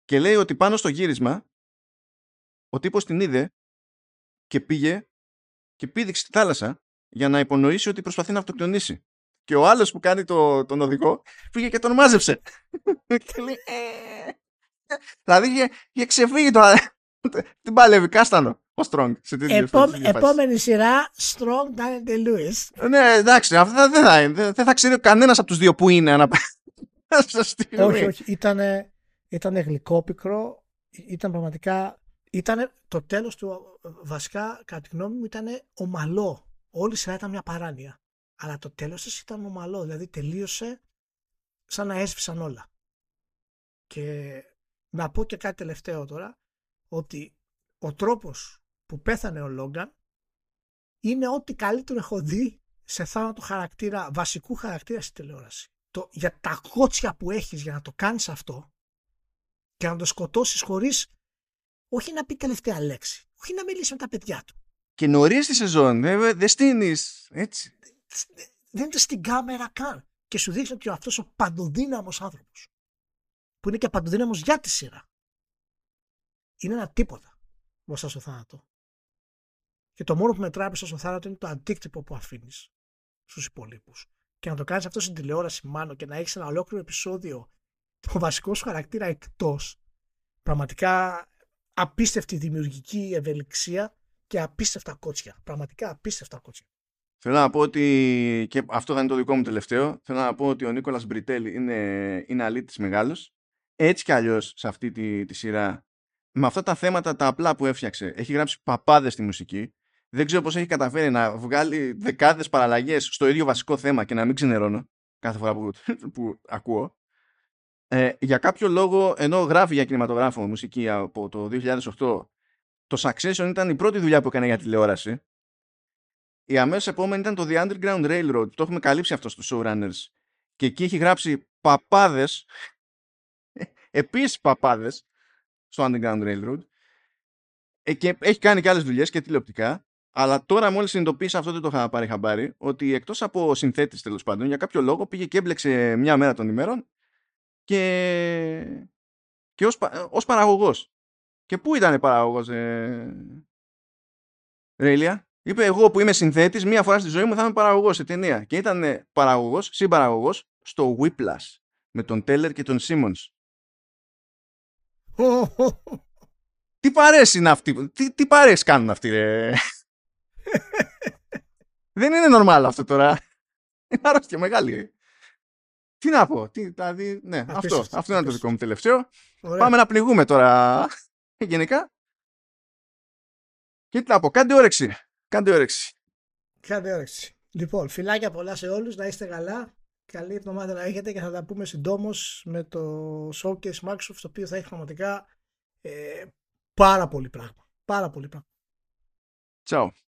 Και λέει ότι πάνω στο γύρισμα ο τύπος την είδε και πήγε και πήδηξε στη θάλασσα για να υπονοήσει ότι προσπαθεί να αυτοκτονήσει. Και ο άλλος που κάνει το, τον οδηγό πήγε και τον μάζεψε. Και λέει, ε, δηλαδή είχε, είχε ξεφύγει το... Την παλεύει, κάστανο. Ο Strong. Σε Επό, επόμενη σειρά, Strong, Daniel Day-Lewis. Ναι, εντάξει, αυτά δεν θα είναι. Δεν θα ξέρει κανένας από τους δύο που είναι. Να... όχι, όχι. Ήτανε, ήτανε γλυκόπικρο. Ήταν πραγματικά... Ήτανε, το τέλος του, βασικά, κατά τη γνώμη μου, ήτανε ομαλό. Όλη η σειρά ήταν μια παράνοια. Αλλά το τέλος της ήταν ομαλό. Δηλαδή, τελείωσε σαν να έσβησαν όλα. Και να πω και κάτι τελευταίο τώρα, ότι ο τρόπος που πέθανε ο Λόγκαν είναι ό,τι καλύτερο έχω δει σε θάνατο χαρακτήρα, βασικού χαρακτήρα στη τηλεόραση. Το, για τα κότσια που έχεις για να το κάνεις αυτό και να το σκοτώσεις χωρίς, όχι να πει τελευταία λέξη, όχι να μιλήσει με τα παιδιά του. Και νωρίς τη σεζόν, βέβαια, δεν στείνεις, έτσι. Δεν είναι στην κάμερα καν. Και σου δείχνει ότι αυτός ο παντοδύναμος άνθρωπος, που είναι και παντοδύναμος για τη σειρά, είναι ένα τίποτα μπροστά στο θάνατο. Και το μόνο που μετράει μπροστά στο θάνατο είναι το αντίκτυπο που αφήνεις στους υπολείπους. Και να το κάνεις αυτό στην τηλεόραση, μάλλον, και να έχεις ένα ολόκληρο επεισόδιο το βασικό σου χαρακτήρα εκτός. Πραγματικά απίστευτη δημιουργική ευελιξία και απίστευτα κότσια. Πραγματικά απίστευτα κότσια. Θέλω να πω ότι. Και αυτό θα είναι το δικό μου τελευταίο. Θέλω να πω ότι ο Νίκολας Μπριτέλη είναι, είναι αλήτης μεγάλος. Έτσι κι αλλιώς σε αυτή τη, τη σειρά. Με αυτά τα θέματα τα απλά που έφτιαξε, έχει γράψει παπάδες στη μουσική. Δεν ξέρω πώς έχει καταφέρει να βγάλει δεκάδες παραλλαγές στο ίδιο βασικό θέμα και να μην ξενερώνω κάθε φορά που, που ακούω. Ε, για κάποιο λόγο, ενώ γράφει για κινηματογράφο μουσική από το δύο χιλιάδες οκτώ, το Succession ήταν η πρώτη δουλειά που έκανε για τηλεόραση. Η αμέσως επόμενη ήταν το The Underground Railroad. Το έχουμε καλύψει αυτό στους showrunners. Και εκεί έχει γράψει παπάδες, επίσης παπάδες, στο Underground Railroad, ε, και έχει κάνει και άλλες δουλειές και τηλεοπτικά, αλλά τώρα μόλις συνειδητοποίησα, αυτό δεν το είχα πάρει χαμπάρι, ότι εκτός από συνθέτης, τέλος πάντων, για κάποιο λόγο πήγε και έμπλεξε μια μέρα των ημέρων και, και ως, ως παραγωγός. Και πού ήταν παραγωγός, ε... ρε Ηλία, είπε εγώ που είμαι συνθέτης, μία φορά στη ζωή μου θα είμαι παραγωγός σε ταινία. Και ήταν παραγωγός, συμπαραγωγός στο Whiplash με τον Τέλερ και τον Σίμονς. Τι παρέες είναι αυτοί, τι, τι παρέες κάνουν αυτοί, ρε. Δεν είναι normal αυτό τώρα. Είναι αρρώστια μεγάλη. Τι να πω, τι, δηλαδή, ναι, αυτό, πίσω, αυτό πίσω. Είναι το δικό μου τελευταίο. Ωραία. Πάμε να πληγούμε τώρα γενικά. Και τι να πω, κάντε όρεξη. Κάντε όρεξη. Κάντε όρεξη. Λοιπόν, φιλάκια πολλά σε όλους, να είστε καλά. Καλή εβδομάδα να έχετε και θα τα πούμε συντόμως με το Showcase Microsoft, το οποίο θα έχει πραγματικά ε, πάρα πολύ πράγμα. Πάρα πολύ πράγμα. Τσάου.